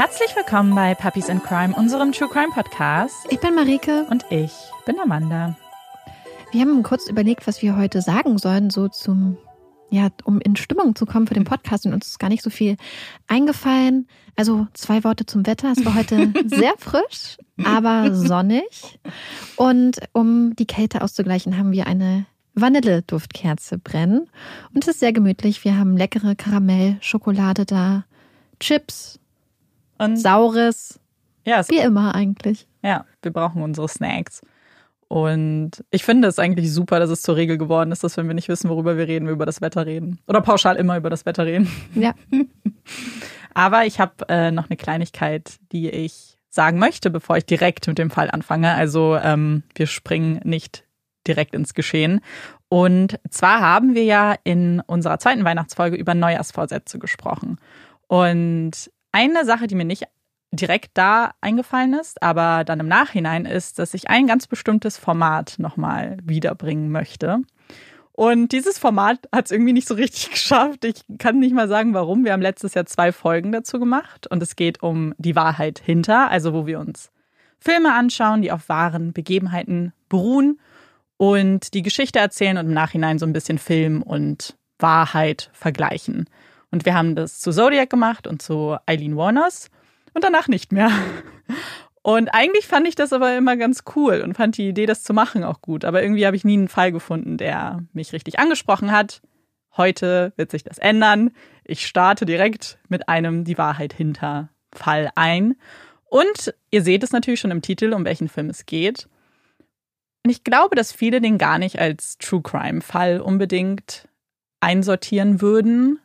Herzlich willkommen bei Puppies in Crime, unserem True Crime Podcast. Ich bin Marike. Und ich bin Amanda. Wir haben kurz überlegt, was wir heute sagen sollen, so zum, ja, um in Stimmung zu kommen für den Podcast. Und uns ist gar nicht so viel eingefallen. Also 2 Worte zum Wetter. Es war heute sehr frisch, aber sonnig. Und um die Kälte auszugleichen, haben wir eine Vanilleduftkerze brennen. Und es ist sehr gemütlich. Wir haben leckere Karamellschokolade da, Chips und Saures. Ja, wie immer eigentlich. Ja, wir brauchen unsere Snacks. Und ich finde es eigentlich super, dass es zur Regel geworden ist, dass wenn wir nicht wissen, worüber wir reden, wir über das Wetter reden. Oder pauschal immer über das Wetter reden. Ja. Aber ich habe noch eine Kleinigkeit, die ich sagen möchte, bevor ich direkt mit dem Fall anfange. Also wir springen nicht direkt ins Geschehen. Und zwar haben wir ja in unserer zweiten Weihnachtsfolge über Neujahrsvorsätze gesprochen. Und eine Sache, die mir nicht direkt da eingefallen ist, aber dann im Nachhinein ist, dass ich ein ganz bestimmtes Format nochmal wiederbringen möchte. Und dieses Format hat es irgendwie nicht so richtig geschafft. Ich kann nicht mal sagen, warum. Wir haben letztes Jahr 2 Folgen dazu gemacht und es geht um die Wahrheit hinter, also wo wir uns Filme anschauen, die auf wahren Begebenheiten beruhen und die Geschichte erzählen und im Nachhinein so ein bisschen Film und Wahrheit vergleichen. Und wir haben das zu Zodiac gemacht und zu Aileen Wuornos. Und danach nicht mehr. Und eigentlich fand ich das aber immer ganz cool und fand die Idee, das zu machen, auch gut. Aber irgendwie habe ich nie einen Fall gefunden, der mich richtig angesprochen hat. Heute wird sich das ändern. Ich starte direkt mit einem Die Wahrheit hinter Fall ein. Und ihr seht es natürlich schon im Titel, um welchen Film es geht. Und ich glaube, dass viele den gar nicht als True Crime Fall unbedingt einsortieren würden.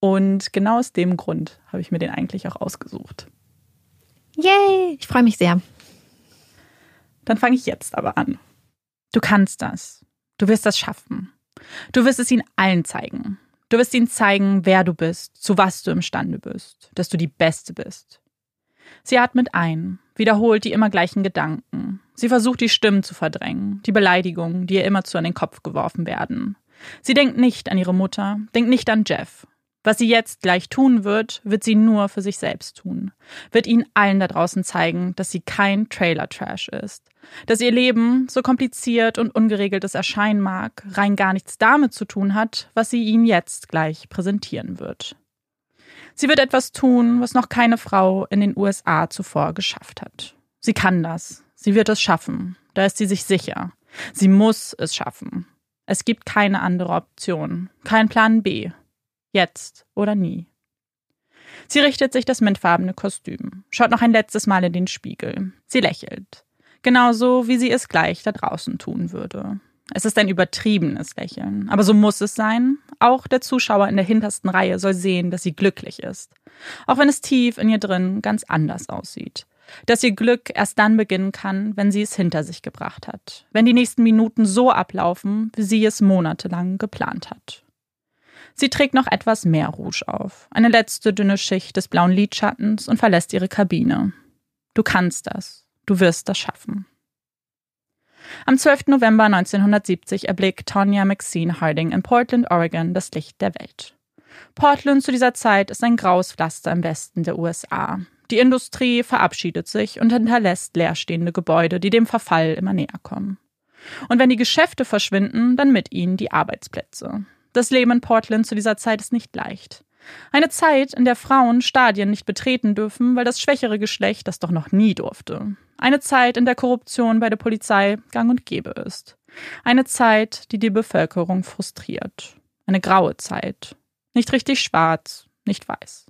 Und genau aus dem Grund habe ich mir den eigentlich auch ausgesucht. Yay, ich freue mich sehr. Dann fange ich jetzt aber an. Du kannst das. Du wirst das schaffen. Du wirst es ihnen allen zeigen. Du wirst ihnen zeigen, wer du bist, zu was du imstande bist, dass du die Beste bist. Sie atmet ein, wiederholt die immer gleichen Gedanken. Sie versucht, die Stimmen zu verdrängen, die Beleidigungen, die ihr immerzu an den Kopf geworfen werden. Sie denkt nicht an ihre Mutter, denkt nicht an Jeff. Was sie jetzt gleich tun wird, wird sie nur für sich selbst tun. Wird ihnen allen da draußen zeigen, dass sie kein Trailer-Trash ist. Dass ihr Leben, so kompliziert und ungeregelt es erscheinen mag, rein gar nichts damit zu tun hat, was sie ihnen jetzt gleich präsentieren wird. Sie wird etwas tun, was noch keine Frau in den USA zuvor geschafft hat. Sie kann das. Sie wird es schaffen. Da ist sie sich sicher. Sie muss es schaffen. Es gibt keine andere Option. Kein Plan B. Jetzt oder nie. Sie richtet sich das mintfarbene Kostüm, schaut noch ein letztes Mal in den Spiegel. Sie lächelt. Genauso, wie sie es gleich da draußen tun würde. Es ist ein übertriebenes Lächeln, aber so muss es sein. Auch der Zuschauer in der hintersten Reihe soll sehen, dass sie glücklich ist. Auch wenn es tief in ihr drin ganz anders aussieht. Dass ihr Glück erst dann beginnen kann, wenn sie es hinter sich gebracht hat. Wenn die nächsten Minuten so ablaufen, wie sie es monatelang geplant hat. Sie trägt noch etwas mehr Rouge auf, eine letzte dünne Schicht des blauen Lidschattens und verlässt ihre Kabine. Du kannst das. Du wirst das schaffen. Am 12. November 1970 erblickt Tonya Maxine Harding in Portland, Oregon, das Licht der Welt. Portland zu dieser Zeit ist ein graues Pflaster im Westen der USA. Die Industrie verabschiedet sich und hinterlässt leerstehende Gebäude, die dem Verfall immer näher kommen. Und wenn die Geschäfte verschwinden, dann mit ihnen die Arbeitsplätze. Das Leben in Portland zu dieser Zeit ist nicht leicht. Eine Zeit, in der Frauen Stadien nicht betreten dürfen, weil das schwächere Geschlecht das doch noch nie durfte. Eine Zeit, in der Korruption bei der Polizei gang und gäbe ist. Eine Zeit, die die Bevölkerung frustriert. Eine graue Zeit. Nicht richtig schwarz, nicht weiß.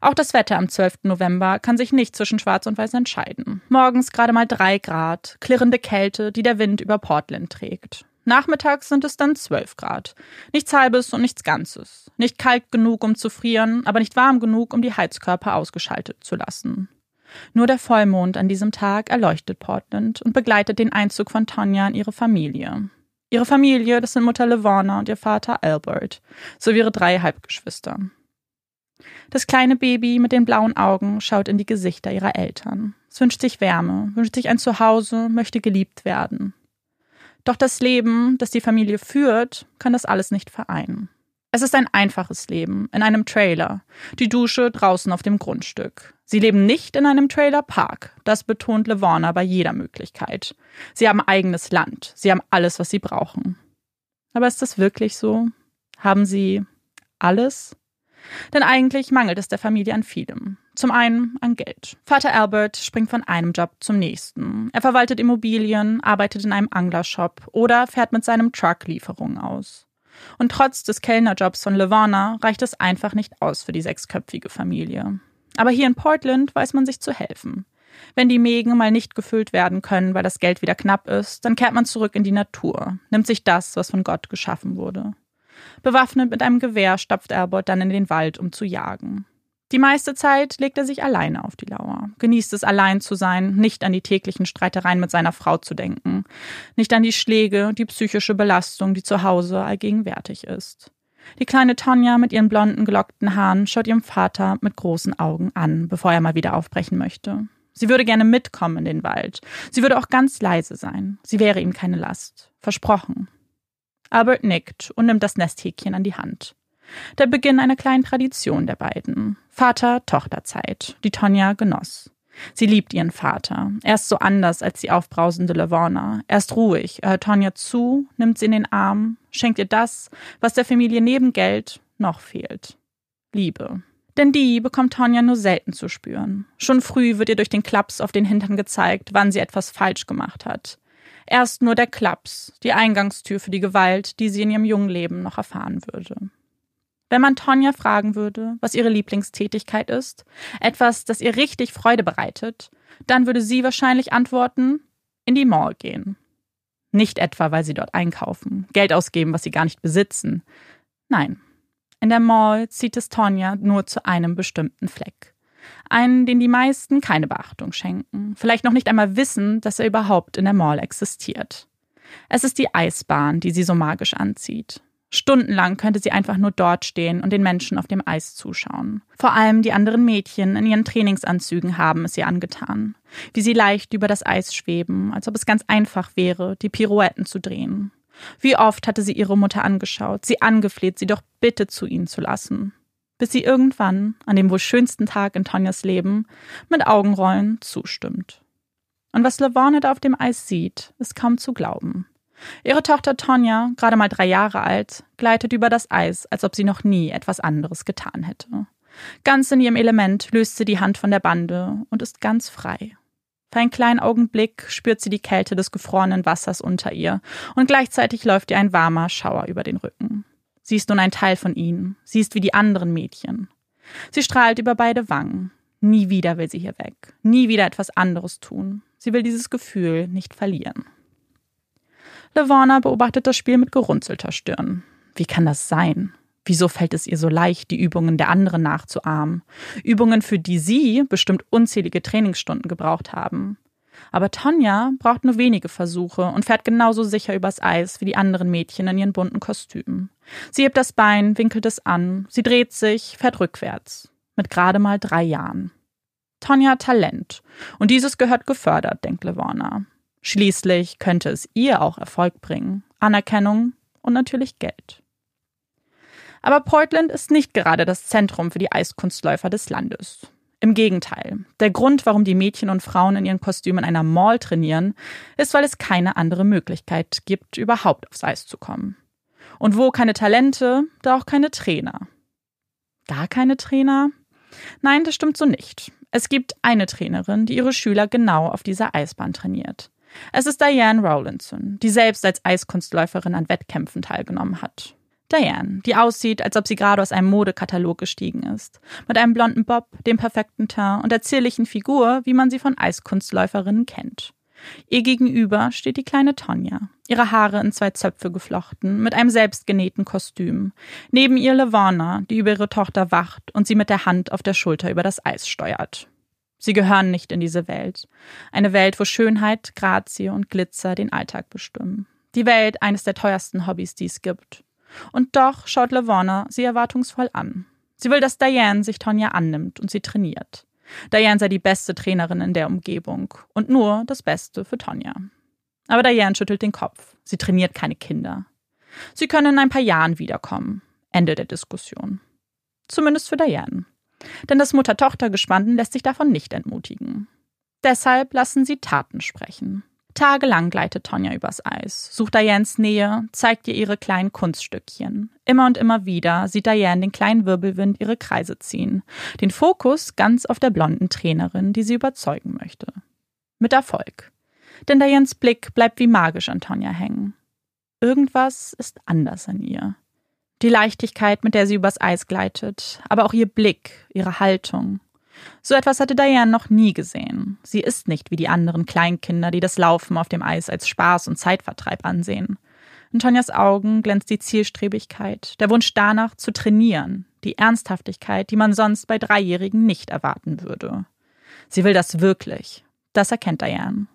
Auch das Wetter am 12. November kann sich nicht zwischen Schwarz und Weiß entscheiden. Morgens gerade mal 3 Grad, klirrende Kälte, die der Wind über Portland trägt. Nachmittags sind es dann 12 Grad. Nichts Halbes und nichts Ganzes. Nicht kalt genug, um zu frieren, aber nicht warm genug, um die Heizkörper ausgeschaltet zu lassen. Nur der Vollmond an diesem Tag erleuchtet Portland und begleitet den Einzug von Tonya in ihre Familie. Ihre Familie, das sind Mutter LaVona und ihr Vater Albert, sowie ihre 3 Halbgeschwister. Das kleine Baby mit den blauen Augen schaut in die Gesichter ihrer Eltern. Es wünscht sich Wärme, wünscht sich ein Zuhause, möchte geliebt werden. Doch das Leben, das die Familie führt, kann das alles nicht vereinen. Es ist ein einfaches Leben, in einem Trailer. Die Dusche draußen auf dem Grundstück. Sie leben nicht in einem Trailerpark. Das betont LaVona bei jeder Möglichkeit. Sie haben eigenes Land. Sie haben alles, was sie brauchen. Aber ist das wirklich so? Haben sie alles? Denn eigentlich mangelt es der Familie an vielem. Zum einen an Geld. Vater Albert springt von einem Job zum nächsten. Er verwaltet Immobilien, arbeitet in einem Anglershop oder fährt mit seinem Truck Lieferungen aus. Und trotz des Kellnerjobs von LaVona reicht es einfach nicht aus für die sechsköpfige Familie. Aber hier in Portland weiß man sich zu helfen. Wenn die Mägen mal nicht gefüllt werden können, weil das Geld wieder knapp ist, dann kehrt man zurück in die Natur, nimmt sich das, was von Gott geschaffen wurde. Bewaffnet mit einem Gewehr stapft Albert dann in den Wald, um zu jagen. Die meiste Zeit legt er sich alleine auf die Lauer, genießt es, allein zu sein, nicht an die täglichen Streitereien mit seiner Frau zu denken, nicht an die Schläge, die psychische Belastung, die zu Hause allgegenwärtig ist. Die kleine Tonya mit ihren blonden, gelockten Haaren schaut ihrem Vater mit großen Augen an, bevor er mal wieder aufbrechen möchte. Sie würde gerne mitkommen in den Wald. Sie würde auch ganz leise sein. Sie wäre ihm keine Last. Versprochen. Albert nickt und nimmt das Nesthäkchen an die Hand. Der Beginn einer kleinen Tradition der beiden. Vater-Tochter-Zeit, die Tonya genoss. Sie liebt ihren Vater. Er ist so anders als die aufbrausende LaVona. Er ist ruhig, er hört Tonya zu, nimmt sie in den Arm, schenkt ihr das, was der Familie neben Geld noch fehlt. Liebe. Denn die bekommt Tonya nur selten zu spüren. Schon früh wird ihr durch den Klaps auf den Hintern gezeigt, wann sie etwas falsch gemacht hat. Erst nur der Klaps, die Eingangstür für die Gewalt, die sie in ihrem jungen Leben noch erfahren würde. Wenn man Tonya fragen würde, was ihre Lieblingstätigkeit ist, etwas, das ihr richtig Freude bereitet, dann würde sie wahrscheinlich antworten, in die Mall gehen. Nicht etwa, weil sie dort einkaufen, Geld ausgeben, was sie gar nicht besitzen. Nein, in der Mall zieht es Tonya nur zu einem bestimmten Fleck. Einen, den die meisten keine Beachtung schenken, vielleicht noch nicht einmal wissen, dass er überhaupt in der Mall existiert. Es ist die Eisbahn, die sie so magisch anzieht. Stundenlang könnte sie einfach nur dort stehen und den Menschen auf dem Eis zuschauen. Vor allem die anderen Mädchen in ihren Trainingsanzügen haben es ihr angetan. Wie sie leicht über das Eis schweben, als ob es ganz einfach wäre, die Pirouetten zu drehen. Wie oft hatte sie ihre Mutter angeschaut, sie angefleht, sie doch bitte zu ihnen zu lassen. Bis sie irgendwann, an dem wohl schönsten Tag in Tonyas Leben, mit Augenrollen zustimmt. Und was LaVona da auf dem Eis sieht, ist kaum zu glauben. Ihre Tochter Tonya, gerade mal 3 Jahre alt, gleitet über das Eis, als ob sie noch nie etwas anderes getan hätte. Ganz in ihrem Element löst sie die Hand von der Bande und ist ganz frei. Für einen kleinen Augenblick spürt sie die Kälte des gefrorenen Wassers unter ihr und gleichzeitig läuft ihr ein warmer Schauer über den Rücken. Sie ist nun ein Teil von ihnen. Sie ist wie die anderen Mädchen. Sie strahlt über beide Wangen. Nie wieder will sie hier weg. Nie wieder etwas anderes tun. Sie will dieses Gefühl nicht verlieren. LaVona beobachtet das Spiel mit gerunzelter Stirn. Wie kann das sein? Wieso fällt es ihr so leicht, die Übungen der anderen nachzuahmen? Übungen, für die sie bestimmt unzählige Trainingsstunden gebraucht haben. Aber Tonya braucht nur wenige Versuche und fährt genauso sicher übers Eis wie die anderen Mädchen in ihren bunten Kostümen. Sie hebt das Bein, winkelt es an, sie dreht sich, fährt rückwärts. Mit gerade mal 3 Jahren. Tonya hat Talent. Und dieses gehört gefördert, denkt LaVona. Schließlich könnte es ihr auch Erfolg bringen, Anerkennung und natürlich Geld. Aber Portland ist nicht gerade das Zentrum für die Eiskunstläufer des Landes. Im Gegenteil, der Grund, warum die Mädchen und Frauen in ihren Kostümen in einer Mall trainieren, ist, weil es keine andere Möglichkeit gibt, überhaupt aufs Eis zu kommen. Und wo keine Talente, da auch keine Trainer. Gar keine Trainer? Nein, das stimmt so nicht. Es gibt eine Trainerin, die ihre Schüler genau auf dieser Eisbahn trainiert. Es ist Diane Rawlinson, die selbst als Eiskunstläuferin an Wettkämpfen teilgenommen hat. Diane, die aussieht, als ob sie gerade aus einem Modekatalog gestiegen ist. Mit einem blonden Bob, dem perfekten Teint und der zierlichen Figur, wie man sie von Eiskunstläuferinnen kennt. Ihr gegenüber steht die kleine Tonya, ihre Haare in 2 Zöpfe geflochten, mit einem selbstgenähten Kostüm. Neben ihr LaVona, die über ihre Tochter wacht und sie mit der Hand auf der Schulter über das Eis steuert. Sie gehören nicht in diese Welt. Eine Welt, wo Schönheit, Grazie und Glitzer den Alltag bestimmen. Die Welt eines der teuersten Hobbys, die es gibt. Und doch schaut LaVona sie erwartungsvoll an. Sie will, dass Diane sich Tonya annimmt und sie trainiert. Diane sei die beste Trainerin in der Umgebung und nur das Beste für Tonya. Aber Diane schüttelt den Kopf. Sie trainiert keine Kinder. Sie können in ein paar Jahren wiederkommen. Ende der Diskussion. Zumindest für Diane. Denn das Mutter-Tochter-Gespann lässt sich davon nicht entmutigen. Deshalb lassen sie Taten sprechen. Tagelang gleitet Tonya übers Eis, sucht Dianes Nähe, zeigt ihr ihre kleinen Kunststückchen. Immer und immer wieder sieht Diane den kleinen Wirbelwind ihre Kreise ziehen, den Fokus ganz auf der blonden Trainerin, die sie überzeugen möchte. Mit Erfolg. Denn Dianes Blick bleibt wie magisch an Tonya hängen. Irgendwas ist anders an ihr. Die Leichtigkeit, mit der sie übers Eis gleitet, aber auch ihr Blick, ihre Haltung. So etwas hatte Diane noch nie gesehen. Sie ist nicht wie die anderen Kleinkinder, die das Laufen auf dem Eis als Spaß und Zeitvertreib ansehen. In Tonyas Augen glänzt die Zielstrebigkeit, der Wunsch danach zu trainieren, die Ernsthaftigkeit, die man sonst bei Dreijährigen nicht erwarten würde. Sie will das wirklich. Das erkennt Diane.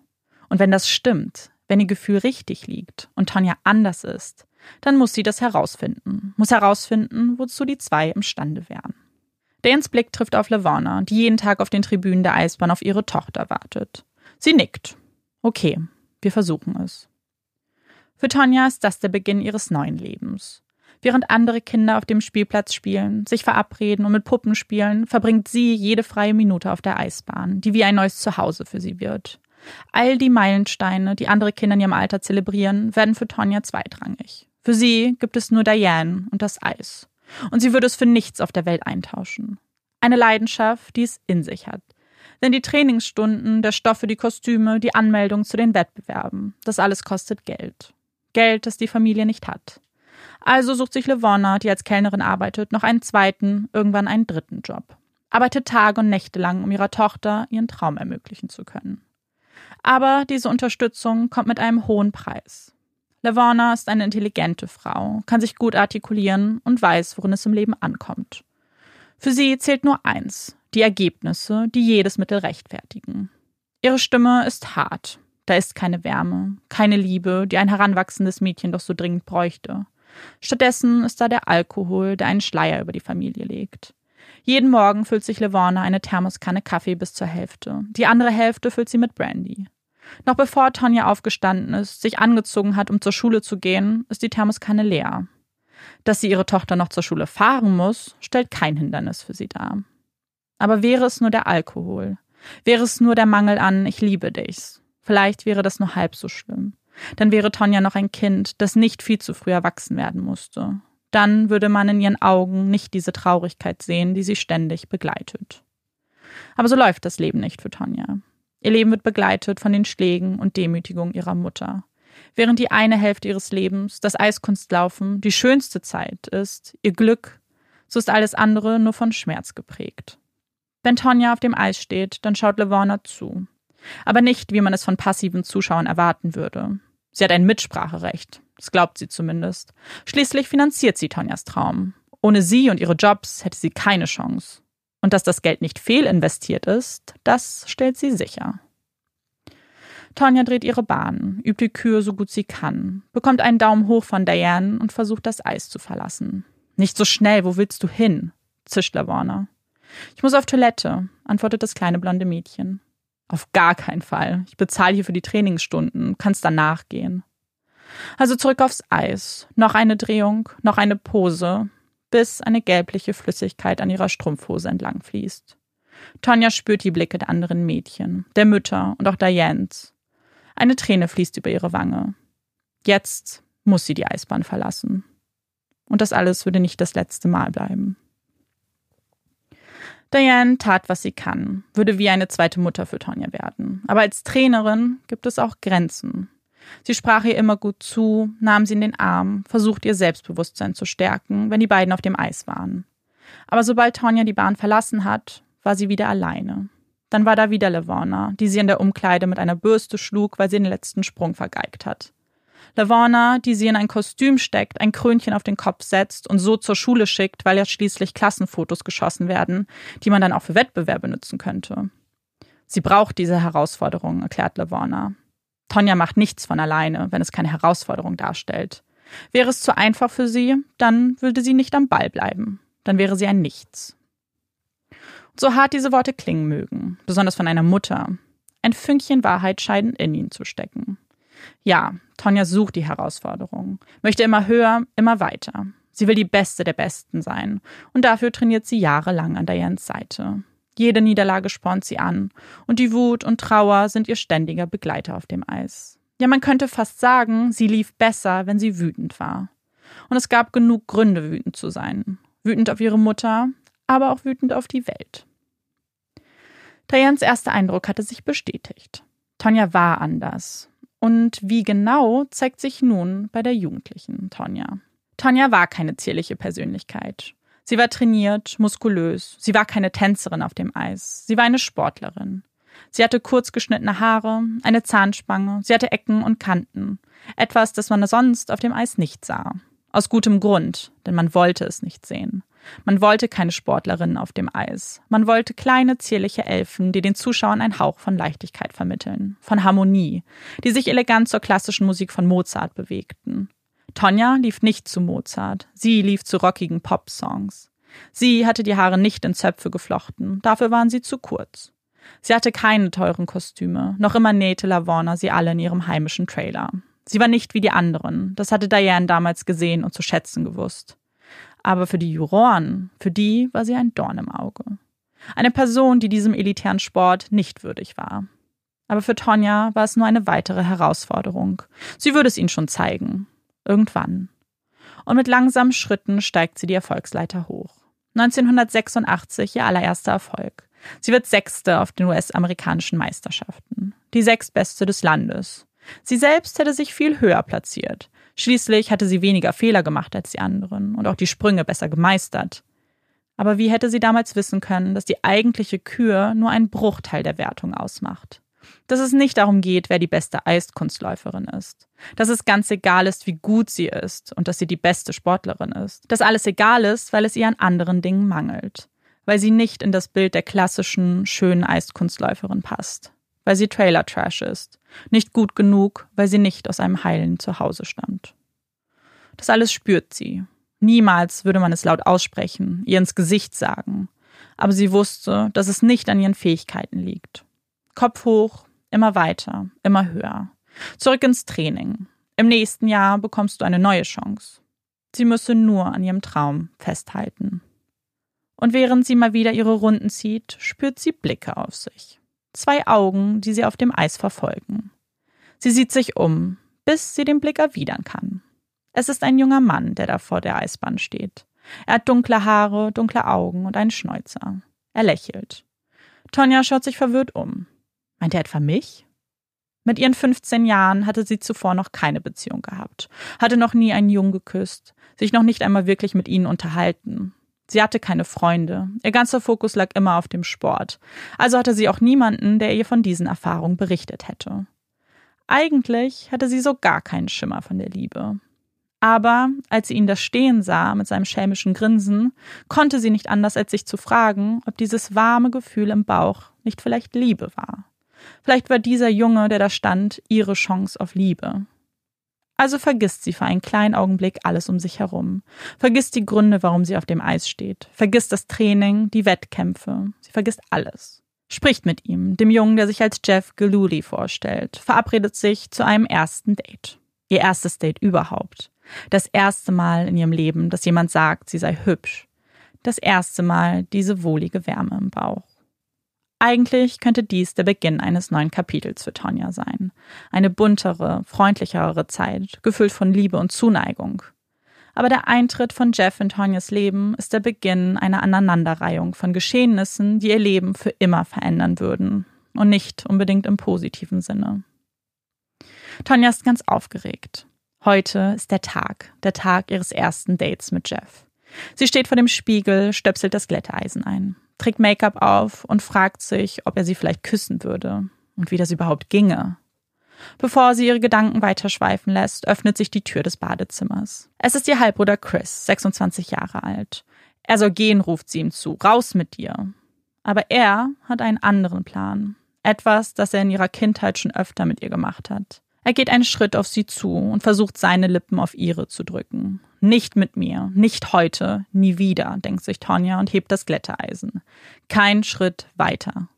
Und wenn das stimmt, wenn ihr Gefühl richtig liegt und Tonya anders ist, dann muss sie das herausfinden. Muss herausfinden, wozu die zwei imstande wären. Dianes Blick trifft auf LaVona, die jeden Tag auf den Tribünen der Eisbahn auf ihre Tochter wartet. Sie nickt. Okay, wir versuchen es. Für Tonya ist das der Beginn ihres neuen Lebens. Während andere Kinder auf dem Spielplatz spielen, sich verabreden und mit Puppen spielen, verbringt sie jede freie Minute auf der Eisbahn, die wie ein neues Zuhause für sie wird. All die Meilensteine, die andere Kinder in ihrem Alter zelebrieren, werden für Tonya zweitrangig. Für sie gibt es nur Diane und das Eis. Und sie würde es für nichts auf der Welt eintauschen. Eine Leidenschaft, die es in sich hat. Denn die Trainingsstunden, der Stoff für die Kostüme, die Anmeldung zu den Wettbewerben, das alles kostet Geld. Geld, das die Familie nicht hat. Also sucht sich LaVona, die als Kellnerin arbeitet, noch einen zweiten, irgendwann einen dritten Job. Arbeitet Tage und Nächte lang, um ihrer Tochter ihren Traum ermöglichen zu können. Aber diese Unterstützung kommt mit einem hohen Preis. LaVona ist eine intelligente Frau, kann sich gut artikulieren und weiß, worin es im Leben ankommt. Für sie zählt nur eins, die Ergebnisse, die jedes Mittel rechtfertigen. Ihre Stimme ist hart, da ist keine Wärme, keine Liebe, die ein heranwachsendes Mädchen doch so dringend bräuchte. Stattdessen ist da der Alkohol, der einen Schleier über die Familie legt. Jeden Morgen füllt sich LaVona eine Thermoskanne Kaffee bis zur Hälfte. Die andere Hälfte füllt sie mit Brandy. Noch bevor Tonya aufgestanden ist, sich angezogen hat, um zur Schule zu gehen, ist die Thermoskanne leer. Dass sie ihre Tochter noch zur Schule fahren muss, stellt kein Hindernis für sie dar. Aber wäre es nur der Alkohol? Wäre es nur der Mangel an »Ich liebe dich«? Vielleicht wäre das nur halb so schlimm. Dann wäre Tonya noch ein Kind, das nicht viel zu früh erwachsen werden musste. Dann würde man in ihren Augen nicht diese Traurigkeit sehen, die sie ständig begleitet. Aber so läuft das Leben nicht für Tonya. Ihr Leben wird begleitet von den Schlägen und Demütigungen ihrer Mutter. Während die eine Hälfte ihres Lebens, das Eiskunstlaufen, die schönste Zeit ist, ihr Glück, so ist alles andere nur von Schmerz geprägt. Wenn Tonya auf dem Eis steht, dann schaut LaVona zu. Aber nicht, wie man es von passiven Zuschauern erwarten würde. Sie hat ein Mitspracherecht. Das glaubt sie zumindest. Schließlich finanziert sie Tonyas Traum. Ohne sie und ihre Jobs hätte sie keine Chance. Und dass das Geld nicht fehlinvestiert ist, das stellt sie sicher. Tonya dreht ihre Bahn, übt die Kür so gut sie kann, bekommt einen Daumen hoch von Diane und versucht, das Eis zu verlassen. »Nicht so schnell, wo willst du hin?« zischt LaVona. »Ich muss auf Toilette«, antwortet das kleine blonde Mädchen. »Auf gar keinen Fall. Ich bezahle hier für die Trainingsstunden. Kannst danach gehen.« Also zurück aufs Eis, noch eine Drehung, noch eine Pose, bis eine gelbliche Flüssigkeit an ihrer Strumpfhose entlang fließt. Tonya spürt die Blicke der anderen Mädchen, der Mütter und auch Dianes. Eine Träne fließt über ihre Wange. Jetzt muss sie die Eisbahn verlassen. Und das alles würde nicht das letzte Mal bleiben. Diane tat, was sie kann, würde wie eine zweite Mutter für Tonya werden. Aber als Trainerin gibt es auch Grenzen. Sie sprach ihr immer gut zu, nahm sie in den Arm, versuchte ihr Selbstbewusstsein zu stärken, wenn die beiden auf dem Eis waren. Aber sobald Tonya die Bahn verlassen hat, war sie wieder alleine. Dann war da wieder LaVona, die sie in der Umkleide mit einer Bürste schlug, weil sie den letzten Sprung vergeigt hat. LaVona, die sie in ein Kostüm steckt, ein Krönchen auf den Kopf setzt und so zur Schule schickt, weil ja schließlich Klassenfotos geschossen werden, die man dann auch für Wettbewerbe nutzen könnte. Sie braucht diese Herausforderung, erklärt LaVona. Tonya macht nichts von alleine, wenn es keine Herausforderung darstellt. Wäre es zu einfach für sie, dann würde sie nicht am Ball bleiben. Dann wäre sie ein Nichts. Und so hart diese Worte klingen mögen, besonders von einer Mutter, ein Fünkchen Wahrheit scheinen in ihnen zu stecken. Ja, Tonya sucht die Herausforderung, möchte immer höher, immer weiter. Sie will die Beste der Besten sein und dafür trainiert sie jahrelang an Dianes Seite. Jede Niederlage spornt sie an und die Wut und Trauer sind ihr ständiger Begleiter auf dem Eis. Ja, man könnte fast sagen, sie lief besser, wenn sie wütend war. Und es gab genug Gründe, wütend zu sein. Wütend auf ihre Mutter, aber auch wütend auf die Welt. Dianes erster Eindruck hatte sich bestätigt. Tonya war anders. Und wie genau, zeigt sich nun bei der jugendlichen Tonya. Tonya war keine zierliche Persönlichkeit. Sie war trainiert, muskulös. Sie war keine Tänzerin auf dem Eis. Sie war eine Sportlerin. Sie hatte kurz geschnittene Haare, eine Zahnspange. Sie hatte Ecken und Kanten. Etwas, das man sonst auf dem Eis nicht sah. Aus gutem Grund, denn man wollte es nicht sehen. Man wollte keine Sportlerinnen auf dem Eis. Man wollte kleine, zierliche Elfen, die den Zuschauern einen Hauch von Leichtigkeit vermitteln, von Harmonie, die sich elegant zur klassischen Musik von Mozart bewegten. Tonya lief nicht zu Mozart, sie lief zu rockigen Pop-Songs. Sie hatte die Haare nicht in Zöpfe geflochten, dafür waren sie zu kurz. Sie hatte keine teuren Kostüme, noch immer nähte LaVona sie alle in ihrem heimischen Trailer. Sie war nicht wie die anderen, das hatte Diane damals gesehen und zu schätzen gewusst. Aber für die Juroren, für die war sie ein Dorn im Auge. Eine Person, die diesem elitären Sport nicht würdig war. Aber für Tonya war es nur eine weitere Herausforderung. Sie würde es ihnen schon zeigen. Irgendwann. Und mit langsamen Schritten steigt sie die Erfolgsleiter hoch. 1986 ihr allererster Erfolg. Sie wird Sechste auf den US-amerikanischen Meisterschaften. Die Sechstbeste des Landes. Sie selbst hätte sich viel höher platziert. Schließlich hatte sie weniger Fehler gemacht als die anderen und auch die Sprünge besser gemeistert. Aber wie hätte sie damals wissen können, dass die eigentliche Kür nur einen Bruchteil der Wertung ausmacht? Dass es nicht darum geht, wer die beste Eiskunstläuferin ist. Dass es ganz egal ist, wie gut sie ist und dass sie die beste Sportlerin ist. Dass alles egal ist, weil es ihr an anderen Dingen mangelt. Weil sie nicht in das Bild der klassischen, schönen Eiskunstläuferin passt. Weil sie Trailer-Trash ist. Nicht gut genug, weil sie nicht aus einem heilen Zuhause stammt. Das alles spürt sie. Niemals würde man es laut aussprechen, ihr ins Gesicht sagen. Aber sie wusste, dass es nicht an ihren Fähigkeiten liegt. Kopf hoch, immer weiter, immer höher. Zurück ins Training. Im nächsten Jahr bekommst du eine neue Chance. Sie müsse nur an ihrem Traum festhalten. Und während sie mal wieder ihre Runden zieht, spürt sie Blicke auf sich. Zwei Augen, die sie auf dem Eis verfolgen. Sie sieht sich um, bis sie den Blick erwidern kann. Es ist ein junger Mann, der da vor der Eisbahn steht. Er hat dunkle Haare, dunkle Augen und einen Schnäuzer. Er lächelt. Tonya schaut sich verwirrt um. Meint er etwa mich? Mit ihren 15 Jahren hatte sie zuvor noch keine Beziehung gehabt, hatte noch nie einen Jungen geküsst, sich noch nicht einmal wirklich mit ihnen unterhalten. Sie hatte keine Freunde, ihr ganzer Fokus lag immer auf dem Sport, also hatte sie auch niemanden, der ihr von diesen Erfahrungen berichtet hätte. Eigentlich hatte sie so gar keinen Schimmer von der Liebe. Aber als sie ihn da stehen sah mit seinem schelmischen Grinsen, konnte sie nicht anders, als sich zu fragen, ob dieses warme Gefühl im Bauch nicht vielleicht Liebe war. Vielleicht war dieser Junge, der da stand, ihre Chance auf Liebe. Also vergisst sie für einen kleinen Augenblick alles um sich herum. Vergisst die Gründe, warum sie auf dem Eis steht. Vergisst das Training, die Wettkämpfe. Sie vergisst alles. Spricht mit ihm, dem Jungen, der sich als Jeff Gillooly vorstellt. Verabredet sich zu einem ersten Date. Ihr erstes Date überhaupt. Das erste Mal in ihrem Leben, dass jemand sagt, sie sei hübsch. Das erste Mal diese wohlige Wärme im Bauch. Eigentlich könnte dies der Beginn eines neuen Kapitels für Tonya sein. Eine buntere, freundlichere Zeit, gefüllt von Liebe und Zuneigung. Aber der Eintritt von Jeff in Tonyas Leben ist der Beginn einer Aneinanderreihung von Geschehnissen, die ihr Leben für immer verändern würden. Und nicht unbedingt im positiven Sinne. Tonya ist ganz aufgeregt. Heute ist der Tag ihres ersten Dates mit Jeff. Sie steht vor dem Spiegel, stöpselt das Glätteisen ein. Trägt Make-up auf und fragt sich, ob er sie vielleicht küssen würde und wie das überhaupt ginge. Bevor sie ihre Gedanken weiterschweifen lässt, öffnet sich die Tür des Badezimmers. Es ist ihr Halbbruder Chris, 26 Jahre alt. Er soll gehen, ruft sie ihm zu, raus mit dir. Aber er hat einen anderen Plan. Etwas, das er in ihrer Kindheit schon öfter mit ihr gemacht hat. Er geht einen Schritt auf sie zu und versucht, seine Lippen auf ihre zu drücken. Nicht mit mir, nicht heute, nie wieder, denkt sich Tonya und hebt das Glätteisen. Kein Schritt weiter.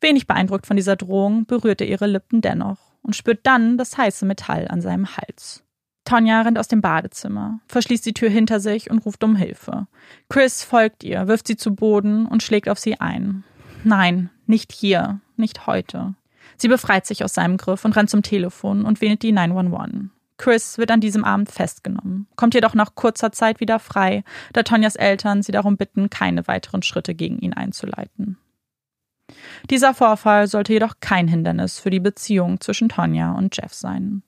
Wenig beeindruckt von dieser Drohung berührt er ihre Lippen dennoch und spürt dann das heiße Metall an seinem Hals. Tonya rennt aus dem Badezimmer, verschließt die Tür hinter sich und ruft um Hilfe. Chris folgt ihr, wirft sie zu Boden und schlägt auf sie ein. Nein, nicht hier, nicht heute. Sie befreit sich aus seinem Griff und rennt zum Telefon und wählt die 911. Chris wird an diesem Abend festgenommen, kommt jedoch nach kurzer Zeit wieder frei, da Tonyas Eltern sie darum bitten, keine weiteren Schritte gegen ihn einzuleiten. Dieser Vorfall sollte jedoch kein Hindernis für die Beziehung zwischen Tonya und Jeff sein.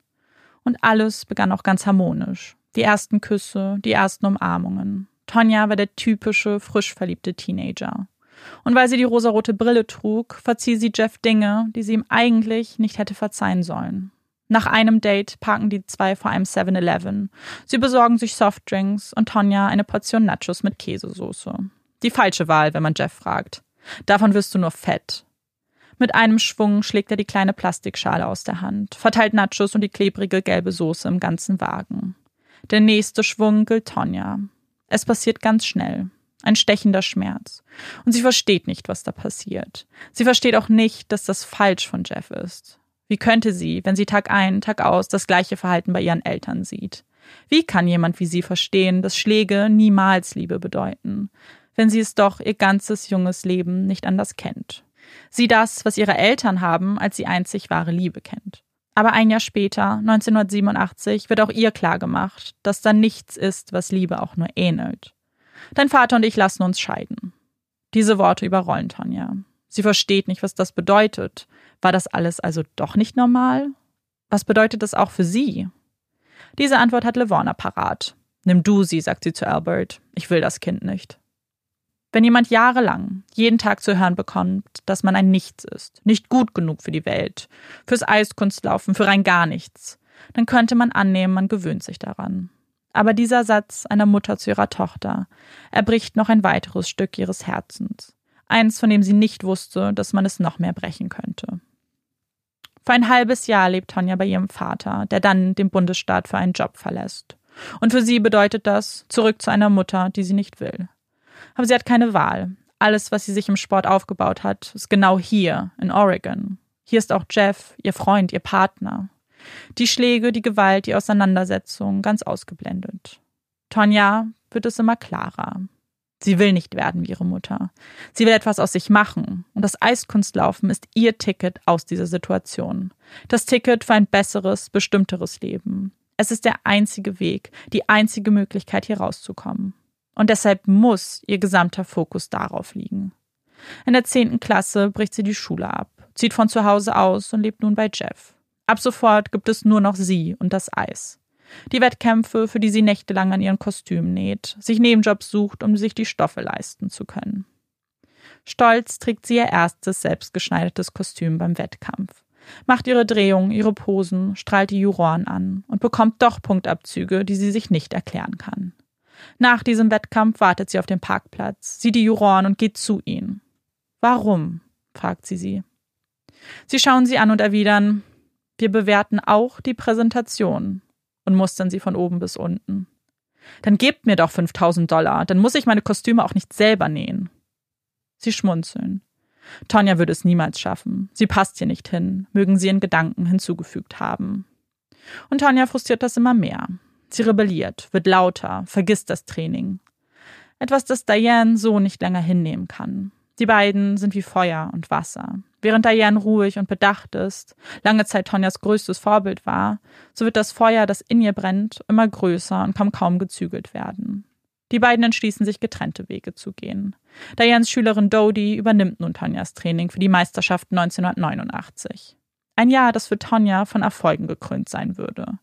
Und alles begann auch ganz harmonisch. Die ersten Küsse, die ersten Umarmungen. Tonya war der typische, frisch verliebte Teenager. Und weil sie die rosarote Brille trug, verzieh sie Jeff Dinge, die sie ihm eigentlich nicht hätte verzeihen sollen. Nach einem Date parken die zwei vor einem 7-Eleven. Sie besorgen sich Softdrinks und Tonya eine Portion Nachos mit Käsesoße. Die falsche Wahl, wenn man Jeff fragt. Davon wirst du nur fett. Mit einem Schwung schlägt er die kleine Plastikschale aus der Hand, verteilt Nachos und die klebrige gelbe Soße im ganzen Wagen. Der nächste Schwung gilt Tonya. Es passiert ganz schnell. Ein stechender Schmerz. Und sie versteht nicht, was da passiert. Sie versteht auch nicht, dass das falsch von Jeff ist. Wie könnte sie, wenn sie Tag ein, Tag aus das gleiche Verhalten bei ihren Eltern sieht? Wie kann jemand wie sie verstehen, dass Schläge niemals Liebe bedeuten, wenn sie es doch ihr ganzes junges Leben nicht anders kennt? Sie das, was ihre Eltern haben, als sie einzig wahre Liebe kennt. Aber ein Jahr später, 1987, wird auch ihr klargemacht, dass da nichts ist, was Liebe auch nur ähnelt. Dein Vater und ich lassen uns scheiden. Diese Worte überrollen Tonya. Sie versteht nicht, was das bedeutet. War das alles also doch nicht normal? Was bedeutet das auch für sie? Diese Antwort hat LaVona parat. Nimm du sie, sagt sie zu Albert. Ich will das Kind nicht. Wenn jemand jahrelang jeden Tag zu hören bekommt, dass man ein Nichts ist, nicht gut genug für die Welt, fürs Eiskunstlaufen, für rein gar nichts, dann könnte man annehmen, man gewöhnt sich daran. Aber dieser Satz einer Mutter zu ihrer Tochter erbricht noch ein weiteres Stück ihres Herzens. Eins, von dem sie nicht wusste, dass man es noch mehr brechen könnte. Für ein halbes Jahr lebt Tonya bei ihrem Vater, der dann den Bundesstaat für einen Job verlässt. Und für sie bedeutet das, zurück zu einer Mutter, die sie nicht will. Aber sie hat keine Wahl. Alles, was sie sich im Sport aufgebaut hat, ist genau hier, in Oregon. Hier ist auch Jeff, ihr Freund, ihr Partner. Die Schläge, die Gewalt, die Auseinandersetzung, ganz ausgeblendet. Tonya wird es immer klarer. Sie will nicht werden wie ihre Mutter. Sie will etwas aus sich machen. Und das Eiskunstlaufen ist ihr Ticket aus dieser Situation. Das Ticket für ein besseres, bestimmteres Leben. Es ist der einzige Weg, die einzige Möglichkeit, hier rauszukommen. Und deshalb muss ihr gesamter Fokus darauf liegen. In der 10. Klasse bricht sie die Schule ab, zieht von zu Hause aus und lebt nun bei Jeff. Ab sofort gibt es nur noch sie und das Eis. Die Wettkämpfe, für die sie nächtelang an ihren Kostümen näht, sich Nebenjobs sucht, um sich die Stoffe leisten zu können. Stolz trägt sie ihr erstes selbstgeschneidertes Kostüm beim Wettkampf, macht ihre Drehungen, ihre Posen, strahlt die Juroren an und bekommt doch Punktabzüge, die sie sich nicht erklären kann. Nach diesem Wettkampf wartet sie auf dem Parkplatz, sieht die Juroren und geht zu ihnen. Warum? Fragt sie. Sie schauen sie an und erwidern: Wir bewerten auch die Präsentation, und mustern sie von oben bis unten. Dann gebt mir doch $5.000, dann muss ich meine Kostüme auch nicht selber nähen. Sie schmunzeln. Tonya würde es niemals schaffen. Sie passt hier nicht hin, mögen sie in Gedanken hinzugefügt haben. Und Tonya frustriert das immer mehr. Sie rebelliert, wird lauter, vergisst das Training. Etwas, das Diane so nicht länger hinnehmen kann. Die beiden sind wie Feuer und Wasser. Während Diane ruhig und bedacht ist, lange Zeit Tonyas größtes Vorbild war, so wird das Feuer, das in ihr brennt, immer größer und kann kaum gezügelt werden. Die beiden entschließen sich, getrennte Wege zu gehen. Dianes Schülerin Dodie übernimmt nun Tonyas Training für die Meisterschaft 1989. Ein Jahr, das für Tonya von Erfolgen gekrönt sein würde.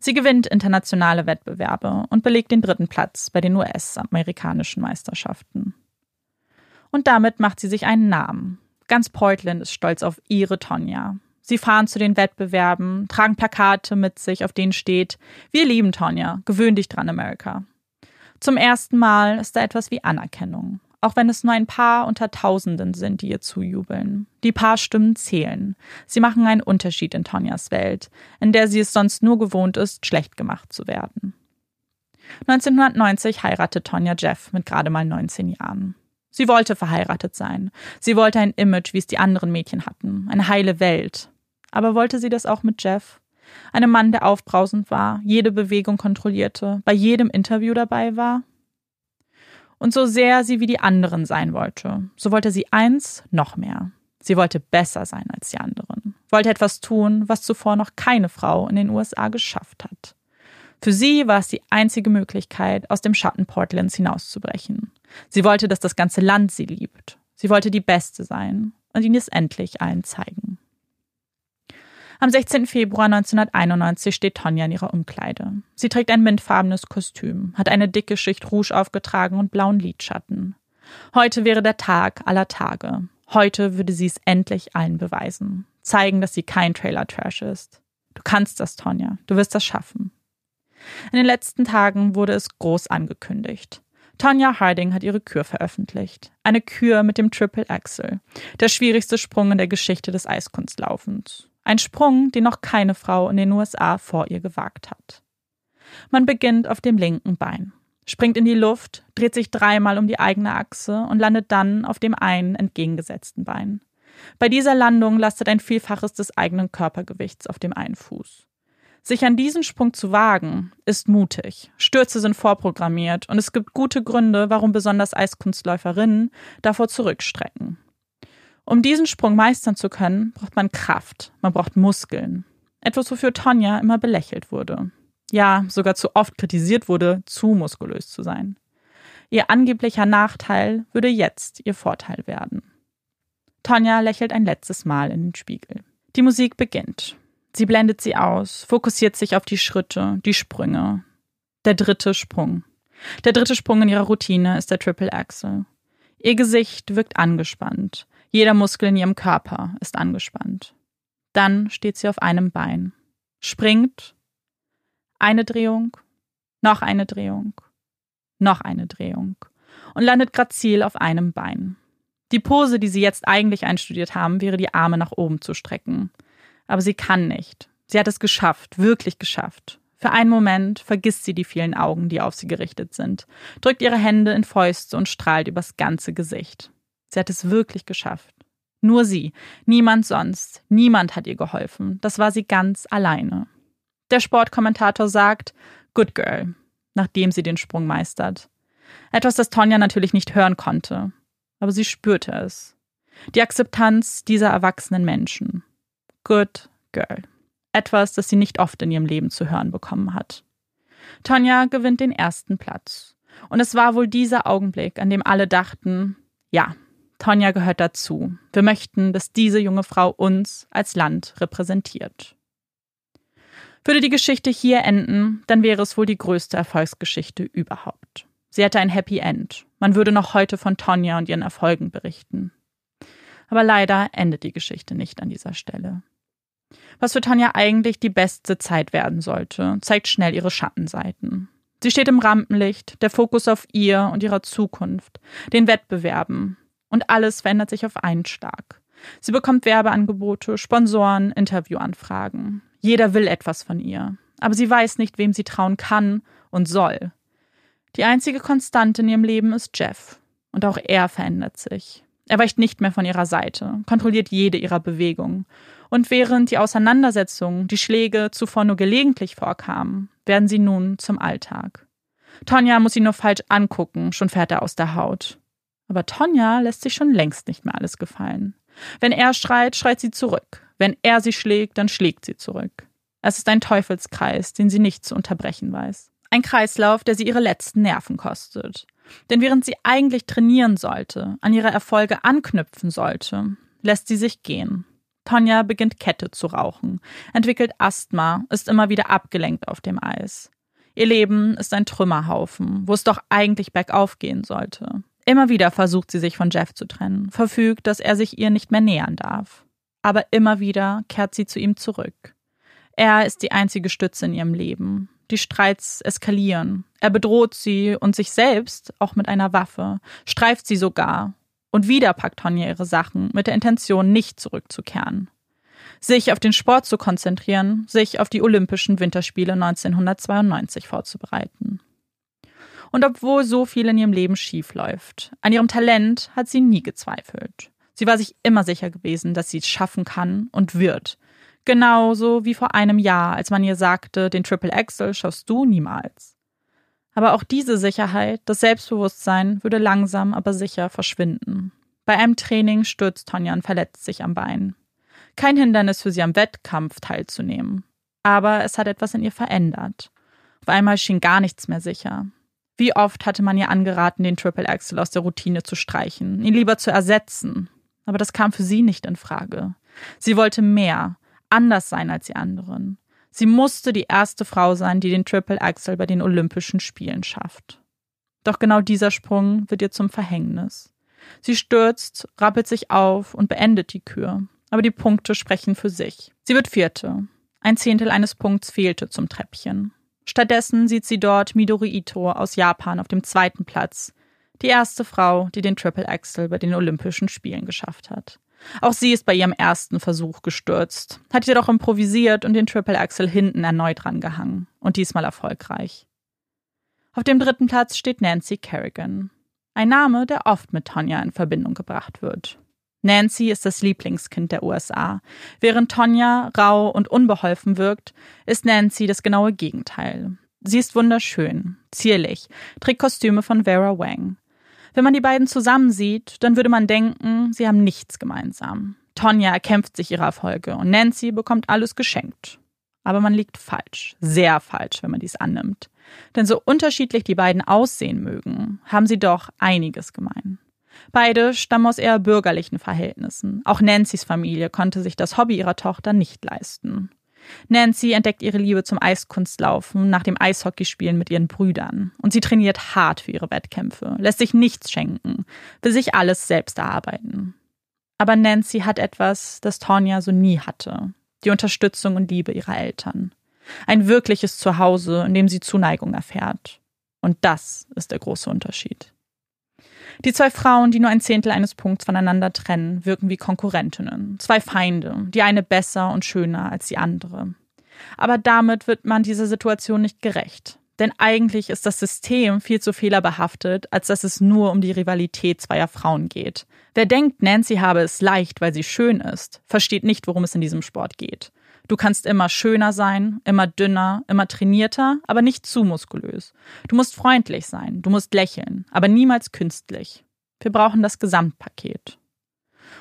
Sie gewinnt internationale Wettbewerbe und belegt den 3. Platz bei den US-amerikanischen Meisterschaften. Und damit macht sie sich einen Namen. Ganz Portland ist stolz auf ihre Tonya. Sie fahren zu den Wettbewerben, tragen Plakate mit sich, auf denen steht: Wir lieben Tonya, gewöhn dich dran, America. Zum ersten Mal ist da etwas wie Anerkennung. Auch wenn es nur ein paar unter Tausenden sind, die ihr zujubeln. Die paar Stimmen zählen. Sie machen einen Unterschied in Tonyas Welt, in der sie es sonst nur gewohnt ist, schlecht gemacht zu werden. 1990 heiratet Tonya Jeff mit gerade mal 19 Jahren. Sie wollte verheiratet sein. Sie wollte ein Image, wie es die anderen Mädchen hatten. Eine heile Welt. Aber wollte sie das auch mit Jeff? Einem Mann, der aufbrausend war, jede Bewegung kontrollierte, bei jedem Interview dabei war. Und so sehr sie wie die anderen sein wollte, so wollte sie eins noch mehr. Sie wollte besser sein als die anderen, wollte etwas tun, was zuvor noch keine Frau in den USA geschafft hat. Für sie war es die einzige Möglichkeit, aus dem Schatten Portlands hinauszubrechen. Sie wollte, dass das ganze Land sie liebt. Sie wollte die Beste sein und ihnen es endlich allen zeigen. Am 16. Februar 1991 steht Tonya in ihrer Umkleide. Sie trägt ein mintfarbenes Kostüm, hat eine dicke Schicht Rouge aufgetragen und blauen Lidschatten. Heute wäre der Tag aller Tage. Heute würde sie es endlich allen beweisen. Zeigen, dass sie kein Trailer-Trash ist. Du kannst das, Tonya. Du wirst das schaffen. In den letzten Tagen wurde es groß angekündigt. Tonya Harding hat ihre Kür veröffentlicht. Eine Kür mit dem Triple Axel, der schwierigste Sprung in der Geschichte des Eiskunstlaufens. Ein Sprung, den noch keine Frau in den USA vor ihr gewagt hat. Man beginnt auf dem linken Bein, springt in die Luft, dreht sich dreimal um die eigene Achse und landet dann auf dem einen entgegengesetzten Bein. Bei dieser Landung lastet ein Vielfaches des eigenen Körpergewichts auf dem einen Fuß. Sich an diesen Sprung zu wagen, ist mutig. Stürze sind vorprogrammiert und es gibt gute Gründe, warum besonders Eiskunstläuferinnen davor zurückstrecken. Um diesen Sprung meistern zu können, braucht man Kraft, man braucht Muskeln. Etwas, wofür Tonya immer belächelt wurde. Ja, sogar zu oft kritisiert wurde, zu muskulös zu sein. Ihr angeblicher Nachteil würde jetzt ihr Vorteil werden. Tonya lächelt ein letztes Mal in den Spiegel. Die Musik beginnt. Sie blendet sie aus, fokussiert sich auf die Schritte, die Sprünge. Der dritte Sprung. Der dritte Sprung in ihrer Routine ist der Triple Axel. Ihr Gesicht wirkt angespannt. Jeder Muskel in ihrem Körper ist angespannt. Dann steht sie auf einem Bein, springt, eine Drehung, noch eine Drehung, noch eine Drehung und landet grazil auf einem Bein. Die Pose, die sie jetzt eigentlich einstudiert haben, wäre die Arme nach oben zu strecken. Aber sie kann nicht. Sie hat es geschafft, wirklich geschafft. Für einen Moment vergisst sie die vielen Augen, die auf sie gerichtet sind, drückt ihre Hände in Fäuste und strahlt übers ganze Gesicht. Sie hat es wirklich geschafft. Nur sie, niemand sonst, niemand hat ihr geholfen. Das war sie ganz alleine. Der Sportkommentator sagt, "Good girl", nachdem sie den Sprung meistert. Etwas, das Tonya natürlich nicht hören konnte, aber sie spürte es. Die Akzeptanz dieser erwachsenen Menschen. Good girl. Etwas, das sie nicht oft in ihrem Leben zu hören bekommen hat. Tonya gewinnt den ersten Platz. Und es war wohl dieser Augenblick, an dem alle dachten, ja, Tonya gehört dazu. Wir möchten, dass diese junge Frau uns als Land repräsentiert. Würde die Geschichte hier enden, dann wäre es wohl die größte Erfolgsgeschichte überhaupt. Sie hätte ein Happy End. Man würde noch heute von Tonya und ihren Erfolgen berichten. Aber leider endet die Geschichte nicht an dieser Stelle. Was für Tonya eigentlich die beste Zeit werden sollte, zeigt schnell ihre Schattenseiten. Sie steht im Rampenlicht, der Fokus auf ihr und ihrer Zukunft, den Wettbewerben. Und alles verändert sich auf einen Schlag. Sie bekommt Werbeangebote, Sponsoren, Interviewanfragen. Jeder will etwas von ihr. Aber sie weiß nicht, wem sie trauen kann und soll. Die einzige Konstante in ihrem Leben ist Jeff. Und auch er verändert sich. Er weicht nicht mehr von ihrer Seite, kontrolliert jede ihrer Bewegungen. Und während die Auseinandersetzungen, die Schläge zuvor nur gelegentlich vorkamen, werden sie nun zum Alltag. Tonya muss ihn nur falsch angucken, schon fährt er aus der Haut. Aber Tonya lässt sich schon längst nicht mehr alles gefallen. Wenn er schreit, schreit sie zurück. Wenn er sie schlägt, dann schlägt sie zurück. Es ist ein Teufelskreis, den sie nicht zu unterbrechen weiß. Ein Kreislauf, der sie ihre letzten Nerven kostet. Denn während sie eigentlich trainieren sollte, an ihre Erfolge anknüpfen sollte, lässt sie sich gehen. Tonya beginnt Kette zu rauchen, entwickelt Asthma, ist immer wieder abgelenkt auf dem Eis. Ihr Leben ist ein Trümmerhaufen, wo es doch eigentlich bergauf gehen sollte. Immer wieder versucht sie, sich von Jeff zu trennen, verfügt, dass er sich ihr nicht mehr nähern darf. Aber immer wieder kehrt sie zu ihm zurück. Er ist die einzige Stütze in ihrem Leben. Die Streits eskalieren. Er bedroht sie und sich selbst, auch mit einer Waffe, streift sie sogar. Und wieder packt Tonya ihre Sachen mit der Intention, nicht zurückzukehren. Sich auf den Sport zu konzentrieren, sich auf die Olympischen Winterspiele 1992 vorzubereiten. Und obwohl so viel in ihrem Leben schief läuft, an ihrem Talent hat sie nie gezweifelt. Sie war sich immer sicher gewesen, dass sie es schaffen kann und wird. Genauso wie vor einem Jahr, als man ihr sagte, den Triple Axel schaffst du niemals. Aber auch diese Sicherheit, das Selbstbewusstsein, würde langsam, aber sicher verschwinden. Bei einem Training stürzt Tonya und verletzt sich am Bein. Kein Hindernis für sie, am Wettkampf teilzunehmen. Aber es hat etwas in ihr verändert. Auf einmal schien gar nichts mehr sicher. Wie oft hatte man ihr angeraten, den Triple Axel aus der Routine zu streichen, ihn lieber zu ersetzen. Aber das kam für sie nicht in Frage. Sie wollte mehr, anders sein als die anderen. Sie musste die erste Frau sein, die den Triple Axel bei den Olympischen Spielen schafft. Doch genau dieser Sprung wird ihr zum Verhängnis. Sie stürzt, rappelt sich auf und beendet die Kür. Aber die Punkte sprechen für sich. Sie wird Vierte. 1/10 eines Punkts fehlte zum Treppchen. Stattdessen sieht sie dort Midori Ito aus Japan auf dem 2. Platz. Die erste Frau, die den Triple Axel bei den Olympischen Spielen geschafft hat. Auch sie ist bei ihrem ersten Versuch gestürzt, hat jedoch improvisiert und den Triple Axel hinten erneut rangehangen. Und diesmal erfolgreich. Auf dem 3. Platz steht Nancy Kerrigan. Ein Name, der oft mit Tonya in Verbindung gebracht wird. Nancy ist das Lieblingskind der USA. Während Tonya rau und unbeholfen wirkt, ist Nancy das genaue Gegenteil. Sie ist wunderschön, zierlich, trägt Kostüme von Vera Wang. Wenn man die beiden zusammen sieht, dann würde man denken, sie haben nichts gemeinsam. Tonya erkämpft sich ihre Erfolge und Nancy bekommt alles geschenkt. Aber man liegt falsch, sehr falsch, wenn man dies annimmt. Denn so unterschiedlich die beiden aussehen mögen, haben sie doch einiges gemein. Beide stammen aus eher bürgerlichen Verhältnissen. Auch Nancy's Familie konnte sich das Hobby ihrer Tochter nicht leisten. Nancy entdeckt ihre Liebe zum Eiskunstlaufen nach dem Eishockeyspielen mit ihren Brüdern. Und sie trainiert hart für ihre Wettkämpfe, lässt sich nichts schenken, will sich alles selbst erarbeiten. Aber Nancy hat etwas, das Tonya so nie hatte. Die Unterstützung und Liebe ihrer Eltern. Ein wirkliches Zuhause, in dem sie Zuneigung erfährt. Und das ist der große Unterschied. Die zwei Frauen, die nur 1/10 eines Punkts voneinander trennen, wirken wie Konkurrentinnen. Zwei Feinde, die eine besser und schöner als die andere. Aber damit wird man dieser Situation nicht gerecht. Denn eigentlich ist das System viel zu fehlerbehaftet, als dass es nur um die Rivalität zweier Frauen geht. Wer denkt, Nancy habe es leicht, weil sie schön ist, versteht nicht, worum es in diesem Sport geht. Du kannst immer schöner sein, immer dünner, immer trainierter, aber nicht zu muskulös. Du musst freundlich sein, du musst lächeln, aber niemals künstlich. Wir brauchen das Gesamtpaket.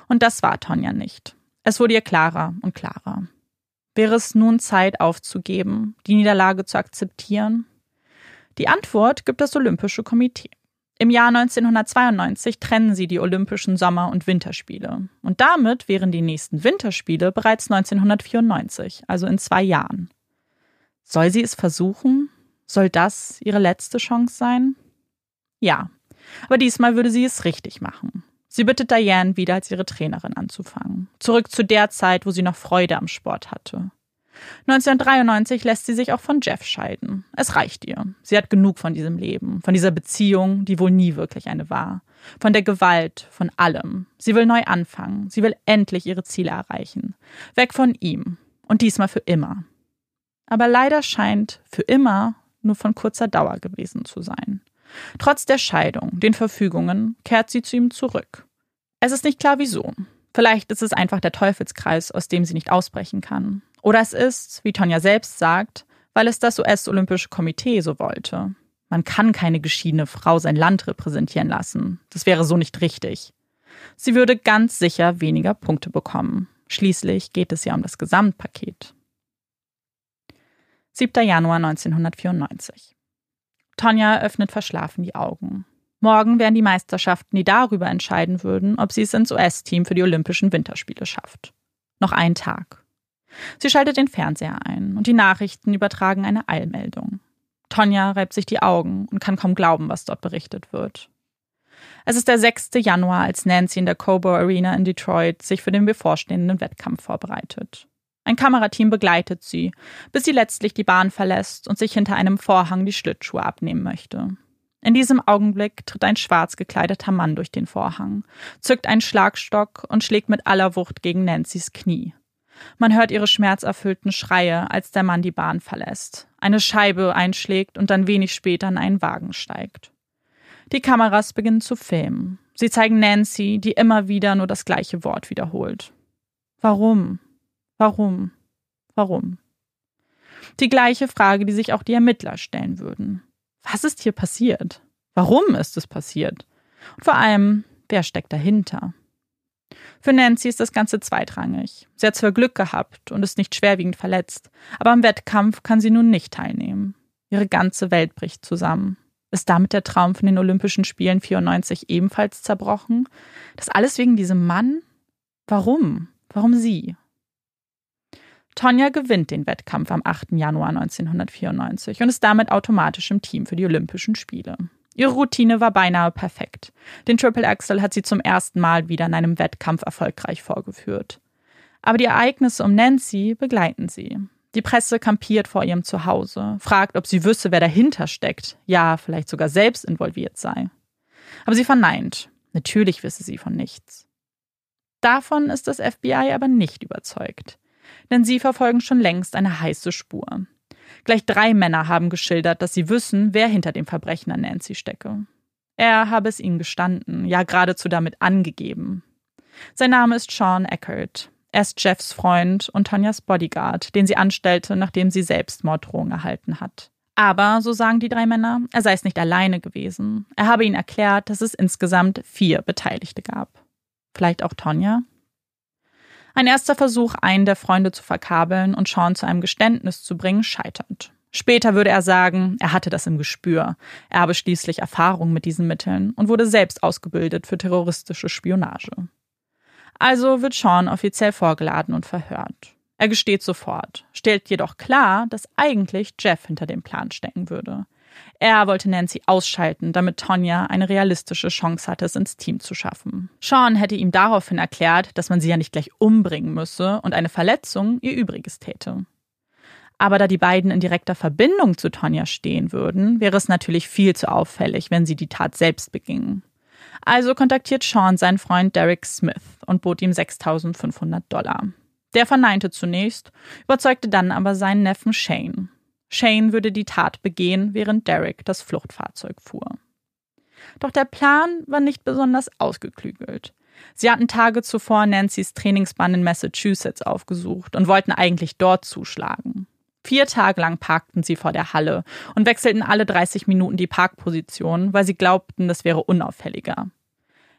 Und das war Tonya nicht. Es wurde ihr klarer und klarer. Wäre es nun Zeit aufzugeben, die Niederlage zu akzeptieren? Die Antwort gibt das Olympische Komitee. Im Jahr 1992 trennen sie die Olympischen Sommer- und Winterspiele. Und damit wären die nächsten Winterspiele bereits 1994, also in 2 Jahren. Soll sie es versuchen? Soll das ihre letzte Chance sein? Ja, aber diesmal würde sie es richtig machen. Sie bittet Diane, wieder als ihre Trainerin anzufangen. Zurück zu der Zeit, wo sie noch Freude am Sport hatte. 1993 lässt sie sich auch von Jeff scheiden. Es reicht ihr. Sie hat genug von diesem Leben, von dieser Beziehung, die wohl nie wirklich eine war. Von der Gewalt, von allem. Sie will neu anfangen. Sie will endlich ihre Ziele erreichen. Weg von ihm. Und diesmal für immer. Aber leider scheint für immer nur von kurzer Dauer gewesen zu sein. Trotz der Scheidung, den Verfügungen, kehrt sie zu ihm zurück. Es ist nicht klar, wieso. Vielleicht ist es einfach der Teufelskreis, aus dem sie nicht ausbrechen kann. Oder es ist, wie Tonya selbst sagt, weil es das US-Olympische Komitee so wollte. Man kann keine geschiedene Frau sein Land repräsentieren lassen. Das wäre so nicht richtig. Sie würde ganz sicher weniger Punkte bekommen. Schließlich geht es ja um das Gesamtpaket. 7. Januar 1994. Tonya öffnet verschlafen die Augen. Morgen wären die Meisterschaften, die darüber entscheiden würden, ob sie es ins US-Team für die Olympischen Winterspiele schafft. Noch ein Tag. Sie schaltet den Fernseher ein und die Nachrichten übertragen eine Eilmeldung. Tonya reibt sich die Augen und kann kaum glauben, was dort berichtet wird. Es ist der 6. Januar, als Nancy in der Cobo Arena in Detroit sich für den bevorstehenden Wettkampf vorbereitet. Ein Kamerateam begleitet sie, bis sie letztlich die Bahn verlässt und sich hinter einem Vorhang die Schlittschuhe abnehmen möchte. In diesem Augenblick tritt ein schwarz gekleideter Mann durch den Vorhang, zückt einen Schlagstock und schlägt mit aller Wucht gegen Nancy's Knie. Man hört ihre schmerzerfüllten Schreie, als der Mann die Bahn verlässt, eine Scheibe einschlägt und dann wenig später in einen Wagen steigt. Die Kameras beginnen zu filmen. Sie zeigen Nancy, die immer wieder nur das gleiche Wort wiederholt. Warum? Warum? Warum? Die gleiche Frage, die sich auch die Ermittler stellen würden. Was ist hier passiert? Warum ist es passiert? Und vor allem, wer steckt dahinter? Für Nancy ist das Ganze zweitrangig. Sie hat zwar Glück gehabt und ist nicht schwerwiegend verletzt, aber am Wettkampf kann sie nun nicht teilnehmen. Ihre ganze Welt bricht zusammen. Ist damit der Traum von den Olympischen Spielen 94 ebenfalls zerbrochen? Das alles wegen diesem Mann? Warum? Warum sie? Tonya gewinnt den Wettkampf am 8. Januar 1994 und ist damit automatisch im Team für die Olympischen Spiele. Ihre Routine war beinahe perfekt. Den Triple Axel hat sie zum ersten Mal wieder in einem Wettkampf erfolgreich vorgeführt. Aber die Ereignisse um Nancy begleiten sie. Die Presse kampiert vor ihrem Zuhause, fragt, ob sie wüsste, wer dahinter steckt, ja, vielleicht sogar selbst involviert sei. Aber sie verneint. Natürlich wisse sie von nichts. Davon ist das FBI aber nicht überzeugt. Denn sie verfolgen schon längst eine heiße Spur. Gleich 3 Männer haben geschildert, dass sie wissen, wer hinter dem Verbrechen an Nancy stecke. Er habe es ihnen gestanden, ja geradezu damit angegeben. Sein Name ist Shawn Eckardt. Er ist Jeffs Freund und Tonyas Bodyguard, den sie anstellte, nachdem sie Selbstmorddrohungen erhalten hat. Aber, so sagen die 3 Männer, er sei es nicht alleine gewesen. Er habe ihnen erklärt, dass es insgesamt 4 Beteiligte gab. Vielleicht auch Tonya? Ein erster Versuch, einen der Freunde zu verkabeln und Shawn zu einem Geständnis zu bringen, scheitert. Später würde er sagen, er hatte das im Gespür. Er habe schließlich Erfahrung mit diesen Mitteln und wurde selbst ausgebildet für terroristische Spionage. Also wird Shawn offiziell vorgeladen und verhört. Er gesteht sofort, stellt jedoch klar, dass eigentlich Jeff hinter dem Plan stecken würde. Er wollte Nancy ausschalten, damit Tonya eine realistische Chance hatte, es ins Team zu schaffen. Shawn hätte ihm daraufhin erklärt, dass man sie ja nicht gleich umbringen müsse und eine Verletzung ihr Übriges täte. Aber da die beiden in direkter Verbindung zu Tonya stehen würden, wäre es natürlich viel zu auffällig, wenn sie die Tat selbst begingen. Also kontaktiert Shawn seinen Freund Derrick Smith und bot ihm $6.500. Der verneinte zunächst, überzeugte dann aber seinen Neffen Shane. Shane würde die Tat begehen, während Derrick das Fluchtfahrzeug fuhr. Doch der Plan war nicht besonders ausgeklügelt. Sie hatten Tage zuvor Nancy's Trainingsbahn in Massachusetts aufgesucht und wollten eigentlich dort zuschlagen. 4 Tage lang parkten sie vor der Halle und wechselten alle 30 Minuten die Parkposition, weil sie glaubten, das wäre unauffälliger.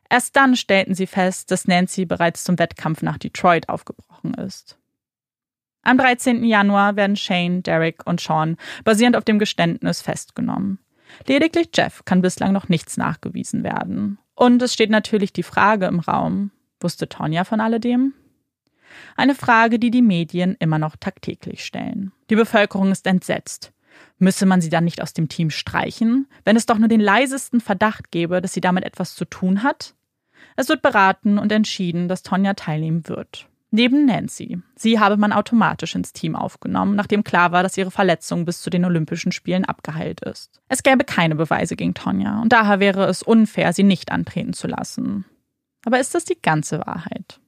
Erst dann stellten sie fest, dass Nancy bereits zum Wettkampf nach Detroit aufgebrochen ist. Am 13. Januar werden Shane, Derrick und Shawn basierend auf dem Geständnis festgenommen. Lediglich Jeff kann bislang noch nichts nachgewiesen werden. Und es steht natürlich die Frage im Raum, wusste Tonya von alledem? Eine Frage, die die Medien immer noch tagtäglich stellen. Die Bevölkerung ist entsetzt. Müsse man sie dann nicht aus dem Team streichen, wenn es doch nur den leisesten Verdacht gäbe, dass sie damit etwas zu tun hat? Es wird beraten und entschieden, dass Tonya teilnehmen wird. Neben Nancy. Sie habe man automatisch ins Team aufgenommen, nachdem klar war, dass ihre Verletzung bis zu den Olympischen Spielen abgeheilt ist. Es gäbe keine Beweise gegen Tonya und daher wäre es unfair, sie nicht antreten zu lassen. Aber ist das die ganze Wahrheit?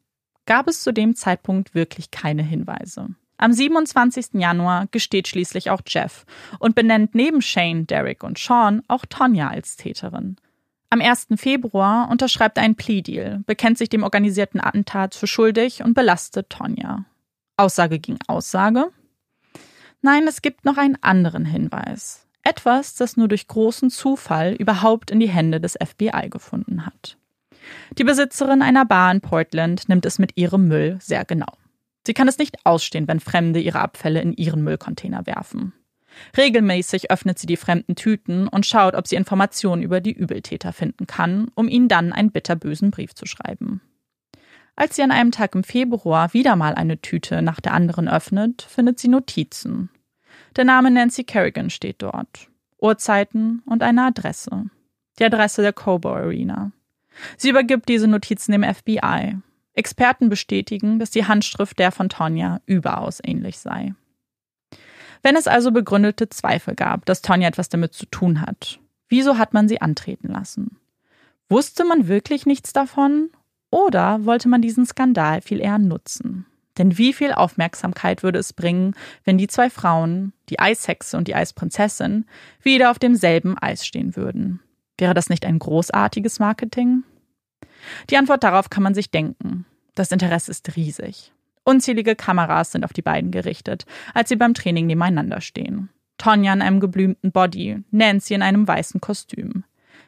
Gab es zu dem Zeitpunkt wirklich keine Hinweise? Am 27. Januar gesteht schließlich auch Jeff und benennt neben Shane, Derrick und Shawn auch Tonya als Täterin. Am 1. Februar unterschreibt er einen Plea-Deal, bekennt sich dem organisierten Attentat für schuldig und belastet Tonya. Aussage gegen Aussage? Nein, es gibt noch einen anderen Hinweis. Etwas, das nur durch großen Zufall überhaupt in die Hände des FBI gefunden hat. Die Besitzerin einer Bar in Portland nimmt es mit ihrem Müll sehr genau. Sie kann es nicht ausstehen, wenn Fremde ihre Abfälle in ihren Müllcontainer werfen. Regelmäßig öffnet sie die fremden Tüten und schaut, ob sie Informationen über die Übeltäter finden kann, um ihnen dann einen bitterbösen Brief zu schreiben. Als sie an einem Tag im Februar wieder mal eine Tüte nach der anderen öffnet, findet sie Notizen. Der Name Nancy Kerrigan steht dort, Uhrzeiten und eine Adresse. Die Adresse der Cobo Arena. Sie übergibt diese Notizen dem FBI. Experten bestätigen, dass die Handschrift der von Tonya überaus ähnlich sei. Wenn es also begründete Zweifel gab, dass Tonya etwas damit zu tun hat, wieso hat man sie antreten lassen? Wusste man wirklich nichts davon? Oder wollte man diesen Skandal viel eher nutzen? Denn wie viel Aufmerksamkeit würde es bringen, wenn die 2 Frauen, die Eishexe und die Eisprinzessin, wieder auf demselben Eis stehen würden? Wäre das nicht ein großartiges Marketing? Die Antwort darauf kann man sich denken. Das Interesse ist riesig. Unzählige Kameras sind auf die beiden gerichtet, als sie beim Training nebeneinander stehen. Tonya in einem geblümten Body, Nancy in einem weißen Kostüm.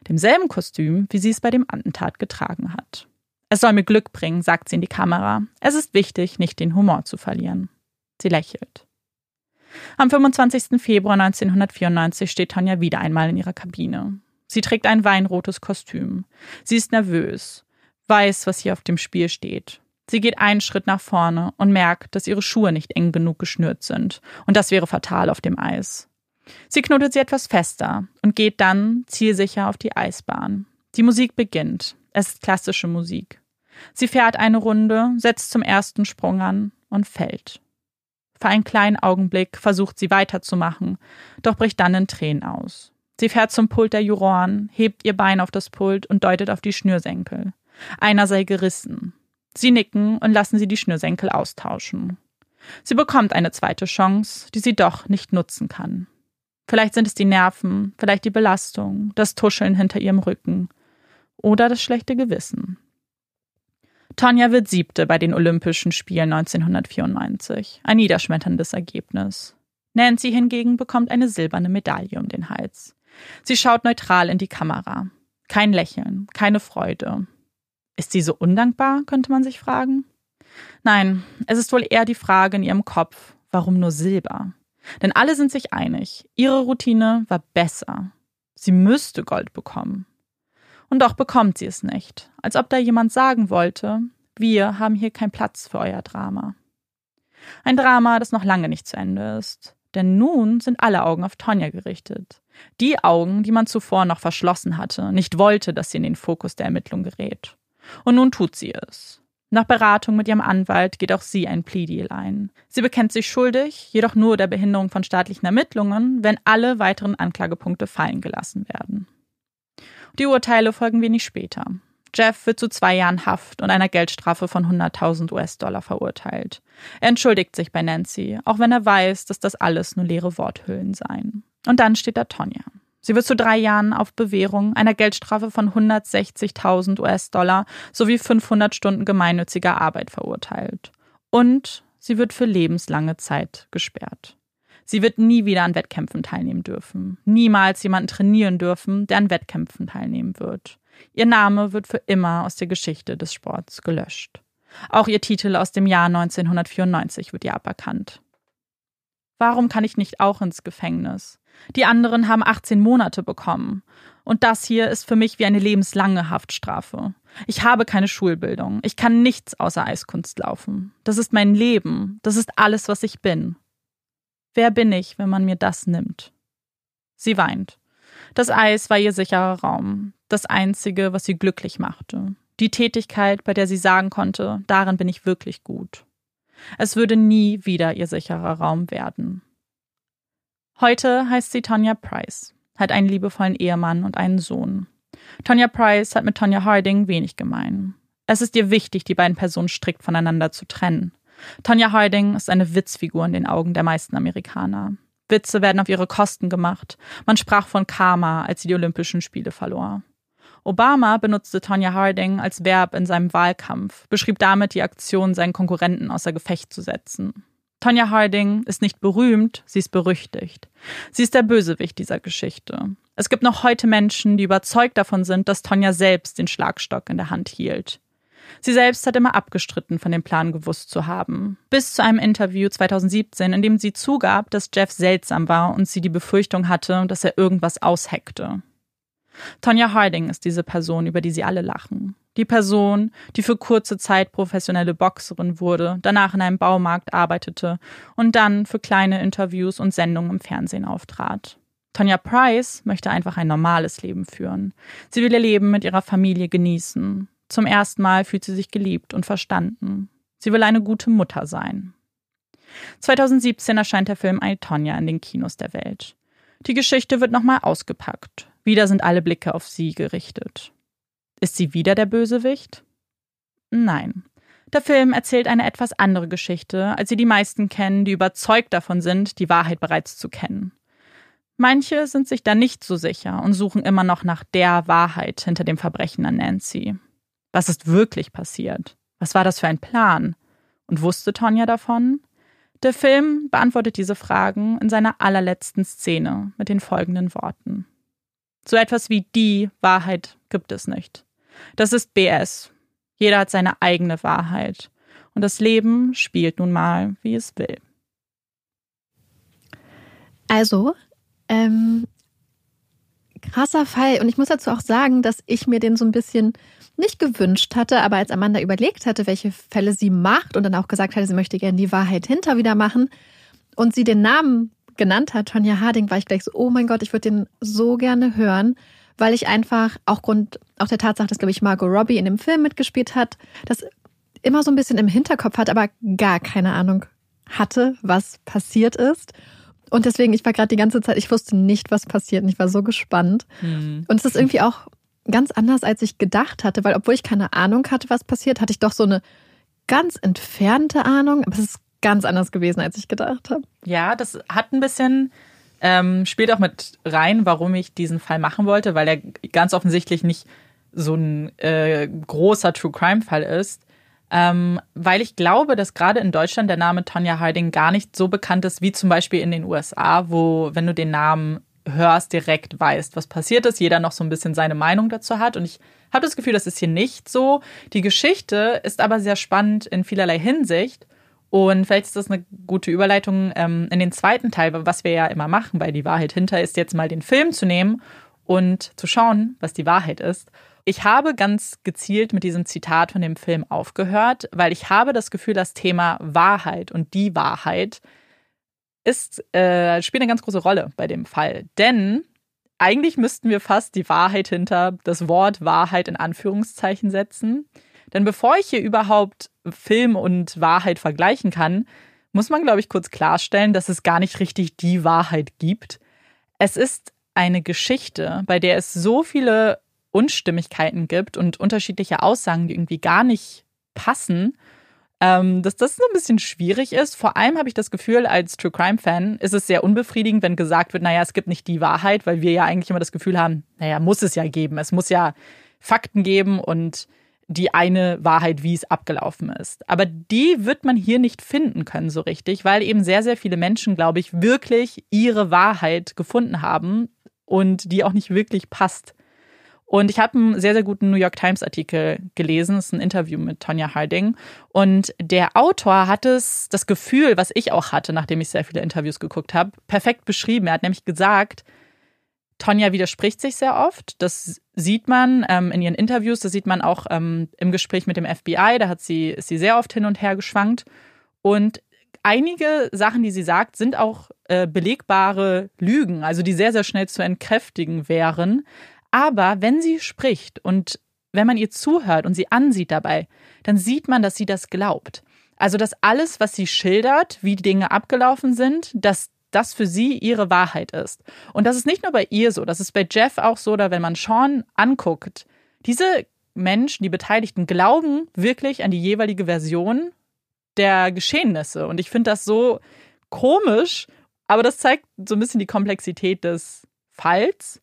Demselben Kostüm, wie sie es bei dem Attentat getragen hat. Es soll mir Glück bringen, sagt sie in die Kamera. Es ist wichtig, nicht den Humor zu verlieren. Sie lächelt. Am 25. Februar 1994 steht Tonya wieder einmal in ihrer Kabine. Sie trägt ein weinrotes Kostüm. Sie ist nervös, weiß, was hier auf dem Spiel steht. Sie geht einen Schritt nach vorne und merkt, dass ihre Schuhe nicht eng genug geschnürt sind. Und das wäre fatal auf dem Eis. Sie knotet sie etwas fester und geht dann zielsicher auf die Eisbahn. Die Musik beginnt. Es ist klassische Musik. Sie fährt eine Runde, setzt zum ersten Sprung an und fällt. Für einen kleinen Augenblick versucht sie weiterzumachen, doch bricht dann in Tränen aus. Sie fährt zum Pult der Juroren, hebt ihr Bein auf das Pult und deutet auf die Schnürsenkel. Einer sei gerissen. Sie nicken und lassen sie die Schnürsenkel austauschen. Sie bekommt eine zweite Chance, die sie doch nicht nutzen kann. Vielleicht sind es die Nerven, vielleicht die Belastung, das Tuscheln hinter ihrem Rücken oder das schlechte Gewissen. Tonya wird Siebte bei den Olympischen Spielen 1994. Ein niederschmetterndes Ergebnis. Nancy hingegen bekommt eine silberne Medaille um den Hals. Sie schaut neutral in die Kamera. Kein Lächeln, keine Freude. Ist sie so undankbar, könnte man sich fragen? Nein, es ist wohl eher die Frage in ihrem Kopf, warum nur Silber? Denn alle sind sich einig, ihre Routine war besser. Sie müsste Gold bekommen. Und doch bekommt sie es nicht, als ob da jemand sagen wollte, wir haben hier keinen Platz für euer Drama. Ein Drama, das noch lange nicht zu Ende ist. Denn nun sind alle Augen auf Tonya gerichtet. Die Augen, die man zuvor noch verschlossen hatte, nicht wollte, dass sie in den Fokus der Ermittlung gerät. Und nun tut sie es. Nach Beratung mit ihrem Anwalt geht auch sie ein Plea-Deal ein. Sie bekennt sich schuldig, jedoch nur der Behinderung von staatlichen Ermittlungen, wenn alle weiteren Anklagepunkte fallen gelassen werden. Die Urteile folgen wenig später. Jeff wird zu 2 Jahren Haft und einer Geldstrafe von 100.000 US-Dollar verurteilt. Er entschuldigt sich bei Nancy, auch wenn er weiß, dass das alles nur leere Worthüllen seien. Und dann steht da Tonya. Sie wird zu 3 Jahren auf Bewährung, einer Geldstrafe von 160.000 US-Dollar sowie 500 Stunden gemeinnütziger Arbeit verurteilt. Und sie wird für lebenslange Zeit gesperrt. Sie wird nie wieder an Wettkämpfen teilnehmen dürfen. Niemals jemanden trainieren dürfen, der an Wettkämpfen teilnehmen wird. Ihr Name wird für immer aus der Geschichte des Sports gelöscht. Auch ihr Titel aus dem Jahr 1994 wird ihr aberkannt. Warum kann ich nicht auch ins Gefängnis? Die anderen haben 18 Monate bekommen. Und das hier ist für mich wie eine lebenslange Haftstrafe. Ich habe keine Schulbildung. Ich kann nichts außer Eiskunst laufen. Das ist mein Leben. Das ist alles, was ich bin. Wer bin ich, wenn man mir das nimmt? Sie weint. Das Eis war ihr sicherer Raum. Das Einzige, was sie glücklich machte. Die Tätigkeit, bei der sie sagen konnte, darin bin ich wirklich gut. Es würde nie wieder ihr sicherer Raum werden. Heute heißt sie Tonya Price, hat einen liebevollen Ehemann und einen Sohn. Tonya Price hat mit Tonya Harding wenig gemein. Es ist ihr wichtig, die beiden Personen strikt voneinander zu trennen. Tonya Harding ist eine Witzfigur in den Augen der meisten Amerikaner. Witze werden auf ihre Kosten gemacht. Man sprach von Karma, als sie die Olympischen Spiele verlor. Obama benutzte Tonya Harding als Verb in seinem Wahlkampf, beschrieb damit die Aktion, seinen Konkurrenten außer Gefecht zu setzen. Tonya Harding ist nicht berühmt, sie ist berüchtigt. Sie ist der Bösewicht dieser Geschichte. Es gibt noch heute Menschen, die überzeugt davon sind, dass Tonya selbst den Schlagstock in der Hand hielt. Sie selbst hat immer abgestritten, von dem Plan gewusst zu haben. Bis zu einem Interview 2017, in dem sie zugab, dass Jeff seltsam war und sie die Befürchtung hatte, dass er irgendwas aushackte. Tonya Harding ist diese Person, über die sie alle lachen. Die Person, die für kurze Zeit professionelle Boxerin wurde, danach in einem Baumarkt arbeitete und dann für kleine Interviews und Sendungen im Fernsehen auftrat. Tonya Price möchte einfach ein normales Leben führen. Sie will ihr Leben mit ihrer Familie genießen. Zum ersten Mal fühlt sie sich geliebt und verstanden. Sie will eine gute Mutter sein. 2017 erscheint der Film I, Tonya in den Kinos der Welt. Die Geschichte wird nochmal ausgepackt. Wieder sind alle Blicke auf sie gerichtet. Ist sie wieder der Bösewicht? Nein. Der Film erzählt eine etwas andere Geschichte, als sie die meisten kennen, die überzeugt davon sind, die Wahrheit bereits zu kennen. Manche sind sich da nicht so sicher und suchen immer noch nach der Wahrheit hinter dem Verbrechen an Nancy. Was ist wirklich passiert? Was war das für ein Plan? Und wusste Tonya davon? Der Film beantwortet diese Fragen in seiner allerletzten Szene mit den folgenden Worten. So etwas wie die Wahrheit gibt es nicht. Das ist BS. Jeder hat seine eigene Wahrheit. Und das Leben spielt nun mal, wie es will. Also, krasser Fall. Und ich muss dazu auch sagen, dass ich mir den so ein bisschen nicht gewünscht hatte, aber als Amanda überlegt hatte, welche Fälle sie macht und dann auch gesagt hatte, sie möchte gerne die Wahrheit hinter wieder machen und sie den Namen genannt hat, Tonya Harding, war ich gleich so, oh mein Gott, ich würde den so gerne hören, weil ich einfach, auch der Tatsache, dass, glaube ich, Margot Robbie in dem Film mitgespielt hat, das immer so ein bisschen im Hinterkopf hat, aber gar keine Ahnung hatte, was passiert ist. Und deswegen, ich war gerade die ganze Zeit, ich wusste nicht, was passiert und ich war so gespannt. Mhm. Und es ist irgendwie auch ganz anders, als ich gedacht hatte, weil obwohl ich keine Ahnung hatte, was passiert, hatte ich doch so eine ganz entfernte Ahnung, aber es ist ganz anders gewesen, als ich gedacht habe. Ja, das hat ein bisschen, spielt auch mit rein, warum ich diesen Fall machen wollte, weil er ganz offensichtlich nicht so ein großer True-Crime-Fall ist. Weil ich glaube, dass gerade in Deutschland der Name Tonya Harding gar nicht so bekannt ist wie zum Beispiel in den USA, wo, wenn du den Namen hörst, direkt weißt, was passiert ist, jeder noch so ein bisschen seine Meinung dazu hat. Und ich habe das Gefühl, das ist hier nicht so. Die Geschichte ist aber sehr spannend in vielerlei Hinsicht. Und vielleicht ist das eine gute Überleitung in den zweiten Teil, was wir ja immer machen, weil die Wahrheit hinter ist, jetzt mal den Film zu nehmen und zu schauen, was die Wahrheit ist. Ich habe ganz gezielt mit diesem Zitat von dem Film aufgehört, weil ich habe das Gefühl, das Thema Wahrheit und die Wahrheit spielt eine ganz große Rolle bei dem Fall. Denn eigentlich müssten wir fast die Wahrheit hinter das Wort Wahrheit in Anführungszeichen setzen. Denn bevor ich hier überhaupt Film und Wahrheit vergleichen kann, muss man, glaube ich, kurz klarstellen, dass es gar nicht richtig die Wahrheit gibt. Es ist eine Geschichte, bei der es so viele Unstimmigkeiten gibt und unterschiedliche Aussagen, die irgendwie gar nicht passen, dass das so ein bisschen schwierig ist. Vor allem habe ich das Gefühl, als True-Crime-Fan ist es sehr unbefriedigend, wenn gesagt wird, naja, es gibt nicht die Wahrheit, weil wir ja eigentlich immer das Gefühl haben, naja, muss es ja geben. Es muss ja Fakten geben und die eine Wahrheit, wie es abgelaufen ist. Aber die wird man hier nicht finden können so richtig, weil eben sehr, sehr viele Menschen, glaube ich, wirklich ihre Wahrheit gefunden haben und die auch nicht wirklich passt. Und ich habe einen sehr, sehr guten New York Times-Artikel gelesen. Das ist ein Interview mit Tonya Harding. Und der Autor hat das Gefühl, was ich auch hatte, nachdem ich sehr viele Interviews geguckt habe, perfekt beschrieben. Er hat nämlich gesagt, Tonya widerspricht sich sehr oft. Das sieht man in ihren Interviews. Das sieht man auch im Gespräch mit dem FBI. Da ist sie sehr oft hin und her geschwankt. Und einige Sachen, die sie sagt, sind auch belegbare Lügen, also die sehr, sehr schnell zu entkräftigen wären. Aber wenn sie spricht und wenn man ihr zuhört und sie ansieht dabei, dann sieht man, dass sie das glaubt. Also, dass alles, was sie schildert, wie die Dinge abgelaufen sind, dass das für sie ihre Wahrheit ist. Und das ist nicht nur bei ihr so, das ist bei Jeff auch so, oder wenn man Shawn anguckt. Diese Menschen, die Beteiligten, glauben wirklich an die jeweilige Version der Geschehnisse. Und ich finde das so komisch, aber das zeigt so ein bisschen die Komplexität des Falls.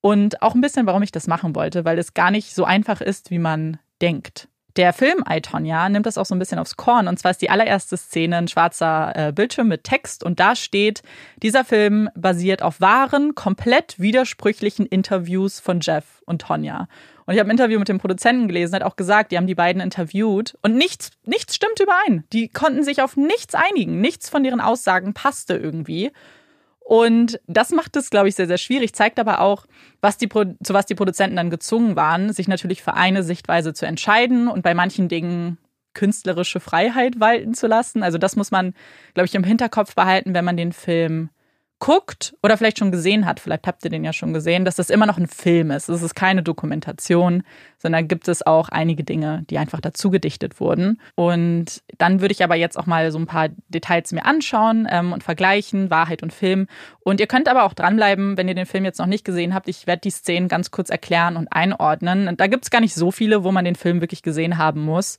Und auch ein bisschen, warum ich das machen wollte, weil es gar nicht so einfach ist, wie man denkt. Der Film I, Tonya nimmt das auch so ein bisschen aufs Korn. Und zwar ist die allererste Szene ein schwarzer Bildschirm mit Text. Und da steht, dieser Film basiert auf wahren, komplett widersprüchlichen Interviews von Jeff und Tonya. Und ich habe ein Interview mit dem Produzenten gelesen, hat auch gesagt, die haben die beiden interviewt. Und nichts stimmt überein. Die konnten sich auf nichts einigen. Nichts von deren Aussagen passte irgendwie. Und das macht es, glaube ich, sehr, sehr schwierig, zeigt aber auch, zu was die Produzenten dann gezwungen waren, sich natürlich für eine Sichtweise zu entscheiden und bei manchen Dingen künstlerische Freiheit walten zu lassen. Also das muss man, glaube ich, im Hinterkopf behalten, wenn man den Film guckt oder vielleicht schon gesehen hat. Vielleicht habt ihr den ja schon gesehen, dass das immer noch ein Film ist. Es ist keine Dokumentation, sondern gibt es auch einige Dinge, die einfach dazu gedichtet wurden. Und dann würde ich aber jetzt auch mal so ein paar Details mir anschauen und vergleichen, Wahrheit und Film. Und ihr könnt aber auch dranbleiben, wenn ihr den Film jetzt noch nicht gesehen habt. Ich werde die Szenen ganz kurz erklären und einordnen. Und da gibt es gar nicht so viele, wo man den Film wirklich gesehen haben muss,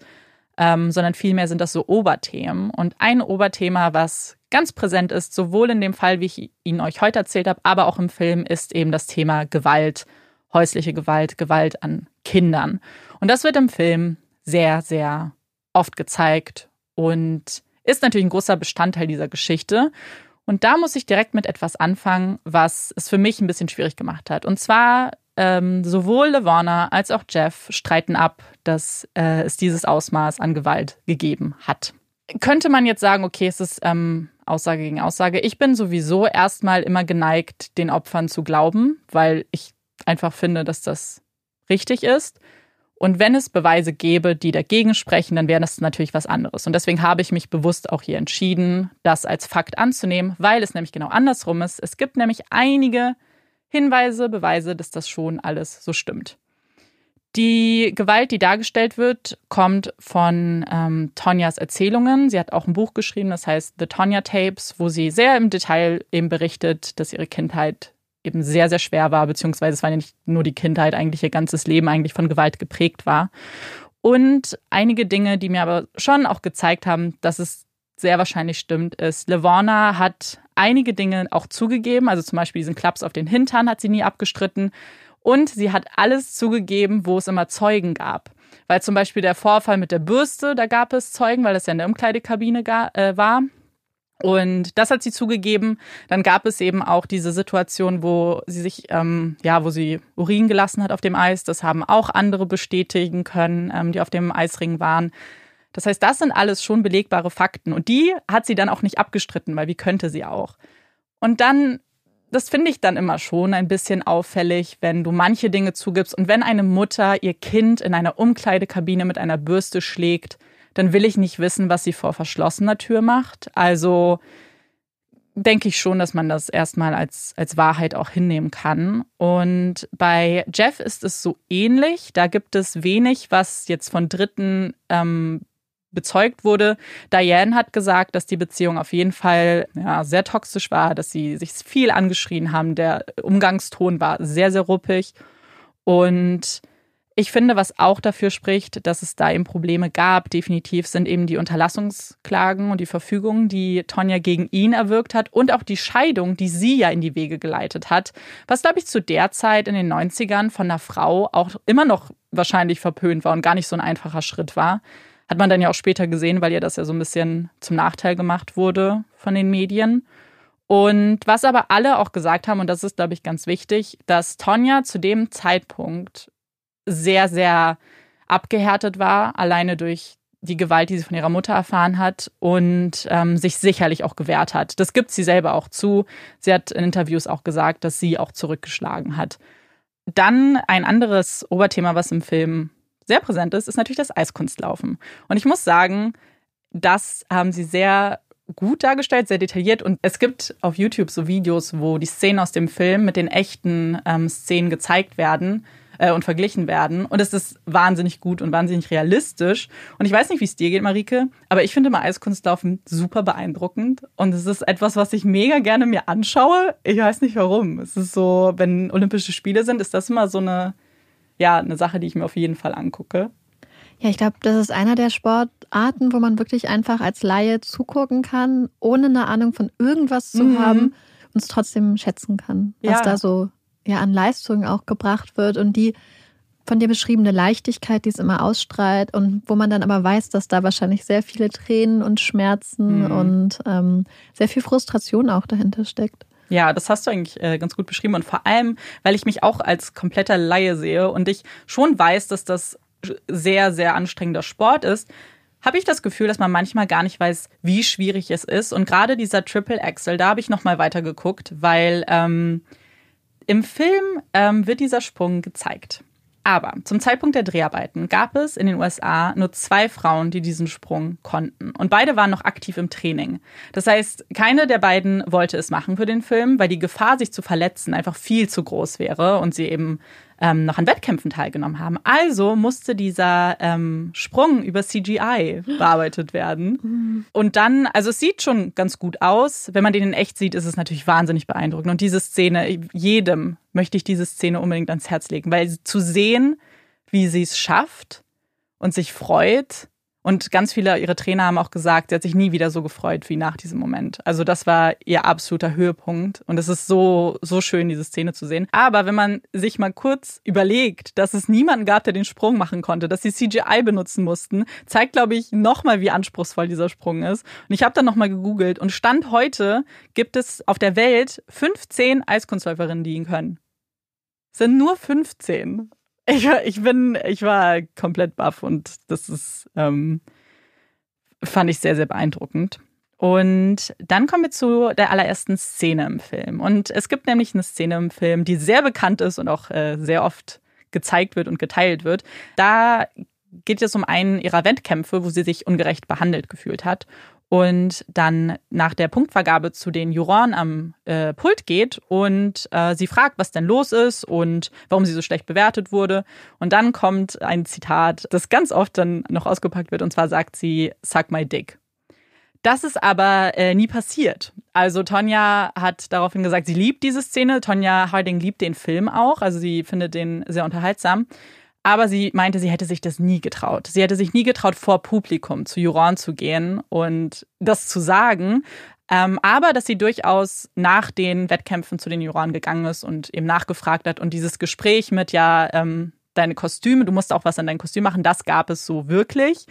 sondern vielmehr sind das so Oberthemen. Und ein Oberthema, was ganz präsent ist, sowohl in dem Fall, wie ich ihn euch heute erzählt habe, aber auch im Film, ist eben das Thema Gewalt, häusliche Gewalt, Gewalt an Kindern. Und das wird im Film sehr, sehr oft gezeigt und ist natürlich ein großer Bestandteil dieser Geschichte. Und da muss ich direkt mit etwas anfangen, was es für mich ein bisschen schwierig gemacht hat. Und zwar sowohl LaVona als auch Jeff streiten ab, dass es dieses Ausmaß an Gewalt gegeben hat. Könnte man jetzt sagen, okay, es ist Aussage gegen Aussage. Ich bin sowieso erstmal immer geneigt, den Opfern zu glauben, weil ich einfach finde, dass das richtig ist. Und wenn es Beweise gäbe, die dagegen sprechen, dann wäre das natürlich was anderes. Und deswegen habe ich mich bewusst auch hier entschieden, das als Fakt anzunehmen, weil es nämlich genau andersrum ist. Es gibt nämlich einige Hinweise, Beweise, dass das schon alles so stimmt. Die Gewalt, die dargestellt wird, kommt von Tonyas Erzählungen. Sie hat auch ein Buch geschrieben, das heißt The Tonya Tapes, wo sie sehr im Detail eben berichtet, dass ihre Kindheit eben sehr, sehr schwer war, beziehungsweise es war ja nicht nur die Kindheit, eigentlich ihr ganzes Leben eigentlich von Gewalt geprägt war. Und einige Dinge, die mir aber schon auch gezeigt haben, dass es sehr wahrscheinlich stimmt, ist, LaVona hat einige Dinge auch zugegeben, also zum Beispiel diesen Klaps auf den Hintern hat sie nie abgestritten und sie hat alles zugegeben, wo es immer Zeugen gab. Weil zum Beispiel der Vorfall mit der Bürste, da gab es Zeugen, weil das ja in der Umkleidekabine war. Und das hat sie zugegeben. Dann gab es eben auch diese Situation, wo sie sich, wo sie Urin gelassen hat auf dem Eis. Das haben auch andere bestätigen können, die auf dem Eisring waren. Das heißt, das sind alles schon belegbare Fakten. Und die hat sie dann auch nicht abgestritten, weil wie könnte sie auch? Und dann, das finde ich dann immer schon ein bisschen auffällig, wenn du manche Dinge zugibst. Und wenn eine Mutter ihr Kind in einer Umkleidekabine mit einer Bürste schlägt, dann will ich nicht wissen, was sie vor verschlossener Tür macht. Also denke ich schon, dass man das erstmal als Wahrheit auch hinnehmen kann. Und bei Jeff ist es so ähnlich. Da gibt es wenig, was jetzt von Dritten bezeugt wurde. Diane hat gesagt, dass die Beziehung auf jeden Fall sehr toxisch war, dass sie sich viel angeschrien haben. Der Umgangston war sehr, sehr ruppig. Und ich finde, was auch dafür spricht, dass es da eben Probleme gab, definitiv sind eben die Unterlassungsklagen und die Verfügungen, die Tonya gegen ihn erwirkt hat und auch die Scheidung, die sie ja in die Wege geleitet hat, was, glaube ich, zu der Zeit in den 90ern von einer Frau auch immer noch wahrscheinlich verpönt war und gar nicht so ein einfacher Schritt war. Hat man dann ja auch später gesehen, weil ihr das ja so ein bisschen zum Nachteil gemacht wurde von den Medien. Und was aber alle auch gesagt haben, und das ist, glaube ich, ganz wichtig, dass Tonya zu dem Zeitpunkt sehr, sehr abgehärtet war, alleine durch die Gewalt, die sie von ihrer Mutter erfahren hat und sich sicherlich auch gewehrt hat. Das gibt sie selber auch zu. Sie hat in Interviews auch gesagt, dass sie auch zurückgeschlagen hat. Dann ein anderes Oberthema, was im Film sehr präsent ist, ist natürlich das Eiskunstlaufen. Und ich muss sagen, das haben sie sehr gut dargestellt, sehr detailliert. Und es gibt auf YouTube so Videos, wo die Szenen aus dem Film mit den echten Szenen gezeigt werden und verglichen werden. Und es ist wahnsinnig gut und wahnsinnig realistisch. Und ich weiß nicht, wie es dir geht, Marike, aber ich finde mal Eiskunstlaufen super beeindruckend. Und es ist etwas, was ich mega gerne mir anschaue. Ich weiß nicht, warum. Es ist so, wenn Olympische Spiele sind, ist das immer so eine Sache, die ich mir auf jeden Fall angucke. Ja, ich glaube, das ist einer der Sportarten, wo man wirklich einfach als Laie zugucken kann, ohne eine Ahnung von irgendwas zu haben und es trotzdem schätzen kann, was da so an Leistungen auch gebracht wird und die von dir beschriebene Leichtigkeit, die es immer ausstrahlt und wo man dann aber weiß, dass da wahrscheinlich sehr viele Tränen und Schmerzen und sehr viel Frustration auch dahinter steckt. Ja, das hast du eigentlich ganz gut beschrieben und vor allem, weil ich mich auch als kompletter Laie sehe und ich schon weiß, dass das sehr, sehr anstrengender Sport ist, habe ich das Gefühl, dass man manchmal gar nicht weiß, wie schwierig es ist und gerade dieser Triple Axel, da habe ich nochmal weitergeguckt, weil im Film wird dieser Sprung gezeigt. Aber zum Zeitpunkt der Dreharbeiten gab es in den USA nur 2 Frauen, die diesen Sprung konnten. Und beide waren noch aktiv im Training. Das heißt, keine der beiden wollte es machen für den Film, weil die Gefahr, sich zu verletzen, einfach viel zu groß wäre und sie eben noch an Wettkämpfen teilgenommen haben. Also musste dieser Sprung über CGI bearbeitet werden. Und dann, also es sieht schon ganz gut aus. Wenn man den in echt sieht, ist es natürlich wahnsinnig beeindruckend. Und diese Szene, jedem möchte ich diese Szene unbedingt ans Herz legen. Weil zu sehen, wie sie es schafft und sich freut Und ganz viele ihrer Trainer haben auch gesagt, sie hat sich nie wieder so gefreut wie nach diesem Moment. Also das war ihr absoluter Höhepunkt. Und es ist so schön, diese Szene zu sehen. Aber wenn man sich mal kurz überlegt, dass es niemanden gab, der den Sprung machen konnte, dass sie CGI benutzen mussten, zeigt, glaube ich, nochmal, wie anspruchsvoll dieser Sprung ist. Und ich habe dann nochmal gegoogelt. Und Stand heute gibt es auf der Welt 15 Eiskunstläuferinnen, die ihn können. Es sind nur 15. Ich war komplett baff und das ist, fand ich sehr, sehr beeindruckend. Und dann kommen wir zu der allerersten Szene im Film. Und es gibt nämlich eine Szene im Film, die sehr bekannt ist und auch sehr oft gezeigt wird und geteilt wird. Da geht es um einen ihrer Wettkämpfe, wo sie sich ungerecht behandelt gefühlt hat. Und dann nach der Punktvergabe zu den Juroren am Pult geht und sie fragt, was denn los ist und warum sie so schlecht bewertet wurde. Und dann kommt ein Zitat, das ganz oft dann noch ausgepackt wird, und zwar sagt sie, "Suck my dick." Das ist aber nie passiert. Also Tonya hat daraufhin gesagt, sie liebt diese Szene. Tonya Harding liebt den Film auch, also sie findet den sehr unterhaltsam. Aber sie meinte, sie hätte sich das nie getraut. Sie hätte sich nie getraut, vor Publikum zu Juroren zu gehen und das zu sagen. Aber dass sie durchaus nach den Wettkämpfen zu den Juroren gegangen ist und eben nachgefragt hat. Und dieses Gespräch mit, deine Kostüme, du musst auch was an deinem Kostüm machen, das gab es so wirklich.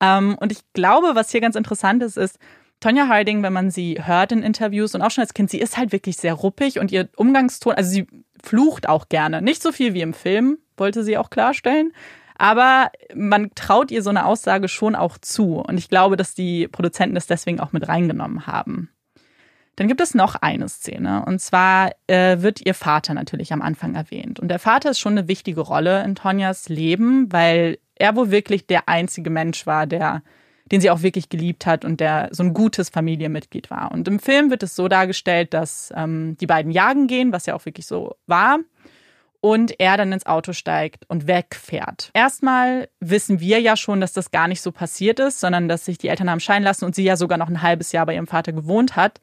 Und ich glaube, was hier ganz interessant ist, Tonya Harding, wenn man sie hört in Interviews und auch schon als Kind, sie ist halt wirklich sehr ruppig und ihr Umgangston, also sie flucht auch gerne. Nicht so viel wie im Film, wollte sie auch klarstellen. Aber man traut ihr so eine Aussage schon auch zu. Und ich glaube, dass die Produzenten das deswegen auch mit reingenommen haben. Dann gibt es noch eine Szene. Und zwar wird ihr Vater natürlich am Anfang erwähnt. Und der Vater ist schon eine wichtige Rolle in Tonyas Leben, weil er wohl wirklich der einzige Mensch war, den sie auch wirklich geliebt hat und der so ein gutes Familienmitglied war. Und im Film wird es so dargestellt, dass die beiden jagen gehen, was ja auch wirklich so war, und er dann ins Auto steigt und wegfährt. Erstmal wissen wir ja schon, dass das gar nicht so passiert ist, sondern dass sich die Eltern haben scheiden lassen und sie ja sogar noch ein halbes Jahr bei ihrem Vater gewohnt hat.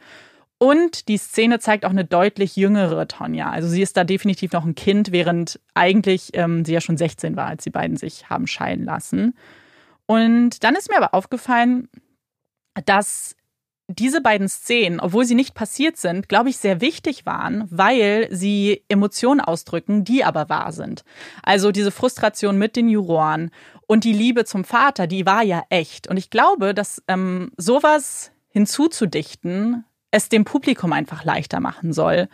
Und die Szene zeigt auch eine deutlich jüngere Tonya. Also sie ist da definitiv noch ein Kind, während eigentlich sie ja schon 16 war, als die beiden sich haben scheiden lassen. Und dann ist mir aber aufgefallen, dass diese beiden Szenen, obwohl sie nicht passiert sind, glaube ich, sehr wichtig waren, weil sie Emotionen ausdrücken, die aber wahr sind. Also diese Frustration mit den Juroren und die Liebe zum Vater, die war ja echt. Und ich glaube, dass sowas hinzuzudichten, es dem Publikum einfach leichter machen soll,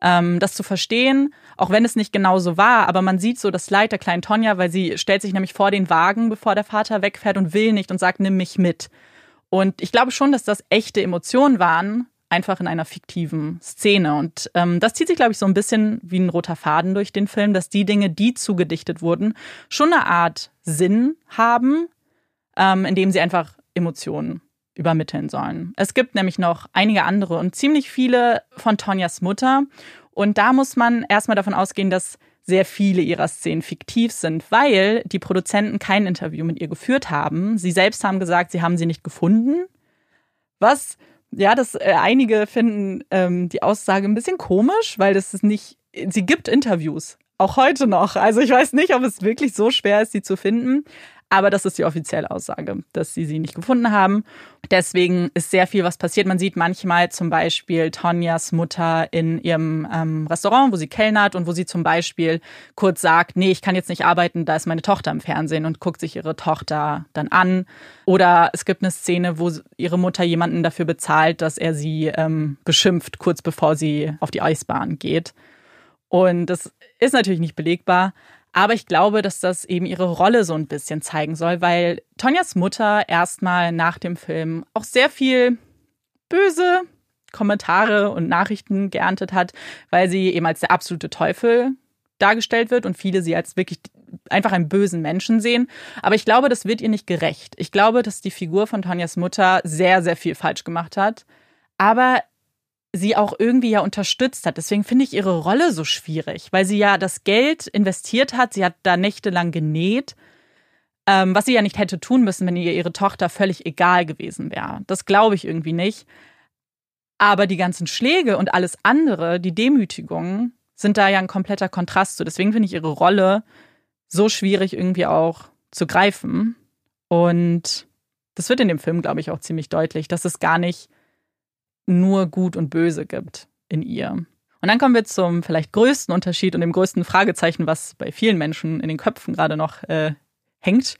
das zu verstehen, auch wenn es nicht genau so war, aber man sieht so das Leid der kleinen Tonya, weil sie stellt sich nämlich vor den Wagen, bevor der Vater wegfährt, und will nicht und sagt, nimm mich mit. Und ich glaube schon, dass das echte Emotionen waren, einfach in einer fiktiven Szene. Und das zieht sich, glaube ich, so ein bisschen wie ein roter Faden durch den Film, dass die Dinge, die zugedichtet wurden, schon eine Art Sinn haben, indem sie einfach Emotionen übermitteln sollen. Es gibt nämlich noch einige andere und ziemlich viele von Tonyas Mutter. Und da muss man erstmal davon ausgehen, dass sehr viele ihrer Szenen fiktiv sind, weil die Produzenten kein Interview mit ihr geführt haben. Sie selbst haben gesagt, sie haben sie nicht gefunden. Was, ja, das einige finden die Aussage ein bisschen komisch, weil das ist nicht, sie gibt Interviews, auch heute noch. Also ich weiß nicht, ob es wirklich so schwer ist, sie zu finden. Aber das ist die offizielle Aussage, dass sie nicht gefunden haben. Deswegen ist sehr viel, was passiert. Man sieht manchmal zum Beispiel Tonyas Mutter in ihrem Restaurant, wo sie kellnert und wo sie zum Beispiel kurz sagt, nee, ich kann jetzt nicht arbeiten, da ist meine Tochter im Fernsehen, und guckt sich ihre Tochter dann an. Oder es gibt eine Szene, wo ihre Mutter jemanden dafür bezahlt, dass er sie beschimpft, kurz bevor sie auf die Eisbahn geht. Und das ist natürlich nicht belegbar. Aber ich glaube, dass das eben ihre Rolle so ein bisschen zeigen soll, weil Tonyas Mutter erstmal nach dem Film auch sehr viel böse Kommentare und Nachrichten geerntet hat, weil sie eben als der absolute Teufel dargestellt wird und viele sie als wirklich einfach einen bösen Menschen sehen. Aber ich glaube, das wird ihr nicht gerecht. Ich glaube, dass die Figur von Tonyas Mutter sehr, sehr viel falsch gemacht hat, aber sie auch irgendwie ja unterstützt hat. Deswegen finde ich ihre Rolle so schwierig, weil sie ja das Geld investiert hat. Sie hat da nächtelang genäht, was sie ja nicht hätte tun müssen, wenn ihr ihre Tochter völlig egal gewesen wäre. Das glaube ich irgendwie nicht. Aber die ganzen Schläge und alles andere, die Demütigungen, sind da ja ein kompletter Kontrast zu. Deswegen finde ich ihre Rolle so schwierig irgendwie auch zu greifen. Und das wird in dem Film, glaube ich, auch ziemlich deutlich, dass es gar nicht nur Gut und Böse gibt in ihr. Und dann kommen wir zum vielleicht größten Unterschied und dem größten Fragezeichen, was bei vielen Menschen in den Köpfen gerade noch hängt,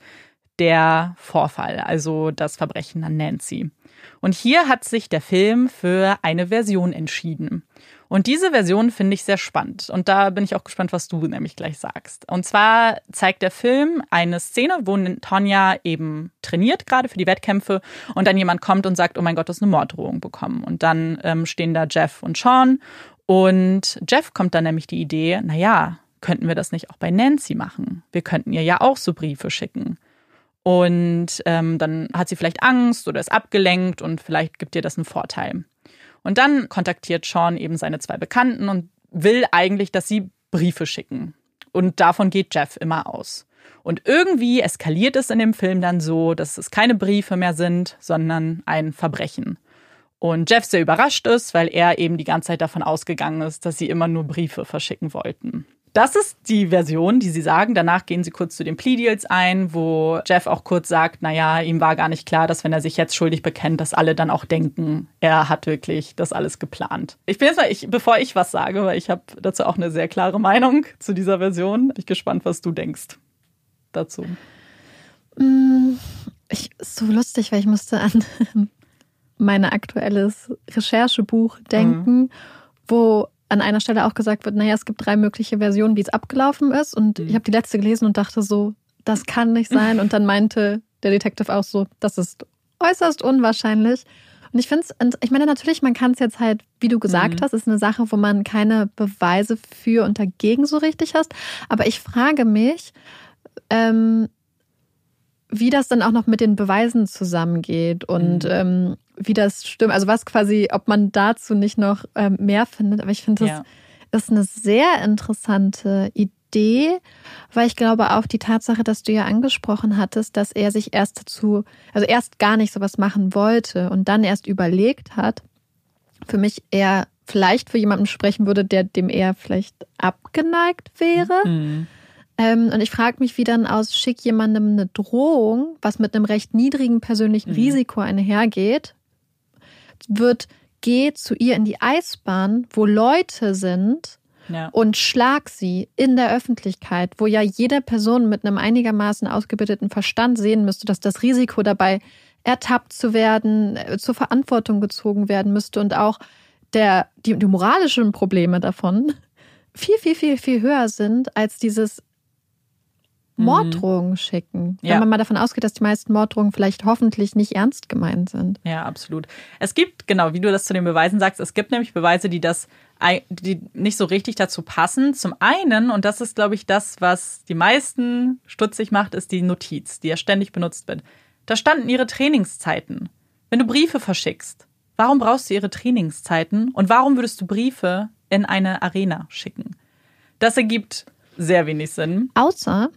der Vorfall, also das Verbrechen an Nancy. Und hier hat sich der Film für eine Version entschieden. Und diese Version finde ich sehr spannend. Und da bin ich auch gespannt, was du nämlich gleich sagst. Und zwar zeigt der Film eine Szene, wo Tonya eben trainiert, gerade für die Wettkämpfe. Und dann jemand kommt und sagt, oh mein Gott, du hast eine Morddrohung bekommen. Und dann stehen da Jeff und Shawn. Und Jeff kommt dann nämlich die Idee, naja, könnten wir das nicht auch bei Nancy machen? Wir könnten ihr ja auch so Briefe schicken. Und dann hat sie vielleicht Angst oder ist abgelenkt und vielleicht gibt ihr das einen Vorteil. Und dann kontaktiert Shawn eben seine zwei Bekannten und will eigentlich, dass sie Briefe schicken. Und davon geht Jeff immer aus. Und irgendwie eskaliert es in dem Film dann so, dass es keine Briefe mehr sind, sondern ein Verbrechen. Und Jeff sehr überrascht ist, weil er eben die ganze Zeit davon ausgegangen ist, dass sie immer nur Briefe verschicken wollten. Das ist die Version, die sie sagen. Danach gehen sie kurz zu den Plea-Deals ein, wo Jeff auch kurz sagt, naja, ihm war gar nicht klar, dass wenn er sich jetzt schuldig bekennt, dass alle dann auch denken, er hat wirklich das alles geplant. Ich bin jetzt mal, bevor ich was sage, weil ich habe dazu auch eine sehr klare Meinung zu dieser Version, bin ich gespannt, was du denkst dazu. Ist so lustig, weil ich musste an mein aktuelles Recherchebuch denken, wo an einer Stelle auch gesagt wird, naja, es gibt 3 mögliche Versionen, wie es abgelaufen ist. Und ich habe die letzte gelesen und dachte so, das kann nicht sein. Und dann meinte der Detective auch so, das ist äußerst unwahrscheinlich. Und ich finde es, ich meine natürlich, man kann es jetzt halt, wie du gesagt hast, ist eine Sache, wo man keine Beweise für und dagegen so richtig hast. Aber ich frage mich, wie das dann auch noch mit den Beweisen zusammengeht und wie das stimmt, also was quasi, ob man dazu nicht noch mehr findet. Aber ich finde, das ist eine sehr interessante Idee, weil ich glaube auch die Tatsache, dass du ja angesprochen hattest, dass er sich erst dazu, also erst gar nicht sowas machen wollte und dann erst überlegt hat, für mich eher vielleicht für jemanden sprechen würde, der dem eher vielleicht abgeneigt wäre. Und ich frage mich, wie dann aus schick jemandem eine Drohung, was mit einem recht niedrigen persönlichen Risiko einhergeht, wird, geh zu ihr in die Eisbahn, wo Leute sind und schlag sie in der Öffentlichkeit, wo ja jede Person mit einem einigermaßen ausgebildeten Verstand sehen müsste, dass das Risiko dabei, ertappt zu werden, zur Verantwortung gezogen werden müsste und auch die moralischen Probleme davon viel, viel, viel, viel höher sind als dieses Morddrohungen schicken. Wenn man mal davon ausgeht, dass die meisten Morddrohungen vielleicht hoffentlich nicht ernst gemeint sind. Ja, absolut. Es gibt, genau, wie du das zu den Beweisen sagst, es gibt nämlich Beweise, die nicht so richtig dazu passen. Zum einen, und das ist, glaube ich, das, was die meisten stutzig macht, ist die Notiz, die ja ständig benutzt wird. Da standen ihre Trainingszeiten. Wenn du Briefe verschickst, warum brauchst du ihre Trainingszeiten und warum würdest du Briefe in eine Arena schicken? Das ergibt sehr wenig Sinn. Außer...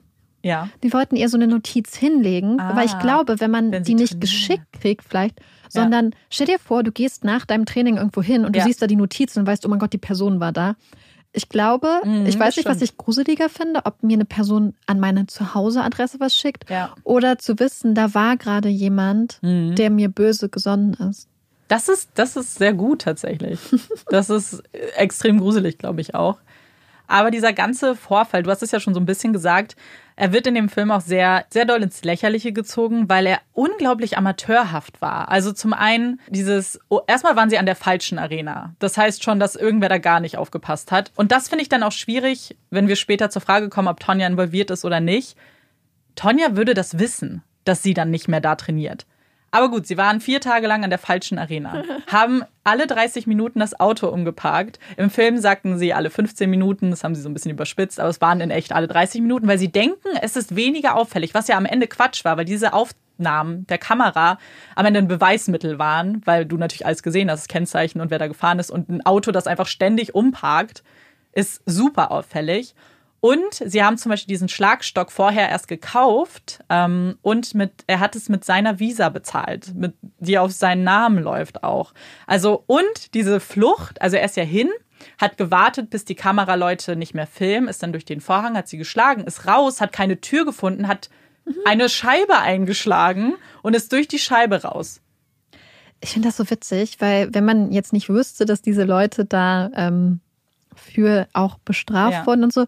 Ja. Die wollten ihr so eine Notiz hinlegen, aber ich glaube, wenn die nicht geschickt kriegt vielleicht, sondern stell dir vor, du gehst nach deinem Training irgendwo hin und du siehst da die Notiz und weißt, oh mein Gott, die Person war da. Ich glaube, ich weiß nicht, was ich gruseliger finde, ob mir eine Person an meine Zuhauseadresse was schickt oder zu wissen, da war gerade jemand, der mir böse gesonnen ist. Das ist sehr gut tatsächlich. Das ist extrem gruselig, glaube ich auch. Aber dieser ganze Vorfall, du hast es ja schon so ein bisschen gesagt, er wird in dem Film auch sehr, sehr doll ins Lächerliche gezogen, weil er unglaublich amateurhaft war. Also zum einen erstmal waren sie an der falschen Arena. Das heißt schon, dass irgendwer da gar nicht aufgepasst hat. Und das finde ich dann auch schwierig, wenn wir später zur Frage kommen, ob Tonya involviert ist oder nicht. Tonya würde das wissen, dass sie dann nicht mehr da trainiert. Aber gut, sie waren 4 Tage lang an der falschen Arena, haben alle 30 Minuten das Auto umgeparkt. Im Film sagten sie alle 15 Minuten, das haben sie so ein bisschen überspitzt, aber es waren in echt alle 30 Minuten, weil sie denken, es ist weniger auffällig, was ja am Ende Quatsch war, weil diese Aufnahmen der Kamera am Ende ein Beweismittel waren, weil du natürlich alles gesehen hast, das Kennzeichen und wer da gefahren ist und ein Auto, das einfach ständig umparkt, ist super auffällig. Und sie haben zum Beispiel diesen Schlagstock vorher erst gekauft und er hat es mit seiner Visa bezahlt, die auf seinen Namen läuft auch. Also und diese Flucht, also er ist ja hin, hat gewartet, bis die Kameraleute nicht mehr filmen, ist dann durch den Vorhang, hat sie geschlagen, ist raus, hat keine Tür gefunden, hat eine Scheibe eingeschlagen und ist durch die Scheibe raus. Ich finde das so witzig, weil wenn man jetzt nicht wüsste, dass diese Leute da für auch bestraft wurden und so,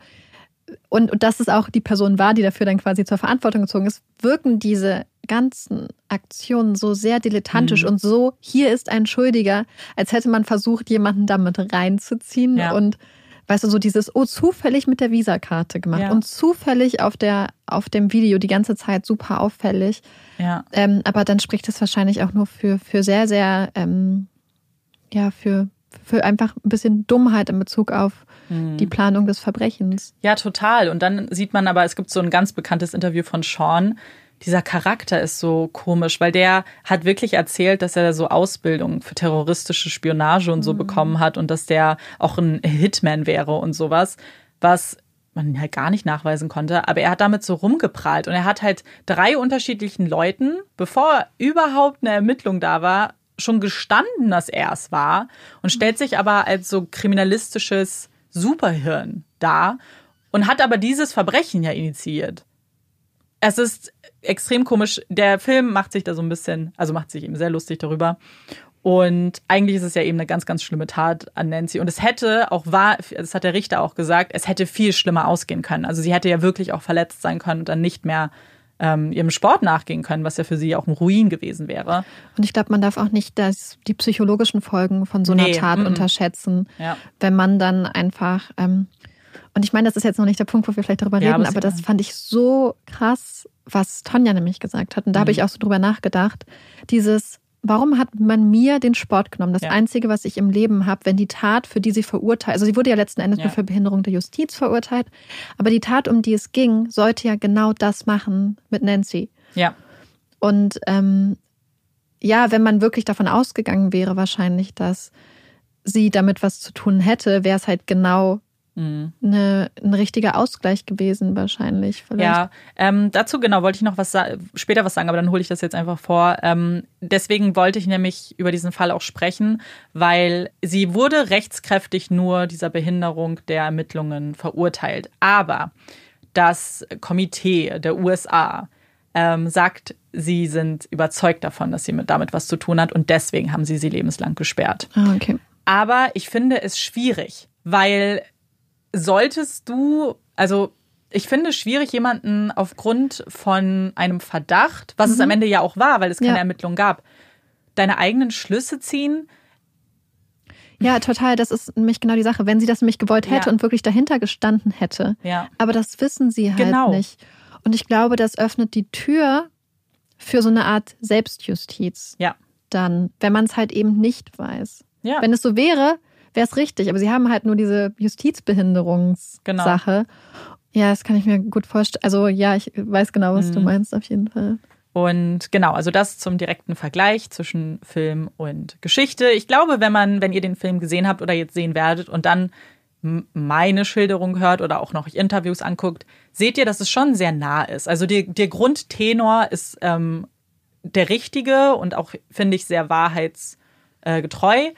und dass es auch die Person war, die dafür dann quasi zur Verantwortung gezogen ist, wirken diese ganzen Aktionen so sehr dilettantisch und so, hier ist ein Schuldiger, als hätte man versucht, jemanden damit reinzuziehen und weißt du, so dieses, oh, zufällig mit der Visakarte gemacht und zufällig auf dem Video die ganze Zeit super auffällig. Ja. Aber dann spricht das wahrscheinlich auch nur für sehr, sehr, für einfach ein bisschen Dummheit in Bezug auf die Planung des Verbrechens. Ja, total. Und dann sieht man aber, es gibt so ein ganz bekanntes Interview von Shawn. Dieser Charakter ist so komisch, weil der hat wirklich erzählt, dass er so Ausbildung für terroristische Spionage und so bekommen hat und dass der auch ein Hitman wäre und sowas, was man halt gar nicht nachweisen konnte. Aber er hat damit so rumgeprahlt und er hat halt 3 unterschiedlichen Leuten, bevor überhaupt eine Ermittlung da war, schon gestanden, dass er es war und stellt sich aber als so kriminalistisches Superhirn dar und hat aber dieses Verbrechen ja initiiert. Es ist extrem komisch. Der Film macht sich da so ein bisschen, also macht sich eben sehr lustig darüber. Und eigentlich ist es ja eben eine ganz, ganz schlimme Tat an Nancy. Und es hätte auch das hat der Richter auch gesagt, es hätte viel schlimmer ausgehen können. Also sie hätte ja wirklich auch verletzt sein können und dann nicht mehr ihrem Sport nachgehen können, was ja für sie auch ein Ruin gewesen wäre. Und ich glaube, man darf auch nicht die psychologischen Folgen von so einer Tat unterschätzen, wenn man dann einfach... und ich meine, das ist jetzt noch nicht der Punkt, wo wir vielleicht darüber reden, aber das fand ich so krass, was Tonya nämlich gesagt hat. Und da habe ich auch so drüber nachgedacht. Dieses, warum hat man mir den Sport genommen? Das Einzige, was ich im Leben habe, wenn die Tat, für die sie verurteilt, also sie wurde ja letzten Endes nur für Behinderung der Justiz verurteilt, aber die Tat, um die es ging, sollte ja genau das machen mit Nancy. Ja. Und wenn man wirklich davon ausgegangen wäre wahrscheinlich, dass sie damit was zu tun hätte, wäre es halt genau... ein richtiger Ausgleich gewesen wahrscheinlich. Vielleicht. Ja, dazu genau wollte ich noch später was sagen, aber dann hole ich das jetzt einfach vor. Deswegen wollte ich nämlich über diesen Fall auch sprechen, weil sie wurde rechtskräftig nur dieser Behinderung der Ermittlungen verurteilt. Aber das Komitee der USA sagt, sie sind überzeugt davon, dass sie damit was zu tun hat und deswegen haben sie lebenslang gesperrt. Ah, okay. Aber ich finde es schwierig, weil... ich finde es schwierig, jemanden aufgrund von einem Verdacht, was es am Ende ja auch war, weil es keine Ermittlung gab, deine eigenen Schlüsse ziehen. Ja, total. Das ist nämlich genau die Sache. Wenn sie das nämlich gewollt hätte und wirklich dahinter gestanden hätte. Ja. Aber das wissen sie halt nicht. Und ich glaube, das öffnet die Tür für so eine Art Selbstjustiz. Ja. Dann, wenn man es halt eben nicht weiß. Ja. Wenn es so wäre... wäre es richtig, aber sie haben halt nur diese Justizbehinderungssache. Genau. Ja, das kann ich mir gut vorstellen. Also ja, ich weiß genau, was du meinst auf jeden Fall. Und genau, also das zum direkten Vergleich zwischen Film und Geschichte. Ich glaube, wenn ihr den Film gesehen habt oder jetzt sehen werdet und dann meine Schilderung hört oder auch noch Interviews anguckt, seht ihr, dass es schon sehr nah ist. Also der Grundtenor ist der richtige und auch, finde ich, sehr wahrheitsgetreu.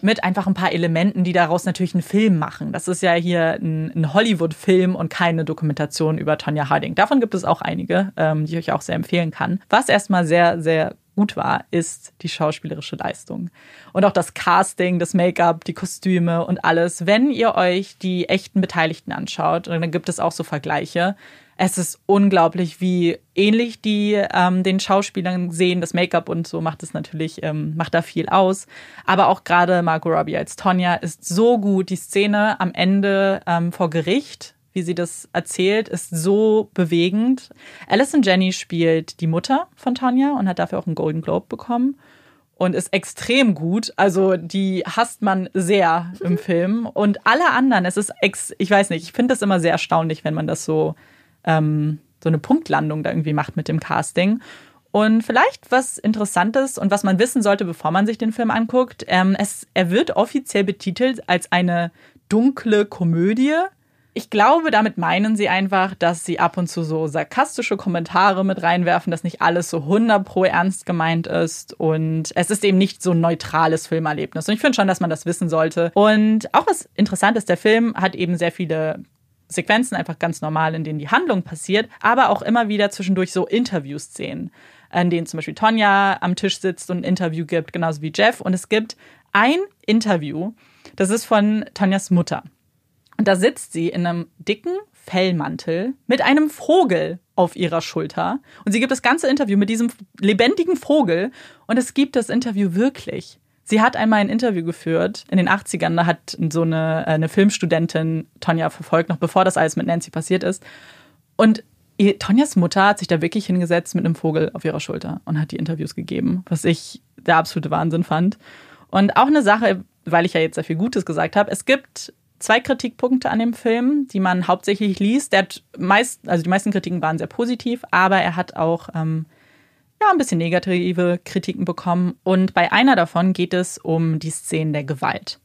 Mit einfach ein paar Elementen, die daraus natürlich einen Film machen. Das ist ja hier ein Hollywood-Film und keine Dokumentation über Tonya Harding. Davon gibt es auch einige, die ich euch auch sehr empfehlen kann. Was erstmal sehr, sehr gut war, ist die schauspielerische Leistung. Und auch das Casting, das Make-up, die Kostüme und alles. Wenn ihr euch die echten Beteiligten anschaut, dann gibt es auch so Vergleiche. Es ist unglaublich, wie ähnlich die den Schauspielern sehen. Das Make-up und so macht es natürlich, macht da viel aus. Aber auch gerade Margot Robbie als Tonya ist so gut. Die Szene am Ende vor Gericht, wie sie das erzählt, ist so bewegend. Allison Janney spielt die Mutter von Tonya und hat dafür auch einen Golden Globe bekommen. Und ist extrem gut. Also die hasst man sehr im Film. Und alle anderen, ich weiß nicht, ich finde das immer sehr erstaunlich, wenn man das so eine Punktlandung da irgendwie macht mit dem Casting. Und vielleicht was Interessantes und was man wissen sollte, bevor man sich den Film anguckt, er wird offiziell betitelt als eine dunkle Komödie. Ich glaube, damit meinen sie einfach, dass sie ab und zu so sarkastische Kommentare mit reinwerfen, dass nicht alles so 100% ernst gemeint ist. Und es ist eben nicht so ein neutrales Filmerlebnis. Und ich finde schon, dass man das wissen sollte. Und auch was Interessantes, der Film hat eben sehr viele Sequenzen einfach ganz normal, in denen die Handlung passiert, aber auch immer wieder zwischendurch so Interview-Szenen, in denen zum Beispiel Tonya am Tisch sitzt und ein Interview gibt, genauso wie Jeff. Und es gibt ein Interview, das ist von Tonyas Mutter. Und da sitzt sie in einem dicken Fellmantel mit einem Vogel auf ihrer Schulter. Und sie gibt das ganze Interview mit diesem lebendigen Vogel. Und es gibt das Interview wirklich. Sie hat einmal ein Interview geführt in den 80ern, da hat so eine Filmstudentin Tonya verfolgt, noch bevor das alles mit Nancy passiert ist. Und Tonyas Mutter hat sich da wirklich hingesetzt mit einem Vogel auf ihrer Schulter und hat die Interviews gegeben, was ich der absolute Wahnsinn fand. Und auch eine Sache, weil ich ja jetzt sehr viel Gutes gesagt habe, es gibt 2 Kritikpunkte an dem Film, die man hauptsächlich liest. Die meisten Kritiken waren sehr positiv, aber er hat auch ein bisschen negative Kritiken bekommen. Und bei einer davon geht es um die Szenen der Gewalt.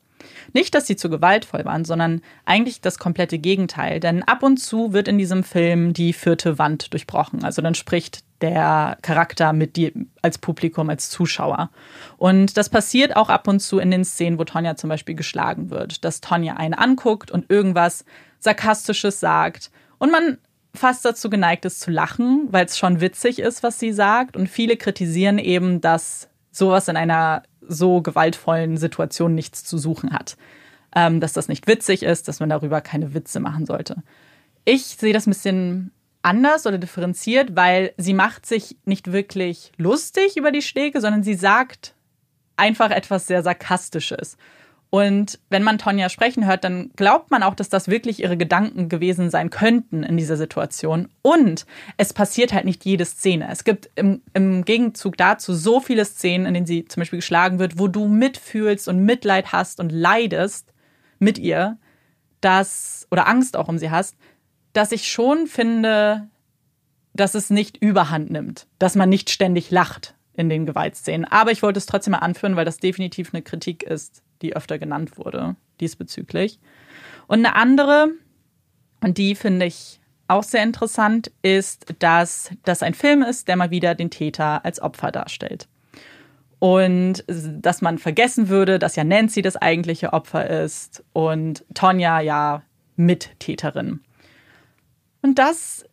Nicht, dass sie zu gewaltvoll waren, sondern eigentlich das komplette Gegenteil. Denn ab und zu wird in diesem Film die 4. Wand durchbrochen. Also dann spricht der Charakter mit dir als Publikum, als Zuschauer. Und das passiert auch ab und zu in den Szenen, wo Tonya zum Beispiel geschlagen wird. Dass Tonya einen anguckt und irgendwas Sarkastisches sagt. Und man fast dazu geneigt ist zu lachen, weil es schon witzig ist, was sie sagt. Und viele kritisieren eben, dass sowas in einer so gewaltvollen Situation nichts zu suchen hat. Dass das nicht witzig ist, dass man darüber keine Witze machen sollte. Ich sehe das ein bisschen anders oder differenziert, weil sie macht sich nicht wirklich lustig über die Schläge, sondern sie sagt einfach etwas sehr Sarkastisches. Und wenn man Tonya sprechen hört, dann glaubt man auch, dass das wirklich ihre Gedanken gewesen sein könnten in dieser Situation. Und es passiert halt nicht jede Szene. Es gibt im Gegenzug dazu so viele Szenen, in denen sie zum Beispiel geschlagen wird, wo du mitfühlst und Mitleid hast und leidest mit ihr, oder Angst auch um sie hast, dass ich schon finde, dass es nicht überhand nimmt, dass man nicht ständig lacht in den Gewaltszenen. Aber ich wollte es trotzdem mal anführen, weil das definitiv eine Kritik ist, die öfter genannt wurde diesbezüglich. Und eine andere, und die finde ich auch sehr interessant, ist, dass das ein Film ist, der mal wieder den Täter als Opfer darstellt. Und dass man vergessen würde, dass ja Nancy das eigentliche Opfer ist und Tonya ja Mittäterin. Und das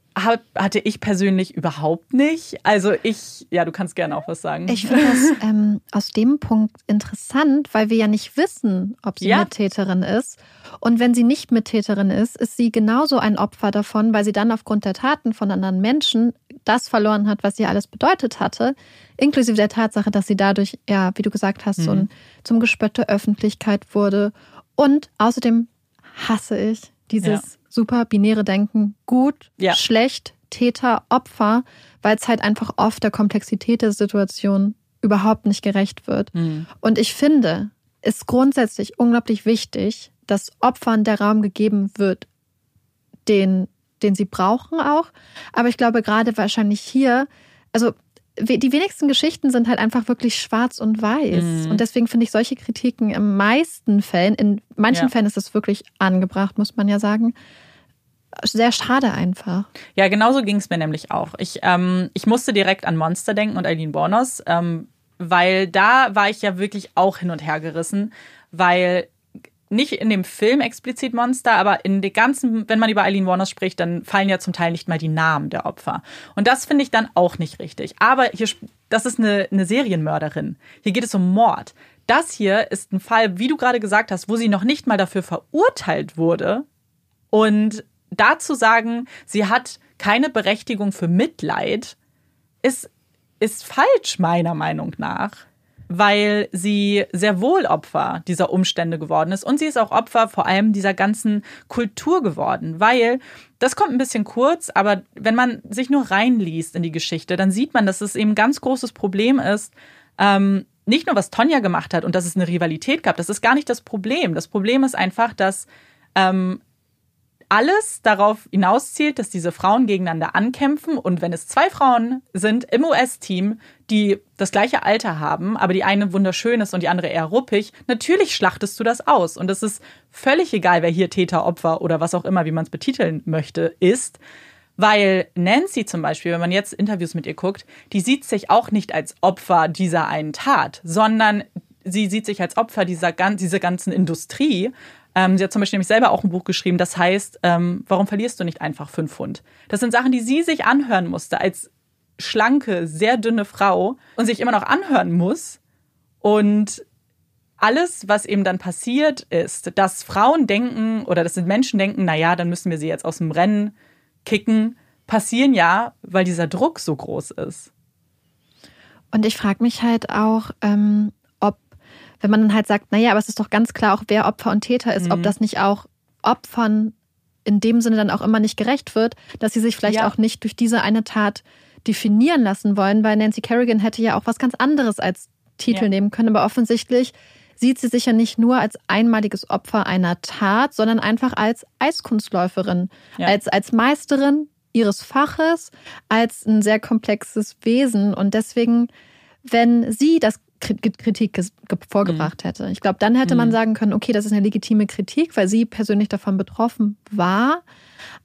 hatte ich persönlich überhaupt nicht. Also du kannst gerne auch was sagen. Ich finde das aus dem Punkt interessant, weil wir ja nicht wissen, ob sie Mittäterin ist. Und wenn sie nicht Mittäterin ist, ist sie genauso ein Opfer davon, weil sie dann aufgrund der Taten von anderen Menschen das verloren hat, was ihr alles bedeutet hatte. Inklusive der Tatsache, dass sie dadurch, ja, wie du gesagt hast, so zum Gespött der Öffentlichkeit wurde. Und außerdem hasse ich dieses super binäre Denken, gut, schlecht, Täter, Opfer, weil es halt einfach oft der Komplexität der Situation überhaupt nicht gerecht wird. Mhm. Und ich finde, es ist grundsätzlich unglaublich wichtig, dass Opfern der Raum gegeben wird, den sie brauchen auch. Aber ich glaube gerade wahrscheinlich hier, also die wenigsten Geschichten sind halt einfach wirklich schwarz und weiß. Mhm. Und deswegen finde ich solche Kritiken in meisten Fällen, in manchen Fällen ist es wirklich angebracht, muss man ja sagen, sehr schade einfach. Ja, genauso ging es mir nämlich auch. Ich musste direkt an Monster denken und Aileen Wuornos, weil da war ich ja wirklich auch hin und her gerissen, weil nicht in dem Film explizit Monster, aber in den ganzen, wenn man über Aileen Wuornos spricht, dann fallen ja zum Teil nicht mal die Namen der Opfer. Und das finde ich dann auch nicht richtig. Aber hier, das ist eine Serienmörderin. Hier geht es um Mord. Das hier ist ein Fall, wie du gerade gesagt hast, wo sie noch nicht mal dafür verurteilt wurde. Und dazu sagen, sie hat keine Berechtigung für Mitleid, ist falsch meiner Meinung nach. Weil sie sehr wohl Opfer dieser Umstände geworden ist. Und sie ist auch Opfer vor allem dieser ganzen Kultur geworden. Weil, das kommt ein bisschen kurz, aber wenn man sich nur reinliest in die Geschichte, dann sieht man, dass es eben ein ganz großes Problem ist, nicht nur was Tonya gemacht hat und dass es eine Rivalität gab, das ist gar nicht das Problem. Das Problem ist einfach, dass alles darauf hinauszielt, dass diese Frauen gegeneinander ankämpfen. Und wenn es 2 Frauen sind im US-Team, die das gleiche Alter haben, aber die eine wunderschön ist und die andere eher ruppig, natürlich schlachtest du das aus. Und es ist völlig egal, wer hier Täter, Opfer oder was auch immer, wie man es betiteln möchte, ist. Weil Nancy zum Beispiel, wenn man jetzt Interviews mit ihr guckt, die sieht sich auch nicht als Opfer dieser einen Tat, sondern sie sieht sich als Opfer dieser ganzen Industrie, Sie hat zum Beispiel nämlich selber auch ein Buch geschrieben, das heißt, warum verlierst du nicht einfach 5 Pfund? Das sind Sachen, die sie sich anhören musste als schlanke, sehr dünne Frau und sich immer noch anhören muss. Und alles, was eben dann passiert ist, dass Frauen denken oder dass Menschen denken, naja, dann müssen wir sie jetzt aus dem Rennen kicken, passieren ja, weil dieser Druck so groß ist. Und ich frage mich halt auch, wenn man dann halt sagt, naja, aber es ist doch ganz klar auch, wer Opfer und Täter ist, ob das nicht auch Opfern in dem Sinne dann auch immer nicht gerecht wird, dass sie sich vielleicht auch nicht durch diese eine Tat definieren lassen wollen, weil Nancy Kerrigan hätte ja auch was ganz anderes als Titel nehmen können, aber offensichtlich sieht sie sich ja nicht nur als einmaliges Opfer einer Tat, sondern einfach als Eiskunstläuferin, als Meisterin ihres Faches, als ein sehr komplexes Wesen. Und deswegen, wenn sie das Kritik vorgebracht hätte. Ich glaube, dann hätte man sagen können, okay, das ist eine legitime Kritik, weil sie persönlich davon betroffen war.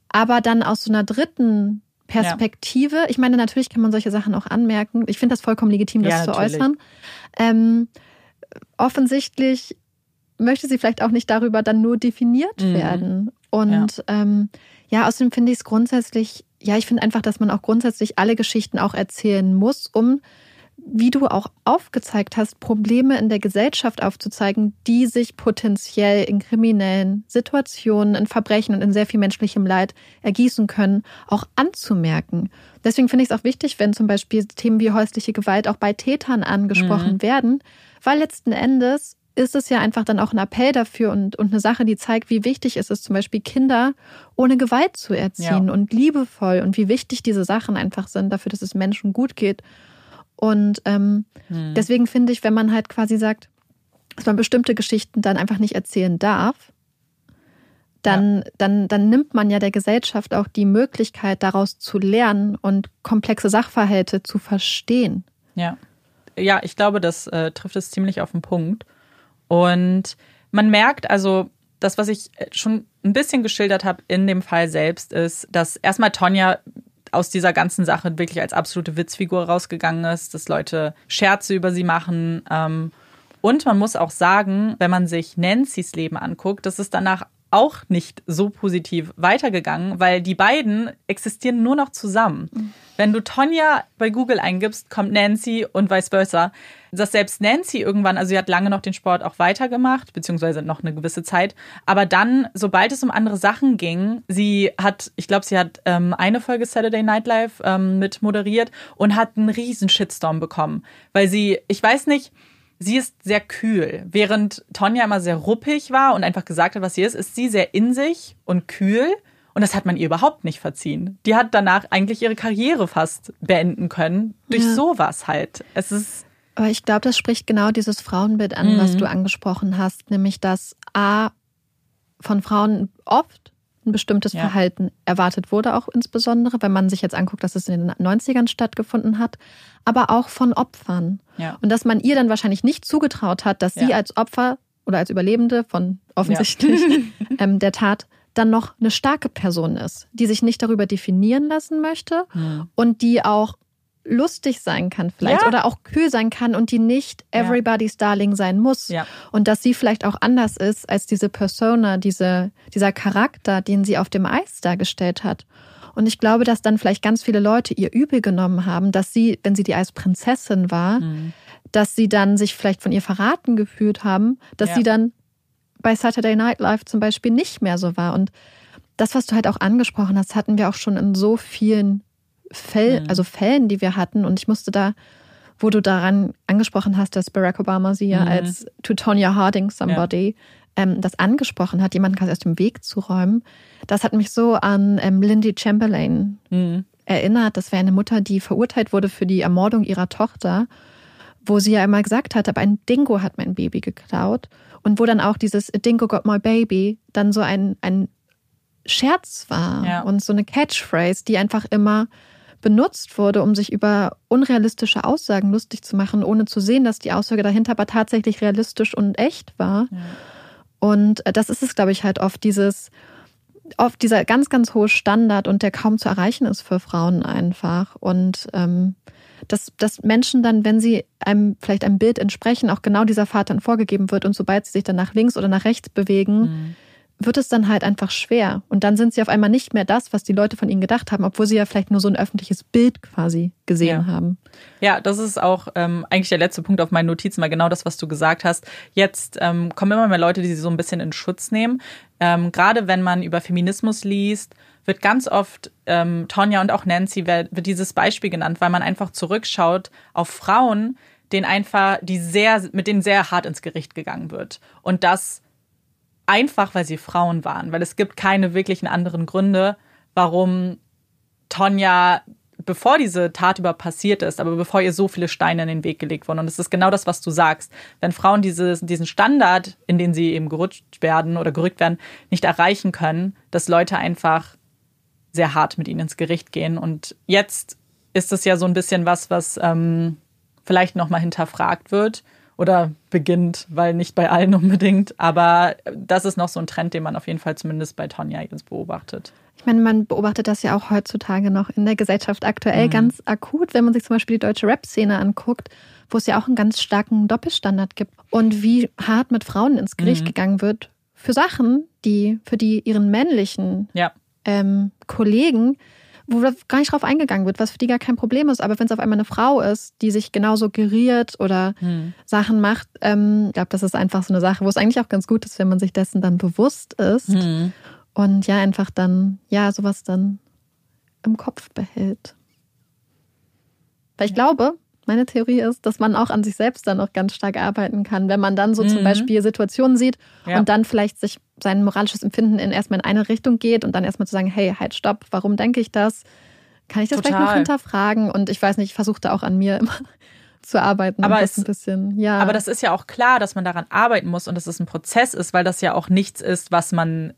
Aber dann aus so einer dritten Perspektive, ich meine, natürlich kann man solche Sachen auch anmerken. Ich finde das vollkommen legitim, das zu äußern. Offensichtlich möchte sie vielleicht auch nicht darüber dann nur definiert werden. Und außerdem finde ich es grundsätzlich, ich finde einfach, dass man auch grundsätzlich alle Geschichten auch erzählen muss, um, wie du auch aufgezeigt hast, Probleme in der Gesellschaft aufzuzeigen, die sich potenziell in kriminellen Situationen, in Verbrechen und in sehr viel menschlichem Leid ergießen können, auch anzumerken. Deswegen finde ich es auch wichtig, wenn zum Beispiel Themen wie häusliche Gewalt auch bei Tätern angesprochen werden, weil letzten Endes ist es ja einfach dann auch ein Appell dafür und eine Sache, die zeigt, wie wichtig es ist, zum Beispiel Kinder ohne Gewalt zu erziehen und liebevoll und wie wichtig diese Sachen einfach sind, dafür, dass es Menschen gut geht. Und deswegen finde ich, wenn man halt quasi sagt, dass man bestimmte Geschichten dann einfach nicht erzählen darf, dann nimmt man ja der Gesellschaft auch die Möglichkeit, daraus zu lernen und komplexe Sachverhalte zu verstehen. Ja, ich glaube, das trifft es ziemlich auf den Punkt. Und man merkt also, das, was ich schon ein bisschen geschildert habe in dem Fall selbst, ist, dass erstmal Tonya aus dieser ganzen Sache wirklich als absolute Witzfigur rausgegangen ist, dass Leute Scherze über sie machen. Und man muss auch sagen, wenn man sich Nancys Leben anguckt, das ist danach auch nicht so positiv weitergegangen, weil die beiden existieren nur noch zusammen. Wenn du Tonya bei Google eingibst, kommt Nancy und vice versa. Dass selbst Nancy irgendwann, also sie hat lange noch den Sport auch weitergemacht, beziehungsweise noch eine gewisse Zeit, aber dann, sobald es um andere Sachen ging, sie hat eine Folge Saturday Night Live mit moderiert und hat einen riesen Shitstorm bekommen, weil sie ist sehr kühl. Während Tonya immer sehr ruppig war und einfach gesagt hat, was sie ist, ist sie sehr in sich und kühl. Und das hat man ihr überhaupt nicht verziehen. Die hat danach eigentlich ihre Karriere fast beenden können. Durch sowas halt. Es ist. Aber ich glaube, das spricht genau dieses Frauenbild an, was du angesprochen hast. Nämlich, dass von Frauen oft ein bestimmtes Verhalten erwartet wurde, auch insbesondere, wenn man sich jetzt anguckt, dass es in den 90ern stattgefunden hat, aber auch von Opfern. Und dass man ihr dann wahrscheinlich nicht zugetraut hat, dass sie als Opfer oder als Überlebende von offensichtlich der Tat dann noch eine starke Person ist, die sich nicht darüber definieren lassen möchte und die auch lustig sein kann vielleicht oder auch kühl sein kann und die nicht everybody's darling sein muss. Und dass sie vielleicht auch anders ist als diese Persona, dieser Charakter, den sie auf dem Eis dargestellt hat. Und ich glaube, dass dann vielleicht ganz viele Leute ihr übel genommen haben, dass sie, wenn sie die Eisprinzessin war, dass sie dann sich vielleicht von ihr verraten gefühlt haben, dass sie dann bei Saturday Night Live zum Beispiel nicht mehr so war. Und das, was du halt auch angesprochen hast, hatten wir auch schon in so vielen Fällen, die wir hatten. Und ich musste da, wo du daran angesprochen hast, dass Barack Obama sie als to Tonya Harding somebody das angesprochen hat, jemanden quasi aus dem Weg zu räumen. Das hat mich so an Lindy Chamberlain erinnert. Das wäre eine Mutter, die verurteilt wurde für die Ermordung ihrer Tochter, wo sie ja einmal gesagt hat, aber ein Dingo hat mein Baby geklaut. Und wo dann auch dieses Dingo got my baby dann so ein Scherz war und so eine Catchphrase, die einfach immer benutzt wurde, um sich über unrealistische Aussagen lustig zu machen, ohne zu sehen, dass die Aussage dahinter aber tatsächlich realistisch und echt war. Und das ist es, glaube ich, halt oft dieser ganz, ganz hohe Standard und der kaum zu erreichen ist für Frauen einfach. Und dass Menschen dann, wenn sie einem vielleicht einem Bild entsprechen, auch genau dieser Pfad dann vorgegeben wird und sobald sie sich dann nach links oder nach rechts bewegen, wird es dann halt einfach schwer. Und dann sind sie auf einmal nicht mehr das, was die Leute von ihnen gedacht haben, obwohl sie ja vielleicht nur so ein öffentliches Bild quasi gesehen haben. Ja, das ist auch eigentlich der letzte Punkt auf meinen Notizen, weil genau das, was du gesagt hast. Jetzt kommen immer mehr Leute, die sie so ein bisschen in Schutz nehmen. Gerade wenn man über Feminismus liest, wird ganz oft Tonya und auch Nancy wird dieses Beispiel genannt, weil man einfach zurückschaut auf Frauen, mit denen sehr hart ins Gericht gegangen wird. Und das einfach, weil sie Frauen waren. Weil es gibt keine wirklichen anderen Gründe, warum Tonya, bevor diese Tat passiert ist, aber bevor ihr so viele Steine in den Weg gelegt wurden. Und es ist genau das, was du sagst. Wenn Frauen diesen Standard, in den sie eben gerückt werden, nicht erreichen können, dass Leute einfach sehr hart mit ihnen ins Gericht gehen. Und jetzt ist es ja so ein bisschen was vielleicht nochmal hinterfragt wird oder beginnt, weil nicht bei allen unbedingt. Aber das ist noch so ein Trend, den man auf jeden Fall zumindest bei Tonya jetzt beobachtet. Ich meine, man beobachtet das ja auch heutzutage noch in der Gesellschaft aktuell ganz akut, wenn man sich zum Beispiel die deutsche Rap-Szene anguckt, wo es ja auch einen ganz starken Doppelstandard gibt. Und wie hart mit Frauen ins Gericht gegangen wird für Sachen, für die ihren männlichen Kollegen, wo gar nicht drauf eingegangen wird, was für die gar kein Problem ist. Aber wenn es auf einmal eine Frau ist, die sich genauso geriert oder Sachen macht, ich glaube, das ist einfach so eine Sache, wo es eigentlich auch ganz gut ist, wenn man sich dessen dann bewusst ist und ja einfach dann, sowas dann im Kopf behält. Weil ich glaube, meine Theorie ist, dass man auch an sich selbst dann auch ganz stark arbeiten kann, wenn man dann so zum Beispiel Situationen sieht und dann vielleicht sich sein moralisches Empfinden erstmal in eine Richtung geht und dann erstmal zu sagen, hey, halt, stopp, warum denke ich das? Kann ich das vielleicht noch hinterfragen? Und ich weiß nicht, ich versuchte auch an mir immer zu arbeiten. Aber das ein bisschen, aber das ist ja auch klar, dass man daran arbeiten muss und dass es ein Prozess ist, weil das ja auch nichts ist, was man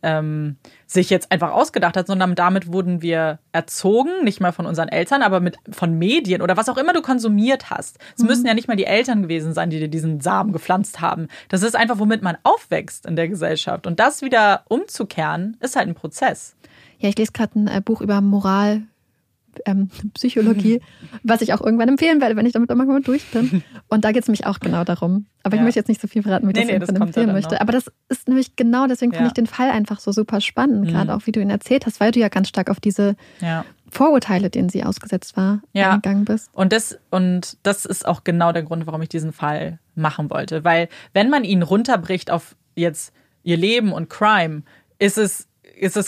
sich jetzt einfach ausgedacht hat, sondern damit wurden wir erzogen, nicht mal von unseren Eltern, aber von Medien oder was auch immer du konsumiert hast. Es müssen ja nicht mal die Eltern gewesen sein, die dir diesen Samen gepflanzt haben. Das ist einfach, womit man aufwächst in der Gesellschaft. Und das wieder umzukehren, ist halt ein Prozess. Ja, ich lese gerade ein Buch über Moral, Psychologie, was ich auch irgendwann empfehlen werde, wenn ich damit irgendwann durch bin. Und da geht es mich auch genau darum. Aber ich möchte jetzt nicht so viel verraten, wie ich das empfehlen möchte. Aber das ist nämlich genau, deswegen fand ich den Fall einfach so super spannend, gerade auch wie du ihn erzählt hast, weil du ja ganz stark auf diese Vorurteile, denen sie ausgesetzt war, eingegangen bist. Und das ist auch genau der Grund, warum ich diesen Fall machen wollte. Weil wenn man ihn runterbricht auf jetzt ihr Leben und Crime, ist es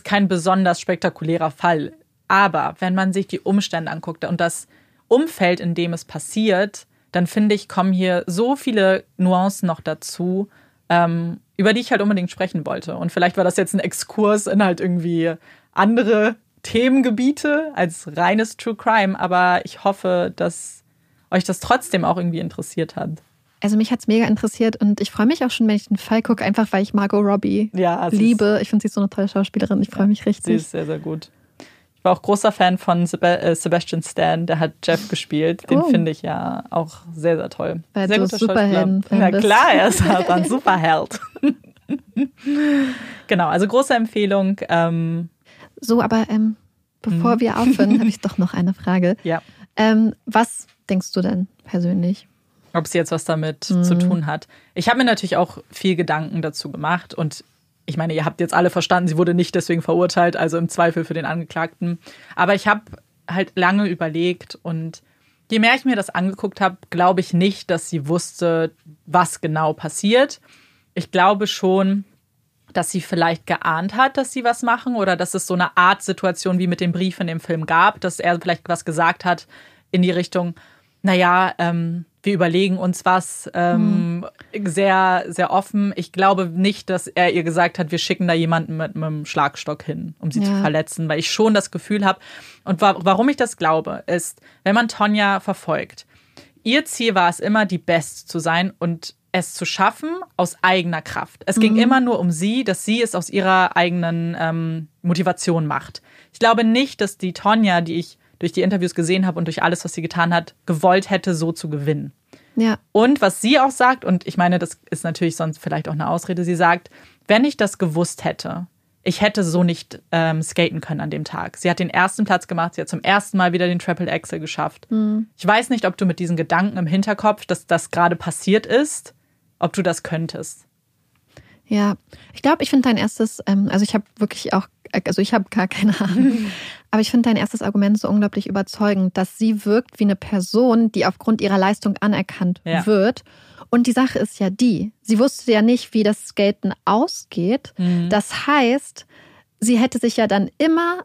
kein besonders spektakulärer Fall. Aber wenn man sich die Umstände anguckt und das Umfeld, in dem es passiert, dann finde ich, kommen hier so viele Nuancen noch dazu, über die ich halt unbedingt sprechen wollte. Und vielleicht war das jetzt ein Exkurs in halt irgendwie andere Themengebiete als reines True Crime. Aber ich hoffe, dass euch das trotzdem auch irgendwie interessiert hat. Also mich hat es mega interessiert und ich freue mich auch schon, wenn ich den Fall gucke, einfach weil ich Margot Robbie liebe. Ich finde, sie ist so eine tolle Schauspielerin. Ich freue mich richtig. Sie ist sehr, sehr gut. Ich war auch großer Fan von Sebastian Stan, der hat Jeff gespielt. Den finde ich ja auch sehr, sehr toll. Weil sehr guter Schauspieler. Ja klar, er ist halt ein Superheld. Genau, also große Empfehlung. Aber bevor wir aufhören, habe ich doch noch eine Frage. Ja. Was denkst du denn persönlich? Ob sie jetzt was damit zu tun hat? Ich habe mir natürlich auch viel Gedanken dazu gemacht und ich meine, ihr habt jetzt alle verstanden, sie wurde nicht deswegen verurteilt, also im Zweifel für den Angeklagten. Aber ich habe halt lange überlegt und je mehr ich mir das angeguckt habe, glaube ich nicht, dass sie wusste, was genau passiert. Ich glaube schon, dass sie vielleicht geahnt hat, dass sie was machen oder dass es so eine Art Situation wie mit dem Brief in dem Film gab, dass er vielleicht was gesagt hat in die Richtung, wir überlegen uns was, sehr, sehr offen. Ich glaube nicht, dass er ihr gesagt hat, wir schicken da jemanden mit einem Schlagstock hin, um sie zu verletzen, weil ich schon das Gefühl habe. Und warum ich das glaube, ist, wenn man Tonya verfolgt, ihr Ziel war es immer, die Beste zu sein und es zu schaffen aus eigener Kraft. Es ging immer nur um sie, dass sie es aus ihrer eigenen Motivation macht. Ich glaube nicht, dass die Tonya, die ich durch die Interviews gesehen habe und durch alles, was sie getan hat, gewollt hätte, so zu gewinnen. Ja. Und was sie auch sagt, und ich meine, das ist natürlich sonst vielleicht auch eine Ausrede, sie sagt, wenn ich das gewusst hätte, ich hätte so nicht skaten können an dem Tag. Sie hat den ersten Platz gemacht, sie hat zum ersten Mal wieder den Triple Axel geschafft. Ich weiß nicht, ob du mit diesen Gedanken im Hinterkopf, dass das gerade passiert ist, ob du das könntest. Ja, ich glaube, ich finde dein erstes, ich habe gar keine Ahnung, aber ich finde dein erstes Argument so unglaublich überzeugend, dass sie wirkt wie eine Person, die aufgrund ihrer Leistung anerkannt wird. Und die Sache ist ja die, sie wusste ja nicht, wie das Skaten ausgeht. Mhm. Das heißt, sie hätte sich ja dann immer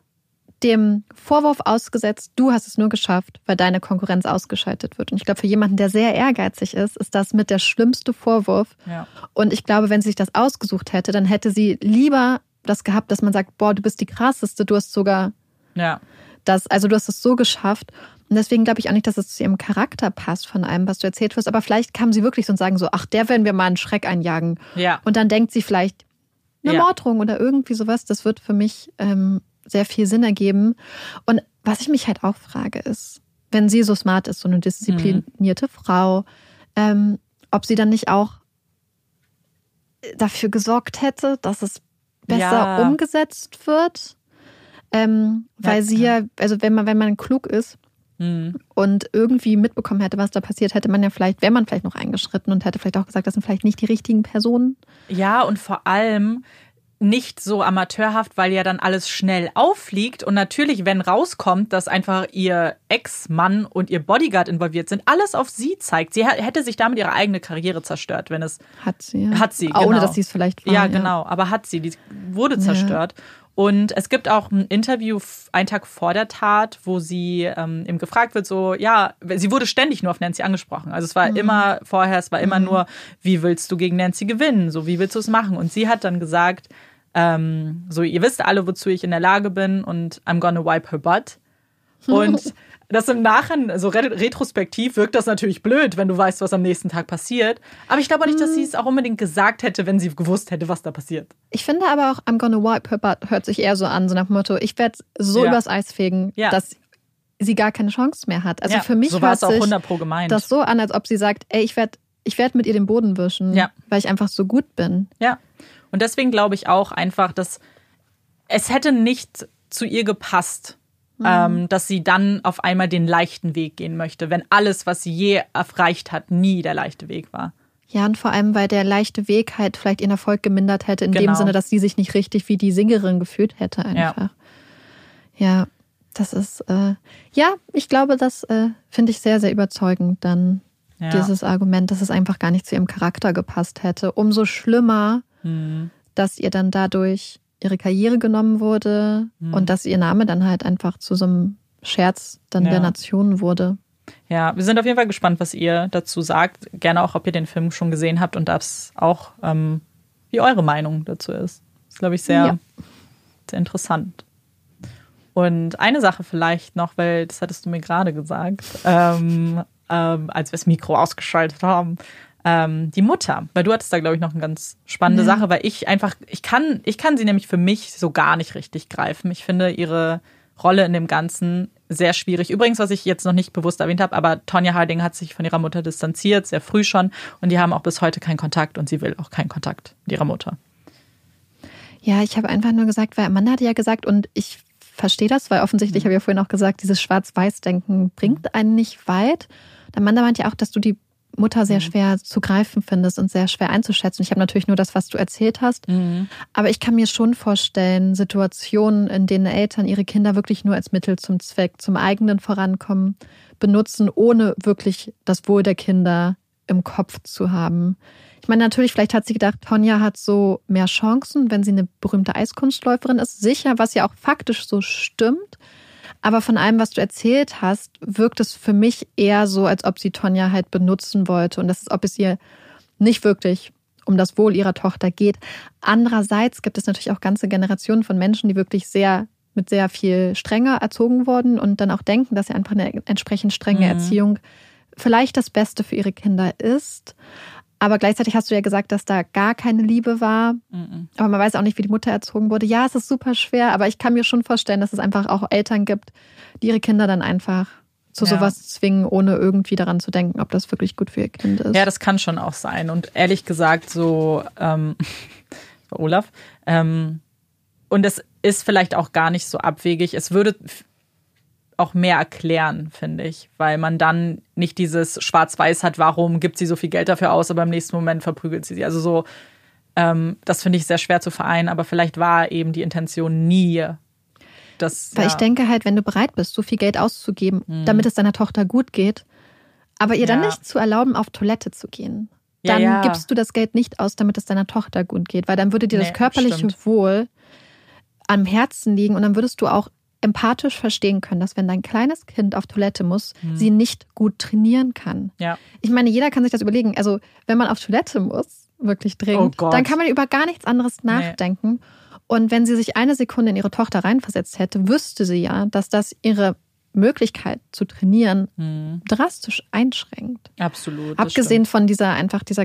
dem Vorwurf ausgesetzt, du hast es nur geschafft, weil deine Konkurrenz ausgeschaltet wird. Und ich glaube, für jemanden, der sehr ehrgeizig ist, ist das mit der schlimmste Vorwurf. Ja. Und ich glaube, wenn sie sich das ausgesucht hätte, dann hätte sie lieber das gehabt, dass man sagt, boah, du bist die krasseste, du hast sogar das, also du hast es so geschafft. Und deswegen glaube ich auch nicht, dass es zu ihrem Charakter passt von allem, was du erzählt wirst. Aber vielleicht kam sie wirklich so und sagen so, ach, der werden wir mal einen Schreck einjagen. Ja. Und dann denkt sie vielleicht eine Morddrohung oder irgendwie sowas. Das wird für mich sehr viel Sinn ergeben. Und was ich mich halt auch frage ist, wenn sie so smart ist, so eine disziplinierte Frau, ob sie dann nicht auch dafür gesorgt hätte, dass es besser umgesetzt wird. Weil sie ja, also wenn man klug ist und irgendwie mitbekommen hätte, was da passiert, hätte man ja vielleicht, wäre man vielleicht noch eingeschritten und hätte vielleicht auch gesagt, das sind vielleicht nicht die richtigen Personen. Ja, und vor allem nicht so amateurhaft, weil ja dann alles schnell auffliegt. Und natürlich, wenn rauskommt, dass einfach ihr Ex-Mann und ihr Bodyguard involviert sind, alles auf sie zeigt. Sie hätte sich damit ihre eigene Karriere zerstört, wenn es... Hat sie, genau. Ohne, dass sie es vielleicht war. Ja, genau. Aber hat sie. Die wurde zerstört. Ja. Und es gibt auch ein Interview einen Tag vor der Tat, wo sie eben gefragt wird, so, ja, sie wurde ständig nur auf Nancy angesprochen. Also es war immer vorher, es war immer nur, wie willst du gegen Nancy gewinnen? So, wie willst du es machen? Und sie hat dann gesagt, so, ihr wisst alle, wozu ich in der Lage bin und I'm gonna wipe her butt. Und das im Nachhinein, so retrospektiv wirkt das natürlich blöd, wenn du weißt, was am nächsten Tag passiert. Aber ich glaube nicht, dass sie es auch unbedingt gesagt hätte, wenn sie gewusst hätte, was da passiert. Ich finde aber auch, I'm gonna wipe her butt hört sich eher so an, so nach dem Motto, ich werde so übers Eis fegen, dass sie gar keine Chance mehr hat. Also für mich so war es auch 100 Pro gemeint. Das so an, als ob sie sagt, ey, ich werd mit ihr den Boden wischen, weil ich einfach so gut bin. Ja, und deswegen glaube ich auch einfach, dass es hätte nicht zu ihr gepasst, dass sie dann auf einmal den leichten Weg gehen möchte, wenn alles, was sie je erreicht hat, nie der leichte Weg war. Ja, und vor allem, weil der leichte Weg halt vielleicht ihren Erfolg gemindert hätte, in dem Sinne, dass sie sich nicht richtig wie die Sängerin gefühlt hätte einfach. Ja, das ist, ich glaube, das finde ich sehr, sehr überzeugend dann, dieses Argument, dass es einfach gar nicht zu ihrem Charakter gepasst hätte. Umso schlimmer, dass ihr dann dadurch ihre Karriere genommen wurde und dass ihr Name dann halt einfach zu so einem Scherz dann der Nation wurde. Ja, wir sind auf jeden Fall gespannt, was ihr dazu sagt. Gerne auch, ob ihr den Film schon gesehen habt und ob es auch, wie eure Meinung dazu ist. Das ist, glaube ich, sehr, sehr interessant. Und eine Sache vielleicht noch, weil das hattest du mir gerade gesagt, als wir das Mikro ausgeschaltet haben, die Mutter, weil du hattest da, glaube ich, noch eine ganz spannende Sache, weil ich kann sie nämlich für mich so gar nicht richtig greifen. Ich finde ihre Rolle in dem Ganzen sehr schwierig. Übrigens, was ich jetzt noch nicht bewusst erwähnt habe, aber Tonya Harding hat sich von ihrer Mutter distanziert, sehr früh schon, und die haben auch bis heute keinen Kontakt und sie will auch keinen Kontakt mit ihrer Mutter. Ja, ich habe einfach nur gesagt, weil Amanda hatte ja gesagt, und ich verstehe das, weil offensichtlich, habe ich ja vorhin auch gesagt, dieses Schwarz-Weiß-Denken bringt einen nicht weit. Amanda meint ja auch, dass du die Mutter sehr schwer zu greifen findest und sehr schwer einzuschätzen. Ich habe natürlich nur das, was du erzählt hast. Aber ich kann mir schon vorstellen, Situationen, in denen Eltern ihre Kinder wirklich nur als Mittel zum Zweck, zum eigenen Vorankommen benutzen, ohne wirklich das Wohl der Kinder im Kopf zu haben. Ich meine, natürlich, vielleicht hat sie gedacht, Tonya hat so mehr Chancen, wenn sie eine berühmte Eiskunstläuferin ist. Sicher, was ja auch faktisch so stimmt. Aber von allem, was du erzählt hast, wirkt es für mich eher so, als ob sie Tonya halt benutzen wollte. Und das ist, ob es ihr nicht wirklich um das Wohl ihrer Tochter geht. Andererseits gibt es natürlich auch ganze Generationen von Menschen, die wirklich sehr mit sehr viel Strenge erzogen wurden und dann auch denken, dass ja einfach eine entsprechend strenge Erziehung vielleicht das Beste für ihre Kinder ist. Aber gleichzeitig hast du ja gesagt, dass da gar keine Liebe war. Aber man weiß auch nicht, wie die Mutter erzogen wurde. Ja, es ist super schwer, aber ich kann mir schon vorstellen, dass es einfach auch Eltern gibt, die ihre Kinder dann einfach zu sowas zwingen, ohne irgendwie daran zu denken, ob das wirklich gut für ihr Kind ist. Ja, das kann schon auch sein. Und ehrlich gesagt, so Olaf, und es ist vielleicht auch gar nicht so abwegig. Es würde auch mehr erklären, finde ich, weil man dann nicht dieses Schwarz-Weiß hat, warum gibt sie so viel Geld dafür aus, aber im nächsten Moment verprügelt sie. Also so, Das finde ich sehr schwer zu vereinen, aber vielleicht war eben die Intention nie das. Weil ich denke halt, wenn du bereit bist, so viel Geld auszugeben, damit es deiner Tochter gut geht, aber ihr dann nicht zu erlauben, auf Toilette zu gehen, dann gibst du das Geld nicht aus, damit es deiner Tochter gut geht, weil dann würde dir das körperliche Wohl am Herzen liegen und dann würdest du auch empathisch verstehen können, dass wenn dein kleines Kind auf Toilette muss, sie nicht gut trainieren kann. Ja. Ich meine, jeder kann sich das überlegen. Also wenn man auf Toilette muss, wirklich dringend, dann kann man über gar nichts anderes nachdenken. Und wenn sie sich eine Sekunde in ihre Tochter reinversetzt hätte, wüsste sie ja, dass das ihre Möglichkeit zu trainieren drastisch einschränkt. Absolut. Abgesehen von dieser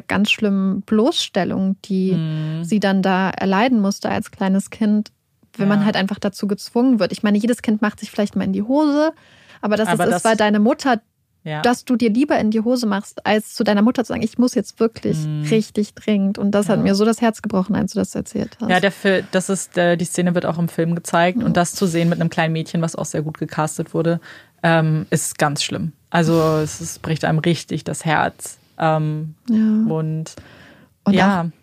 ganz schlimmen Bloßstellung, die sie dann da erleiden musste als kleines Kind, wenn man halt einfach dazu gezwungen wird. Ich meine, jedes Kind macht sich vielleicht mal in die Hose, aber das ist bei deiner Mutter, dass du dir lieber in die Hose machst, als zu deiner Mutter zu sagen, ich muss jetzt wirklich richtig dringend. Und das hat mir so das Herz gebrochen, als du das erzählt hast. Ja, die Szene wird auch im Film gezeigt. Und das zu sehen mit einem kleinen Mädchen, was auch sehr gut gecastet wurde, ist ganz schlimm. Also es bricht einem richtig das Herz. Und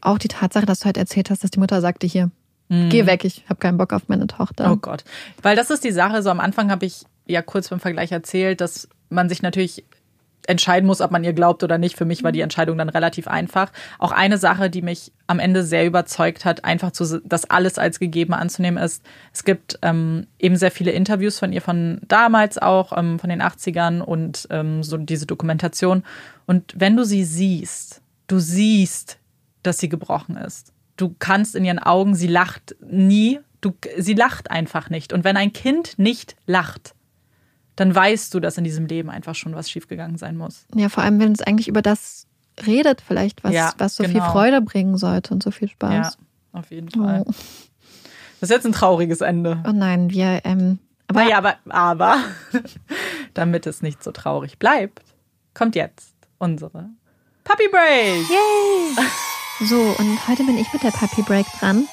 auch die Tatsache, dass du halt erzählt hast, dass die Mutter sagte, hier, geh weg, ich habe keinen Bock auf meine Tochter. Oh Gott. Weil das ist die Sache, so am Anfang habe ich ja kurz beim Vergleich erzählt, dass man sich natürlich entscheiden muss, ob man ihr glaubt oder nicht. Für mich war die Entscheidung dann relativ einfach. Auch eine Sache, die mich am Ende sehr überzeugt hat, einfach das alles als gegeben anzunehmen ist, es gibt eben sehr viele Interviews von ihr von damals auch, von den 80ern und so diese Dokumentation. Und wenn du sie siehst, dass sie gebrochen ist. Du kannst in ihren Augen, sie lacht nie, sie lacht einfach nicht. Und wenn ein Kind nicht lacht, dann weißt du, dass in diesem Leben einfach schon was schiefgegangen sein muss. Ja, vor allem, wenn es eigentlich über das redet vielleicht, was so viel Freude bringen sollte und so viel Spaß. Ja, auf jeden Fall. Oh. Das ist jetzt ein trauriges Ende. Oh nein, aber damit es nicht so traurig bleibt, kommt jetzt unsere Puppy Break! Yay! So, und heute bin ich mit der Puppy Break dran.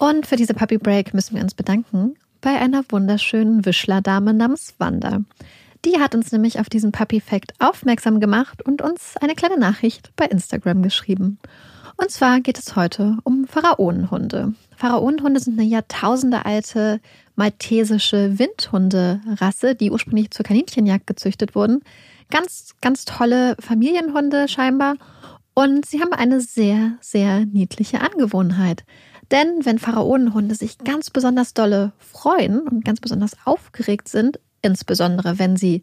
Und für diese Puppy Break müssen wir uns bedanken bei einer wunderschönen Wischler-Dame namens Wanda. Die hat uns nämlich auf diesen Puppy Fact aufmerksam gemacht und uns eine kleine Nachricht bei Instagram geschrieben. Und zwar geht es heute um Pharaonenhunde. Pharaonenhunde sind eine jahrtausendealte maltesische Windhunde-Rasse, die ursprünglich zur Kaninchenjagd gezüchtet wurden. Ganz, ganz tolle Familienhunde scheinbar. Und sie haben eine sehr, sehr niedliche Angewohnheit. Denn wenn Pharaonenhunde sich ganz besonders dolle freuen und ganz besonders aufgeregt sind, insbesondere wenn sie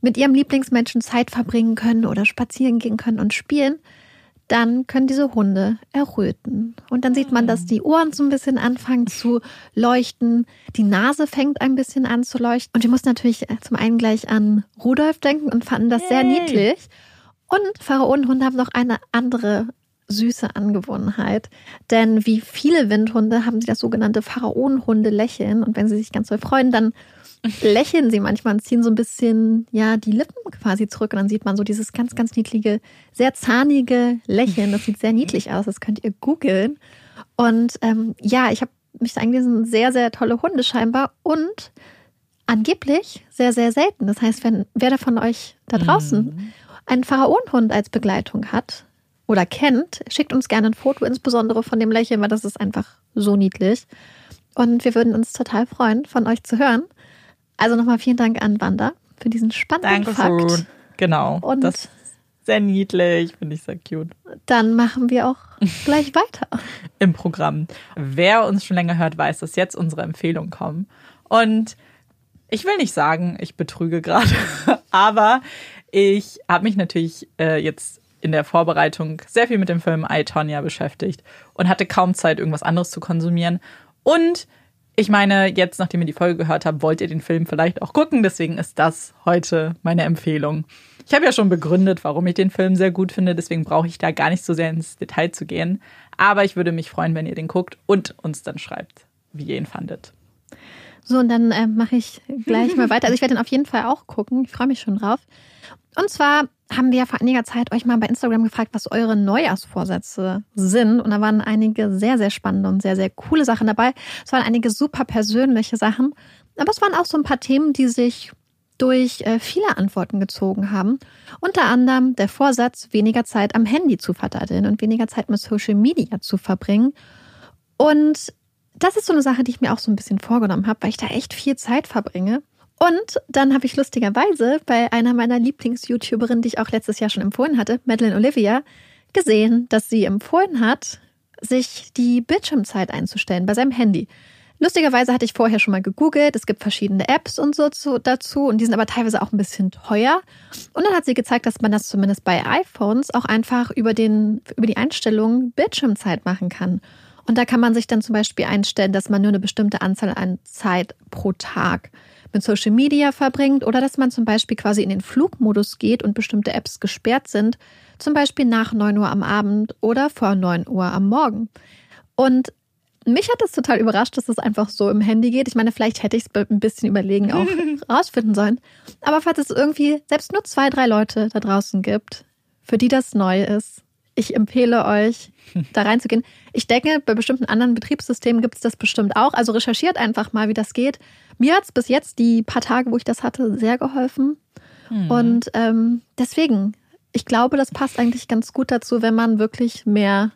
mit ihrem Lieblingsmenschen Zeit verbringen können oder spazieren gehen können und spielen, dann können diese Hunde erröten. Und dann sieht man, dass die Ohren so ein bisschen anfangen zu leuchten, die Nase fängt ein bisschen an zu leuchten. Und wir mussten natürlich zum einen gleich an Rudolf denken und fanden das sehr niedlich. Und Pharaonenhunde haben noch eine andere süße Angewohnheit. Denn wie viele Windhunde haben sie das sogenannte Pharaonenhunde-Lächeln. Und wenn sie sich ganz doll freuen, dann lächeln sie manchmal und ziehen so ein bisschen die Lippen quasi zurück. Und dann sieht man so dieses ganz, ganz niedliche, sehr zahnige Lächeln. Das sieht sehr niedlich aus. Das könnt ihr googeln. Und ich habe mich eingelesen, sehr, sehr tolle Hunde scheinbar. Und angeblich sehr, sehr selten. Das heißt, wer da von euch da draußen einen Pharaonenhund als Begleitung hat oder kennt, schickt uns gerne ein Foto, insbesondere von dem Lächeln, weil das ist einfach so niedlich. Und wir würden uns total freuen, von euch zu hören. Also nochmal vielen Dank an Wanda für diesen spannenden Fakt. Genau, und das ist sehr niedlich, finde ich sehr cute. Dann machen wir auch gleich weiter. Im Programm. Wer uns schon länger hört, weiß, dass jetzt unsere Empfehlungen kommen. Und ich will nicht sagen, ich betrüge gerade, aber ich habe mich natürlich jetzt in der Vorbereitung sehr viel mit dem Film I, Tonya beschäftigt und hatte kaum Zeit, irgendwas anderes zu konsumieren. Und ich meine, jetzt, nachdem ihr die Folge gehört habt, wollt ihr den Film vielleicht auch gucken. Deswegen ist das heute meine Empfehlung. Ich habe ja schon begründet, warum ich den Film sehr gut finde. Deswegen brauche ich da gar nicht so sehr ins Detail zu gehen. Aber ich würde mich freuen, wenn ihr den guckt und uns dann schreibt, wie ihr ihn fandet. So, und dann mache ich gleich mal weiter. Also ich werde den auf jeden Fall auch gucken. Ich freue mich schon drauf. Und zwar haben wir ja vor einiger Zeit euch mal bei Instagram gefragt, was eure Neujahrsvorsätze sind. Und da waren einige sehr, sehr spannende und sehr, sehr coole Sachen dabei. Es waren einige super persönliche Sachen. Aber es waren auch so ein paar Themen, die sich durch viele Antworten gezogen haben. Unter anderem der Vorsatz, weniger Zeit am Handy zu verdatteln und weniger Zeit mit Social Media zu verbringen. Und das ist so eine Sache, die ich mir auch so ein bisschen vorgenommen habe, weil ich da echt viel Zeit verbringe. Und dann habe ich lustigerweise bei einer meiner Lieblings-YouTuberinnen, die ich auch letztes Jahr schon empfohlen hatte, Madeline Olivia, gesehen, dass sie empfohlen hat, sich die Bildschirmzeit einzustellen bei seinem Handy. Lustigerweise hatte ich vorher schon mal gegoogelt, es gibt verschiedene Apps und so dazu und die sind aber teilweise auch ein bisschen teuer. Und dann hat sie gezeigt, dass man das zumindest bei iPhones auch einfach über die Einstellungen Bildschirmzeit machen kann. Und da kann man sich dann zum Beispiel einstellen, dass man nur eine bestimmte Anzahl an Zeit pro Tag mit Social Media verbringt oder dass man zum Beispiel quasi in den Flugmodus geht und bestimmte Apps gesperrt sind, zum Beispiel nach 9 Uhr am Abend oder vor 9 Uhr am Morgen. Und mich hat das total überrascht, dass das einfach so im Handy geht. Ich meine, vielleicht hätte ich es ein bisschen überlegen auch rausfinden sollen. Aber falls es irgendwie selbst nur 2, 3 Leute da draußen gibt, für die das neu ist, ich empfehle euch, da reinzugehen. Ich denke, bei bestimmten anderen Betriebssystemen gibt es das bestimmt auch. Also recherchiert einfach mal, wie das geht. Mir hat es bis jetzt, die paar Tage, wo ich das hatte, sehr geholfen. Und deswegen, ich glaube, das passt eigentlich ganz gut dazu, wenn man wirklich mehr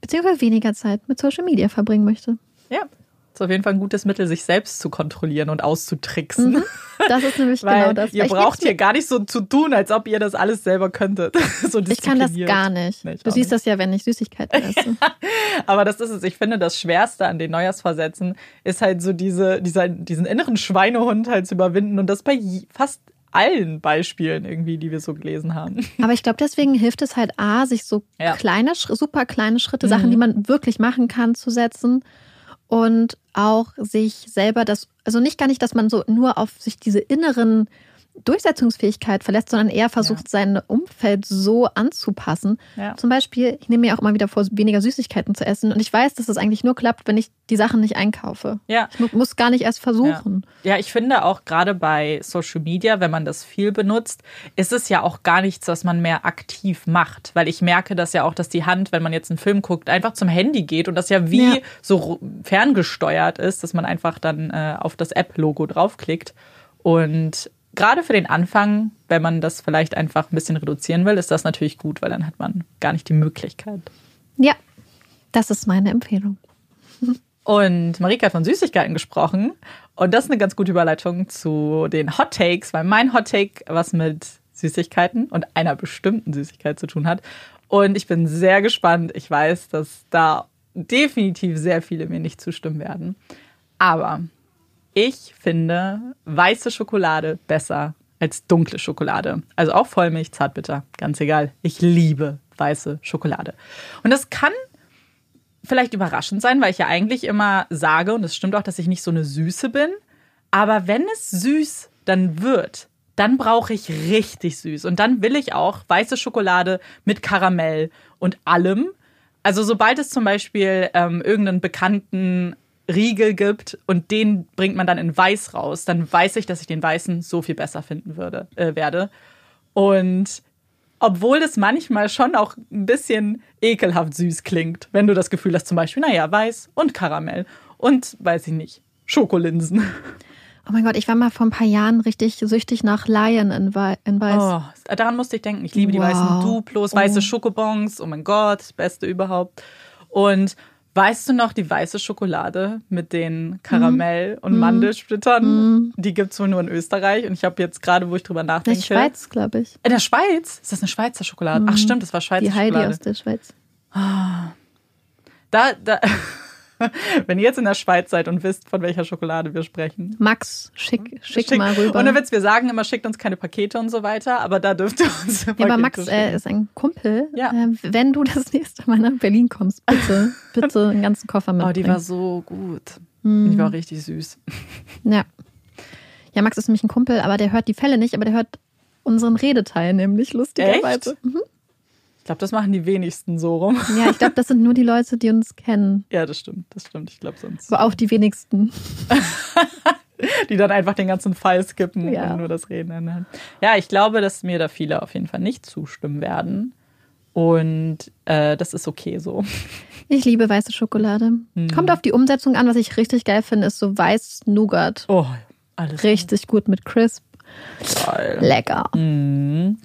beziehungsweise weniger Zeit mit Social Media verbringen möchte. Ja, das ist auf jeden Fall ein gutes Mittel, sich selbst zu kontrollieren und auszutricksen. Mhm, das ist nämlich genau das. Ihr braucht hier gar nicht so zu tun, als ob ihr das alles selber könntet. So ich kann das gar nicht. Nee, du siehst nicht. Das ja, wenn ich Süßigkeiten esse. Aber das ist es. Ich finde, das Schwerste an den Neujahrsvorsätzen ist halt so diesen inneren Schweinehund halt zu überwinden. Und das bei fast allen Beispielen irgendwie, die wir so gelesen haben. Aber ich glaube, deswegen hilft es halt sich so kleine, super kleine Schritte, Sachen, die man wirklich machen kann, zu setzen und auch sich selber das, also nicht gar nicht, dass man so nur auf sich diese inneren Durchsetzungsfähigkeit verlässt, sondern eher versucht, sein Umfeld so anzupassen. Ja. Zum Beispiel, ich nehme mir auch mal wieder vor, weniger Süßigkeiten zu essen und ich weiß, dass das eigentlich nur klappt, wenn ich die Sachen nicht einkaufe. Ja. Ich muss gar nicht erst versuchen. Ja, ich finde auch gerade bei Social Media, wenn man das viel benutzt, ist es ja auch gar nichts, was man mehr aktiv macht, weil ich merke das ja auch, dass die Hand, wenn man jetzt einen Film guckt, einfach zum Handy geht und das ja wie so ferngesteuert ist, dass man einfach dann auf das App-Logo draufklickt und gerade für den Anfang, wenn man das vielleicht einfach ein bisschen reduzieren will, ist das natürlich gut, weil dann hat man gar nicht die Möglichkeit. Ja, das ist meine Empfehlung. Und Marika hat von Süßigkeiten gesprochen und das ist eine ganz gute Überleitung zu den Hot Takes, weil mein Hot Take was mit Süßigkeiten und einer bestimmten Süßigkeit zu tun hat. Und ich bin sehr gespannt. Ich weiß, dass da definitiv sehr viele mir nicht zustimmen werden. Aber ich finde weiße Schokolade besser als dunkle Schokolade. Also auch Vollmilch, Zartbitter, ganz egal. Ich liebe weiße Schokolade. Und das kann vielleicht überraschend sein, weil ich ja eigentlich immer sage, und es stimmt auch, dass ich nicht so eine Süße bin, aber wenn es süß dann wird, dann brauche ich richtig süß. Und dann will ich auch weiße Schokolade mit Karamell und allem. Also sobald es zum Beispiel irgendeinen bekannten Riegel gibt und den bringt man dann in Weiß raus, dann weiß ich, dass ich den Weißen so viel besser finden werde. Und obwohl das manchmal schon auch ein bisschen ekelhaft süß klingt, wenn du das Gefühl hast, zum Beispiel, Weiß und Karamell und, weiß ich nicht, Schokolinsen. Oh mein Gott, ich war mal vor ein paar Jahren richtig süchtig nach Lion in Weiß. Oh, daran musste ich denken. Ich liebe die weißen Duplos, weiße Schokobons, oh mein Gott, das Beste überhaupt. Und weißt du noch, die weiße Schokolade mit den Karamell- und Mandelsplittern, die gibt es wohl nur in Österreich. Und ich habe jetzt gerade, wo ich drüber nachdenke... In der Schweiz, glaube ich. In der Schweiz? Ist das eine Schweizer Schokolade? Ach stimmt, das war Schweizer Schokolade. Die Heidi aus der Schweiz. Wenn ihr jetzt in der Schweiz seid und wisst, von welcher Schokolade wir sprechen. Max, schick mal rüber. Und dann wird's, wir sagen immer, schickt uns keine Pakete und so weiter, aber da dürft ihr uns Pakete aber Max ist ein Kumpel. Ja. Wenn du das nächste Mal nach Berlin kommst, bitte einen ganzen Koffer mitbringen. Oh, die war so gut. Die war richtig süß. Ja. Ja, Max ist nämlich ein Kumpel, aber der hört die Fälle nicht, aber der hört unseren Redeteil nämlich, lustigerweise. Echt? Mhm. Ich glaube, das machen die wenigsten so rum. Ja, ich glaube, das sind nur die Leute, die uns kennen. Ja, das stimmt. Ich glaube sonst. Aber auch die wenigsten. Die dann einfach den ganzen Fall skippen und nur das Reden ändern. Ja, ich glaube, dass mir da viele auf jeden Fall nicht zustimmen werden. Und das ist okay so. Ich liebe weiße Schokolade. Kommt auf die Umsetzung an. Was ich richtig geil finde, ist so weiß Nougat. Oh, alles richtig gut mit Crisp. Geil. Lecker. Mhm.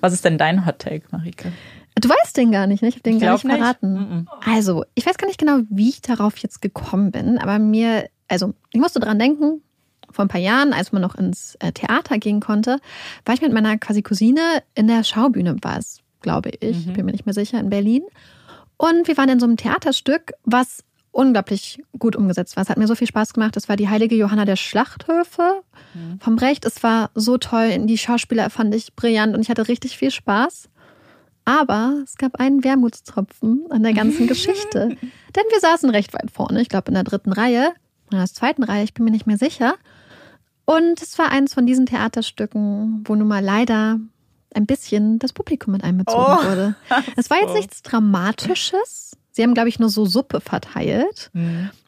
Was ist denn dein Hot Take, Marike? Du weißt den gar nicht, ne? Ich habe den gar nicht verraten. Nicht. Also, ich weiß gar nicht genau, wie ich darauf jetzt gekommen bin, aber ich musste dran denken, vor ein paar Jahren, als man noch ins Theater gehen konnte, war ich mit meiner quasi Cousine in der Schaubühne, war es, glaube ich, bin mir nicht mehr sicher, in Berlin. Und wir waren in so einem Theaterstück, was unglaublich gut umgesetzt war. Es hat mir so viel Spaß gemacht. Es war die Heilige Johanna der Schlachthöfe vom Brecht. Es war so toll. Die Schauspieler fand ich brillant und ich hatte richtig viel Spaß. Aber es gab einen Wermutstropfen an der ganzen Geschichte. Denn wir saßen recht weit vorne, ich glaube in der dritten Reihe, in der zweiten Reihe, ich bin mir nicht mehr sicher. Und es war eines von diesen Theaterstücken, wo nun mal leider ein bisschen das Publikum mit einbezogen wurde. Es war jetzt nichts Dramatisches. Sie haben, glaube ich, nur so Suppe verteilt,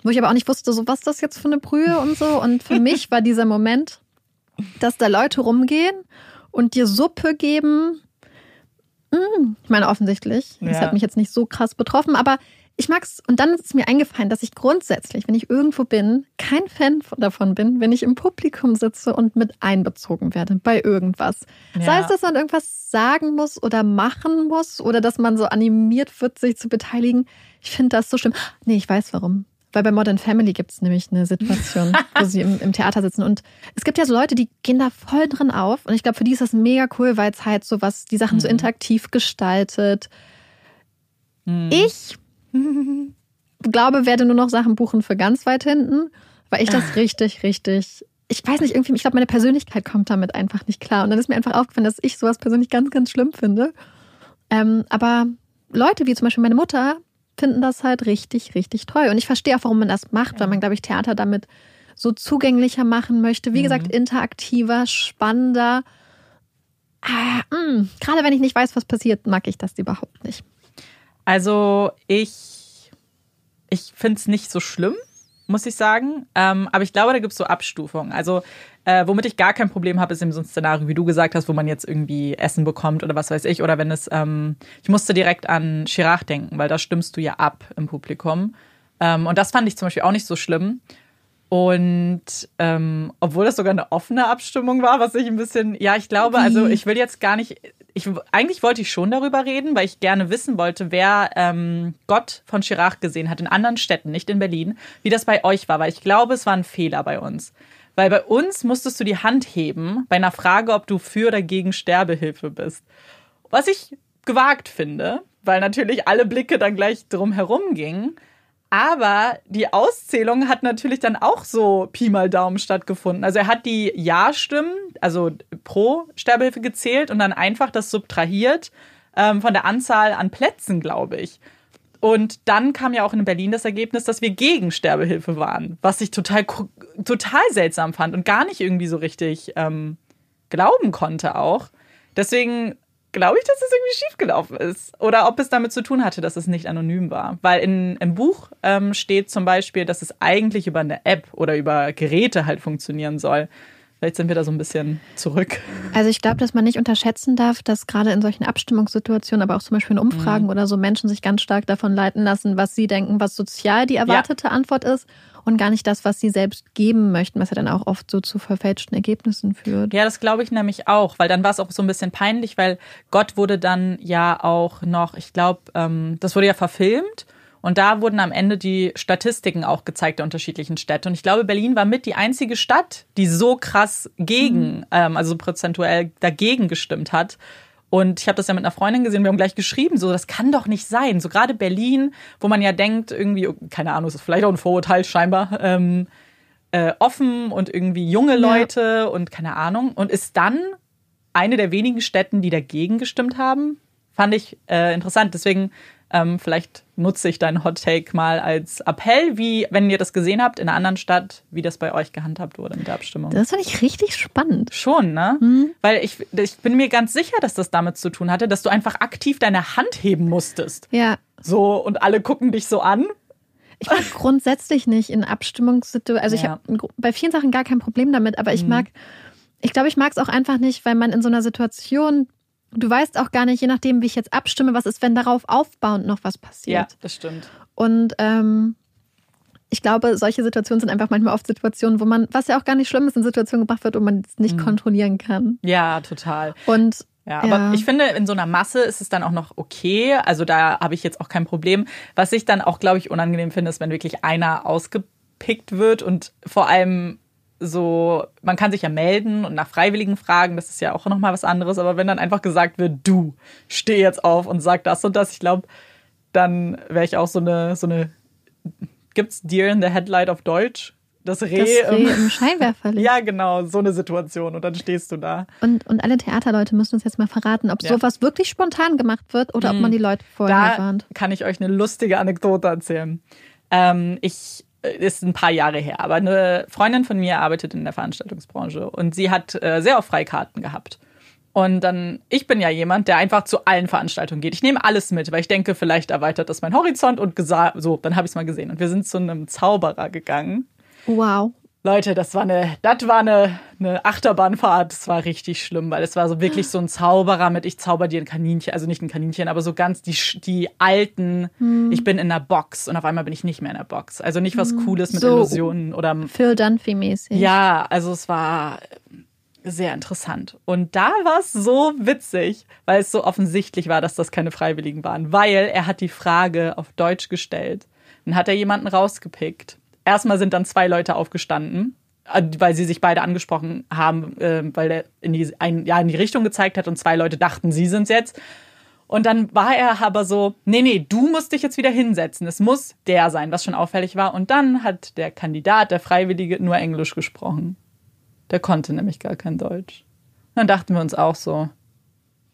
wo ich aber auch nicht wusste, so was das jetzt für eine Brühe und so. Und für mich war dieser Moment, dass da Leute rumgehen und dir Suppe geben. Ich meine, offensichtlich. Das hat mich jetzt nicht so krass betroffen, aber ich mag's. Und dann ist mir eingefallen, dass ich grundsätzlich, wenn ich irgendwo bin, kein Fan davon bin, wenn ich im Publikum sitze und mit einbezogen werde bei irgendwas. Ja. Sei es, dass man irgendwas sagen muss oder machen muss oder dass man so animiert wird, sich zu beteiligen. Ich finde das so schlimm. Nee, ich weiß warum. Weil bei Modern Family gibt es nämlich eine Situation, wo sie im Theater sitzen. Und es gibt ja so Leute, die gehen da voll drin auf. Und ich glaube, für die ist das mega cool, weil es halt so was, die Sachen so interaktiv gestaltet. Ich glaube, werde nur noch Sachen buchen für ganz weit hinten, weil ich das richtig, ich weiß nicht, irgendwie, ich glaube, meine Persönlichkeit kommt damit einfach nicht klar. Und dann ist mir einfach aufgefallen, dass ich sowas persönlich ganz, ganz schlimm finde. Aber Leute wie zum Beispiel meine Mutter finden das halt richtig toll. Und ich verstehe auch, warum man das macht, weil man, glaube ich, Theater damit so zugänglicher machen möchte. Wie gesagt, interaktiver, spannender. Gerade wenn ich nicht weiß, was passiert, mag ich das überhaupt nicht. Also ich finde es nicht so schlimm, muss ich sagen. Aber ich glaube, da gibt es so Abstufungen. Also womit ich gar kein Problem habe, ist eben so ein Szenario, wie du gesagt hast, wo man jetzt irgendwie Essen bekommt oder was weiß ich. Oder wenn es, ich musste direkt an Chirach denken, weil da stimmst du ja ab im Publikum. Und das fand ich zum Beispiel auch nicht so schlimm. Und obwohl das sogar eine offene Abstimmung war, was ich ein bisschen, ich glaube, also ich will jetzt gar nicht, eigentlich wollte ich schon darüber reden, weil ich gerne wissen wollte, wer Gott von Chirach gesehen hat in anderen Städten, nicht in Berlin, wie das bei euch war, weil ich glaube, es war ein Fehler bei uns. Weil bei uns musstest du die Hand heben bei einer Frage, ob du für oder gegen Sterbehilfe bist. Was ich gewagt finde, weil natürlich alle Blicke dann gleich drum herum gingen. Aber die Auszählung hat natürlich dann auch so Pi mal Daumen stattgefunden. Also er hat die Ja-Stimmen, also pro Sterbehilfe gezählt und dann einfach das subtrahiert von der Anzahl an Plätzen, glaube ich. Und dann kam ja auch in Berlin das Ergebnis, dass wir gegen Sterbehilfe waren, was ich total seltsam fand und gar nicht irgendwie so richtig glauben konnte auch. Deswegen glaube ich, dass es irgendwie schiefgelaufen ist. Oder ob es damit zu tun hatte, dass es nicht anonym war. Weil im Buch steht zum Beispiel, dass es eigentlich über eine App oder über Geräte halt funktionieren soll. Vielleicht sind wir da so ein bisschen zurück. Also ich glaube, dass man nicht unterschätzen darf, dass gerade in solchen Abstimmungssituationen, aber auch zum Beispiel in Umfragen oder so, Menschen sich ganz stark davon leiten lassen, was sie denken, was sozial die erwartete Antwort ist. Und gar nicht das, was sie selbst geben möchten, was ja dann auch oft so zu verfälschten Ergebnissen führt. Ja, das glaube ich nämlich auch, weil dann war es auch so ein bisschen peinlich, weil Gott wurde dann ja auch noch, ich glaube, das wurde ja verfilmt und da wurden am Ende die Statistiken auch gezeigt der unterschiedlichen Städte. Und ich glaube, Berlin war mit die einzige Stadt, die so krass gegen, also prozentuell dagegen gestimmt hat. Und ich habe das ja mit einer Freundin gesehen, wir haben gleich geschrieben, so, das kann doch nicht sein. So gerade Berlin, wo man ja denkt, irgendwie, keine Ahnung, ist das vielleicht auch ein Vorurteil scheinbar, offen und irgendwie junge Leute und keine Ahnung. Und ist dann eine der wenigen Städten, die dagegen gestimmt haben, fand ich interessant. Deswegen vielleicht nutze ich deinen Hot Take mal als Appell, wie wenn ihr das gesehen habt in einer anderen Stadt, wie das bei euch gehandhabt wurde mit der Abstimmung. Das fand ich richtig spannend. Schon, ne? Weil ich bin mir ganz sicher, dass das damit zu tun hatte, dass du einfach aktiv deine Hand heben musstest. Ja. So, und alle gucken dich so an. Ich mag grundsätzlich nicht in Abstimmungssituationen. Also ich habe bei vielen Sachen gar kein Problem damit, aber ich mag es auch einfach nicht, weil man in so einer Situation. Du weißt auch gar nicht, je nachdem, wie ich jetzt abstimme, was ist, wenn darauf aufbauend noch was passiert. Ja, das stimmt. Und ich glaube, solche Situationen sind einfach manchmal oft Situationen, wo man, was ja auch gar nicht schlimm ist, in Situationen gebracht wird, wo man es nicht kontrollieren kann. Ja, total. Und ja, aber ich finde, in so einer Masse ist es dann auch noch okay. Also da habe ich jetzt auch kein Problem. Was ich dann auch, glaube ich, unangenehm finde, ist, wenn wirklich einer ausgepickt wird und vor allem so, man kann sich ja melden und nach Freiwilligen fragen, das ist ja auch nochmal was anderes. Aber wenn dann einfach gesagt wird, du, steh jetzt auf und sag das und das, ich glaube, dann wäre ich auch so eine, gibt's Deer in the Headlight auf Deutsch? Das Reh im Scheinwerferlicht. Ja, genau, so eine Situation und dann stehst du da. Und alle Theaterleute müssen uns jetzt mal verraten, ob sowas wirklich spontan gemacht wird oder ob man die Leute vorher warnt. Da kann ich euch eine lustige Anekdote erzählen. Ist ein paar Jahre her, aber eine Freundin von mir arbeitet in der Veranstaltungsbranche und sie hat sehr oft Freikarten gehabt. Und dann, ich bin ja jemand, der einfach zu allen Veranstaltungen geht. Ich nehme alles mit, weil ich denke, vielleicht erweitert das meinen Horizont und so, dann habe ich es mal gesehen. Und wir sind zu einem Zauberer gegangen. Wow. Leute, das war eine Achterbahnfahrt. Das war richtig schlimm, weil es war so wirklich so ein Zauberer mit, ich zauber dir ein Kaninchen, also nicht ein Kaninchen, aber so ganz die alten, ich bin in einer Box und auf einmal bin ich nicht mehr in einer Box. Also nicht was Cooles mit so Illusionen oder Phil Dunphy-mäßig. Ja, also es war sehr interessant. Und da war es so witzig, weil es so offensichtlich war, dass das keine Freiwilligen waren, weil er hat die Frage auf Deutsch gestellt. Dann hat er jemanden rausgepickt. Erstmal sind dann zwei Leute aufgestanden, weil sie sich beide angesprochen haben, weil er in die Richtung gezeigt hat und zwei Leute dachten, sie sind's jetzt. Und dann war er aber so, nee, du musst dich jetzt wieder hinsetzen. Es muss der sein, was schon auffällig war. Und dann hat der Kandidat, der Freiwillige, nur Englisch gesprochen. Der konnte nämlich gar kein Deutsch. Und dann dachten wir uns auch so,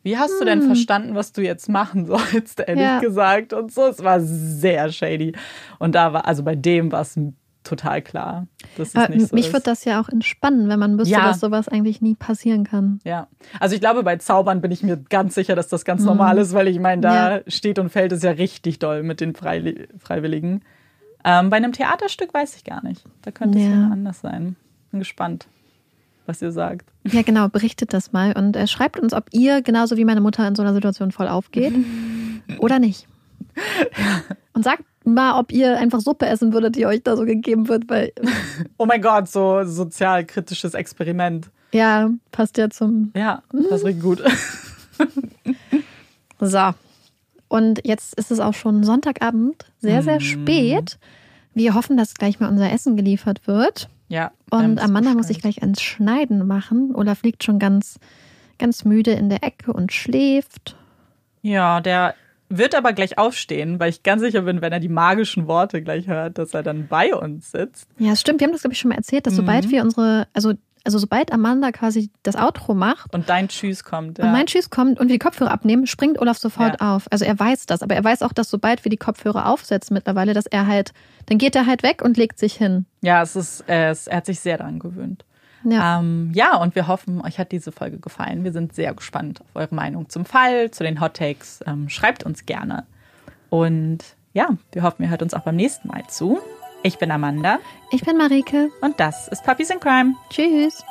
wie hast du denn verstanden, was du jetzt machen sollst, ehrlich gesagt? Und so, es war sehr shady. Und da war, also bei dem war es total klar, dass es nicht so ist. Mich würde das ja auch entspannen, wenn man wüsste, dass sowas eigentlich nie passieren kann. Ja, also ich glaube, bei Zaubern bin ich mir ganz sicher, dass das ganz normal ist, weil ich meine, da steht und fällt es ja richtig doll mit den Freiwilligen. Bei einem Theaterstück weiß ich gar nicht. Da könnte es ja anders sein. Bin gespannt, was ihr sagt. Ja, genau, berichtet das mal und schreibt uns, ob ihr genauso wie meine Mutter in so einer Situation voll aufgeht oder nicht. Und sagt mal, ob ihr einfach Suppe essen würdet, die euch da so gegeben wird, weil oh mein Gott, so sozialkritisches Experiment. Ja, passt ja zum... Ja, das riecht gut. So. Und jetzt ist es auch schon Sonntagabend, sehr, sehr spät. Wir hoffen, dass gleich mal unser Essen geliefert wird. Ja, und Amanda muss sich gleich ans Schneiden machen. Olaf liegt schon ganz, ganz müde in der Ecke und schläft. Ja, der wird aber gleich aufstehen, weil ich ganz sicher bin, wenn er die magischen Worte gleich hört, dass er dann bei uns sitzt. Ja, das stimmt. Wir haben das, glaube ich, schon mal erzählt, dass sobald wir unsere, also sobald Amanda quasi das Outro macht. Und dein Tschüss kommt. Ja. Und mein Tschüss kommt und wir die Kopfhörer abnehmen, springt Olaf sofort auf. Also er weiß das. Aber er weiß auch, dass sobald wir die Kopfhörer aufsetzen mittlerweile, dass er halt, dann geht er halt weg und legt sich hin. Ja, er hat sich sehr daran gewöhnt. Ja. Und wir hoffen, euch hat diese Folge gefallen. Wir sind sehr gespannt auf eure Meinung zum Fall, zu den Hot Takes. Schreibt uns gerne. Und ja, wir hoffen, ihr hört uns auch beim nächsten Mal zu. Ich bin Amanda. Ich bin Marike. Und das ist Puppies in Crime. Tschüss.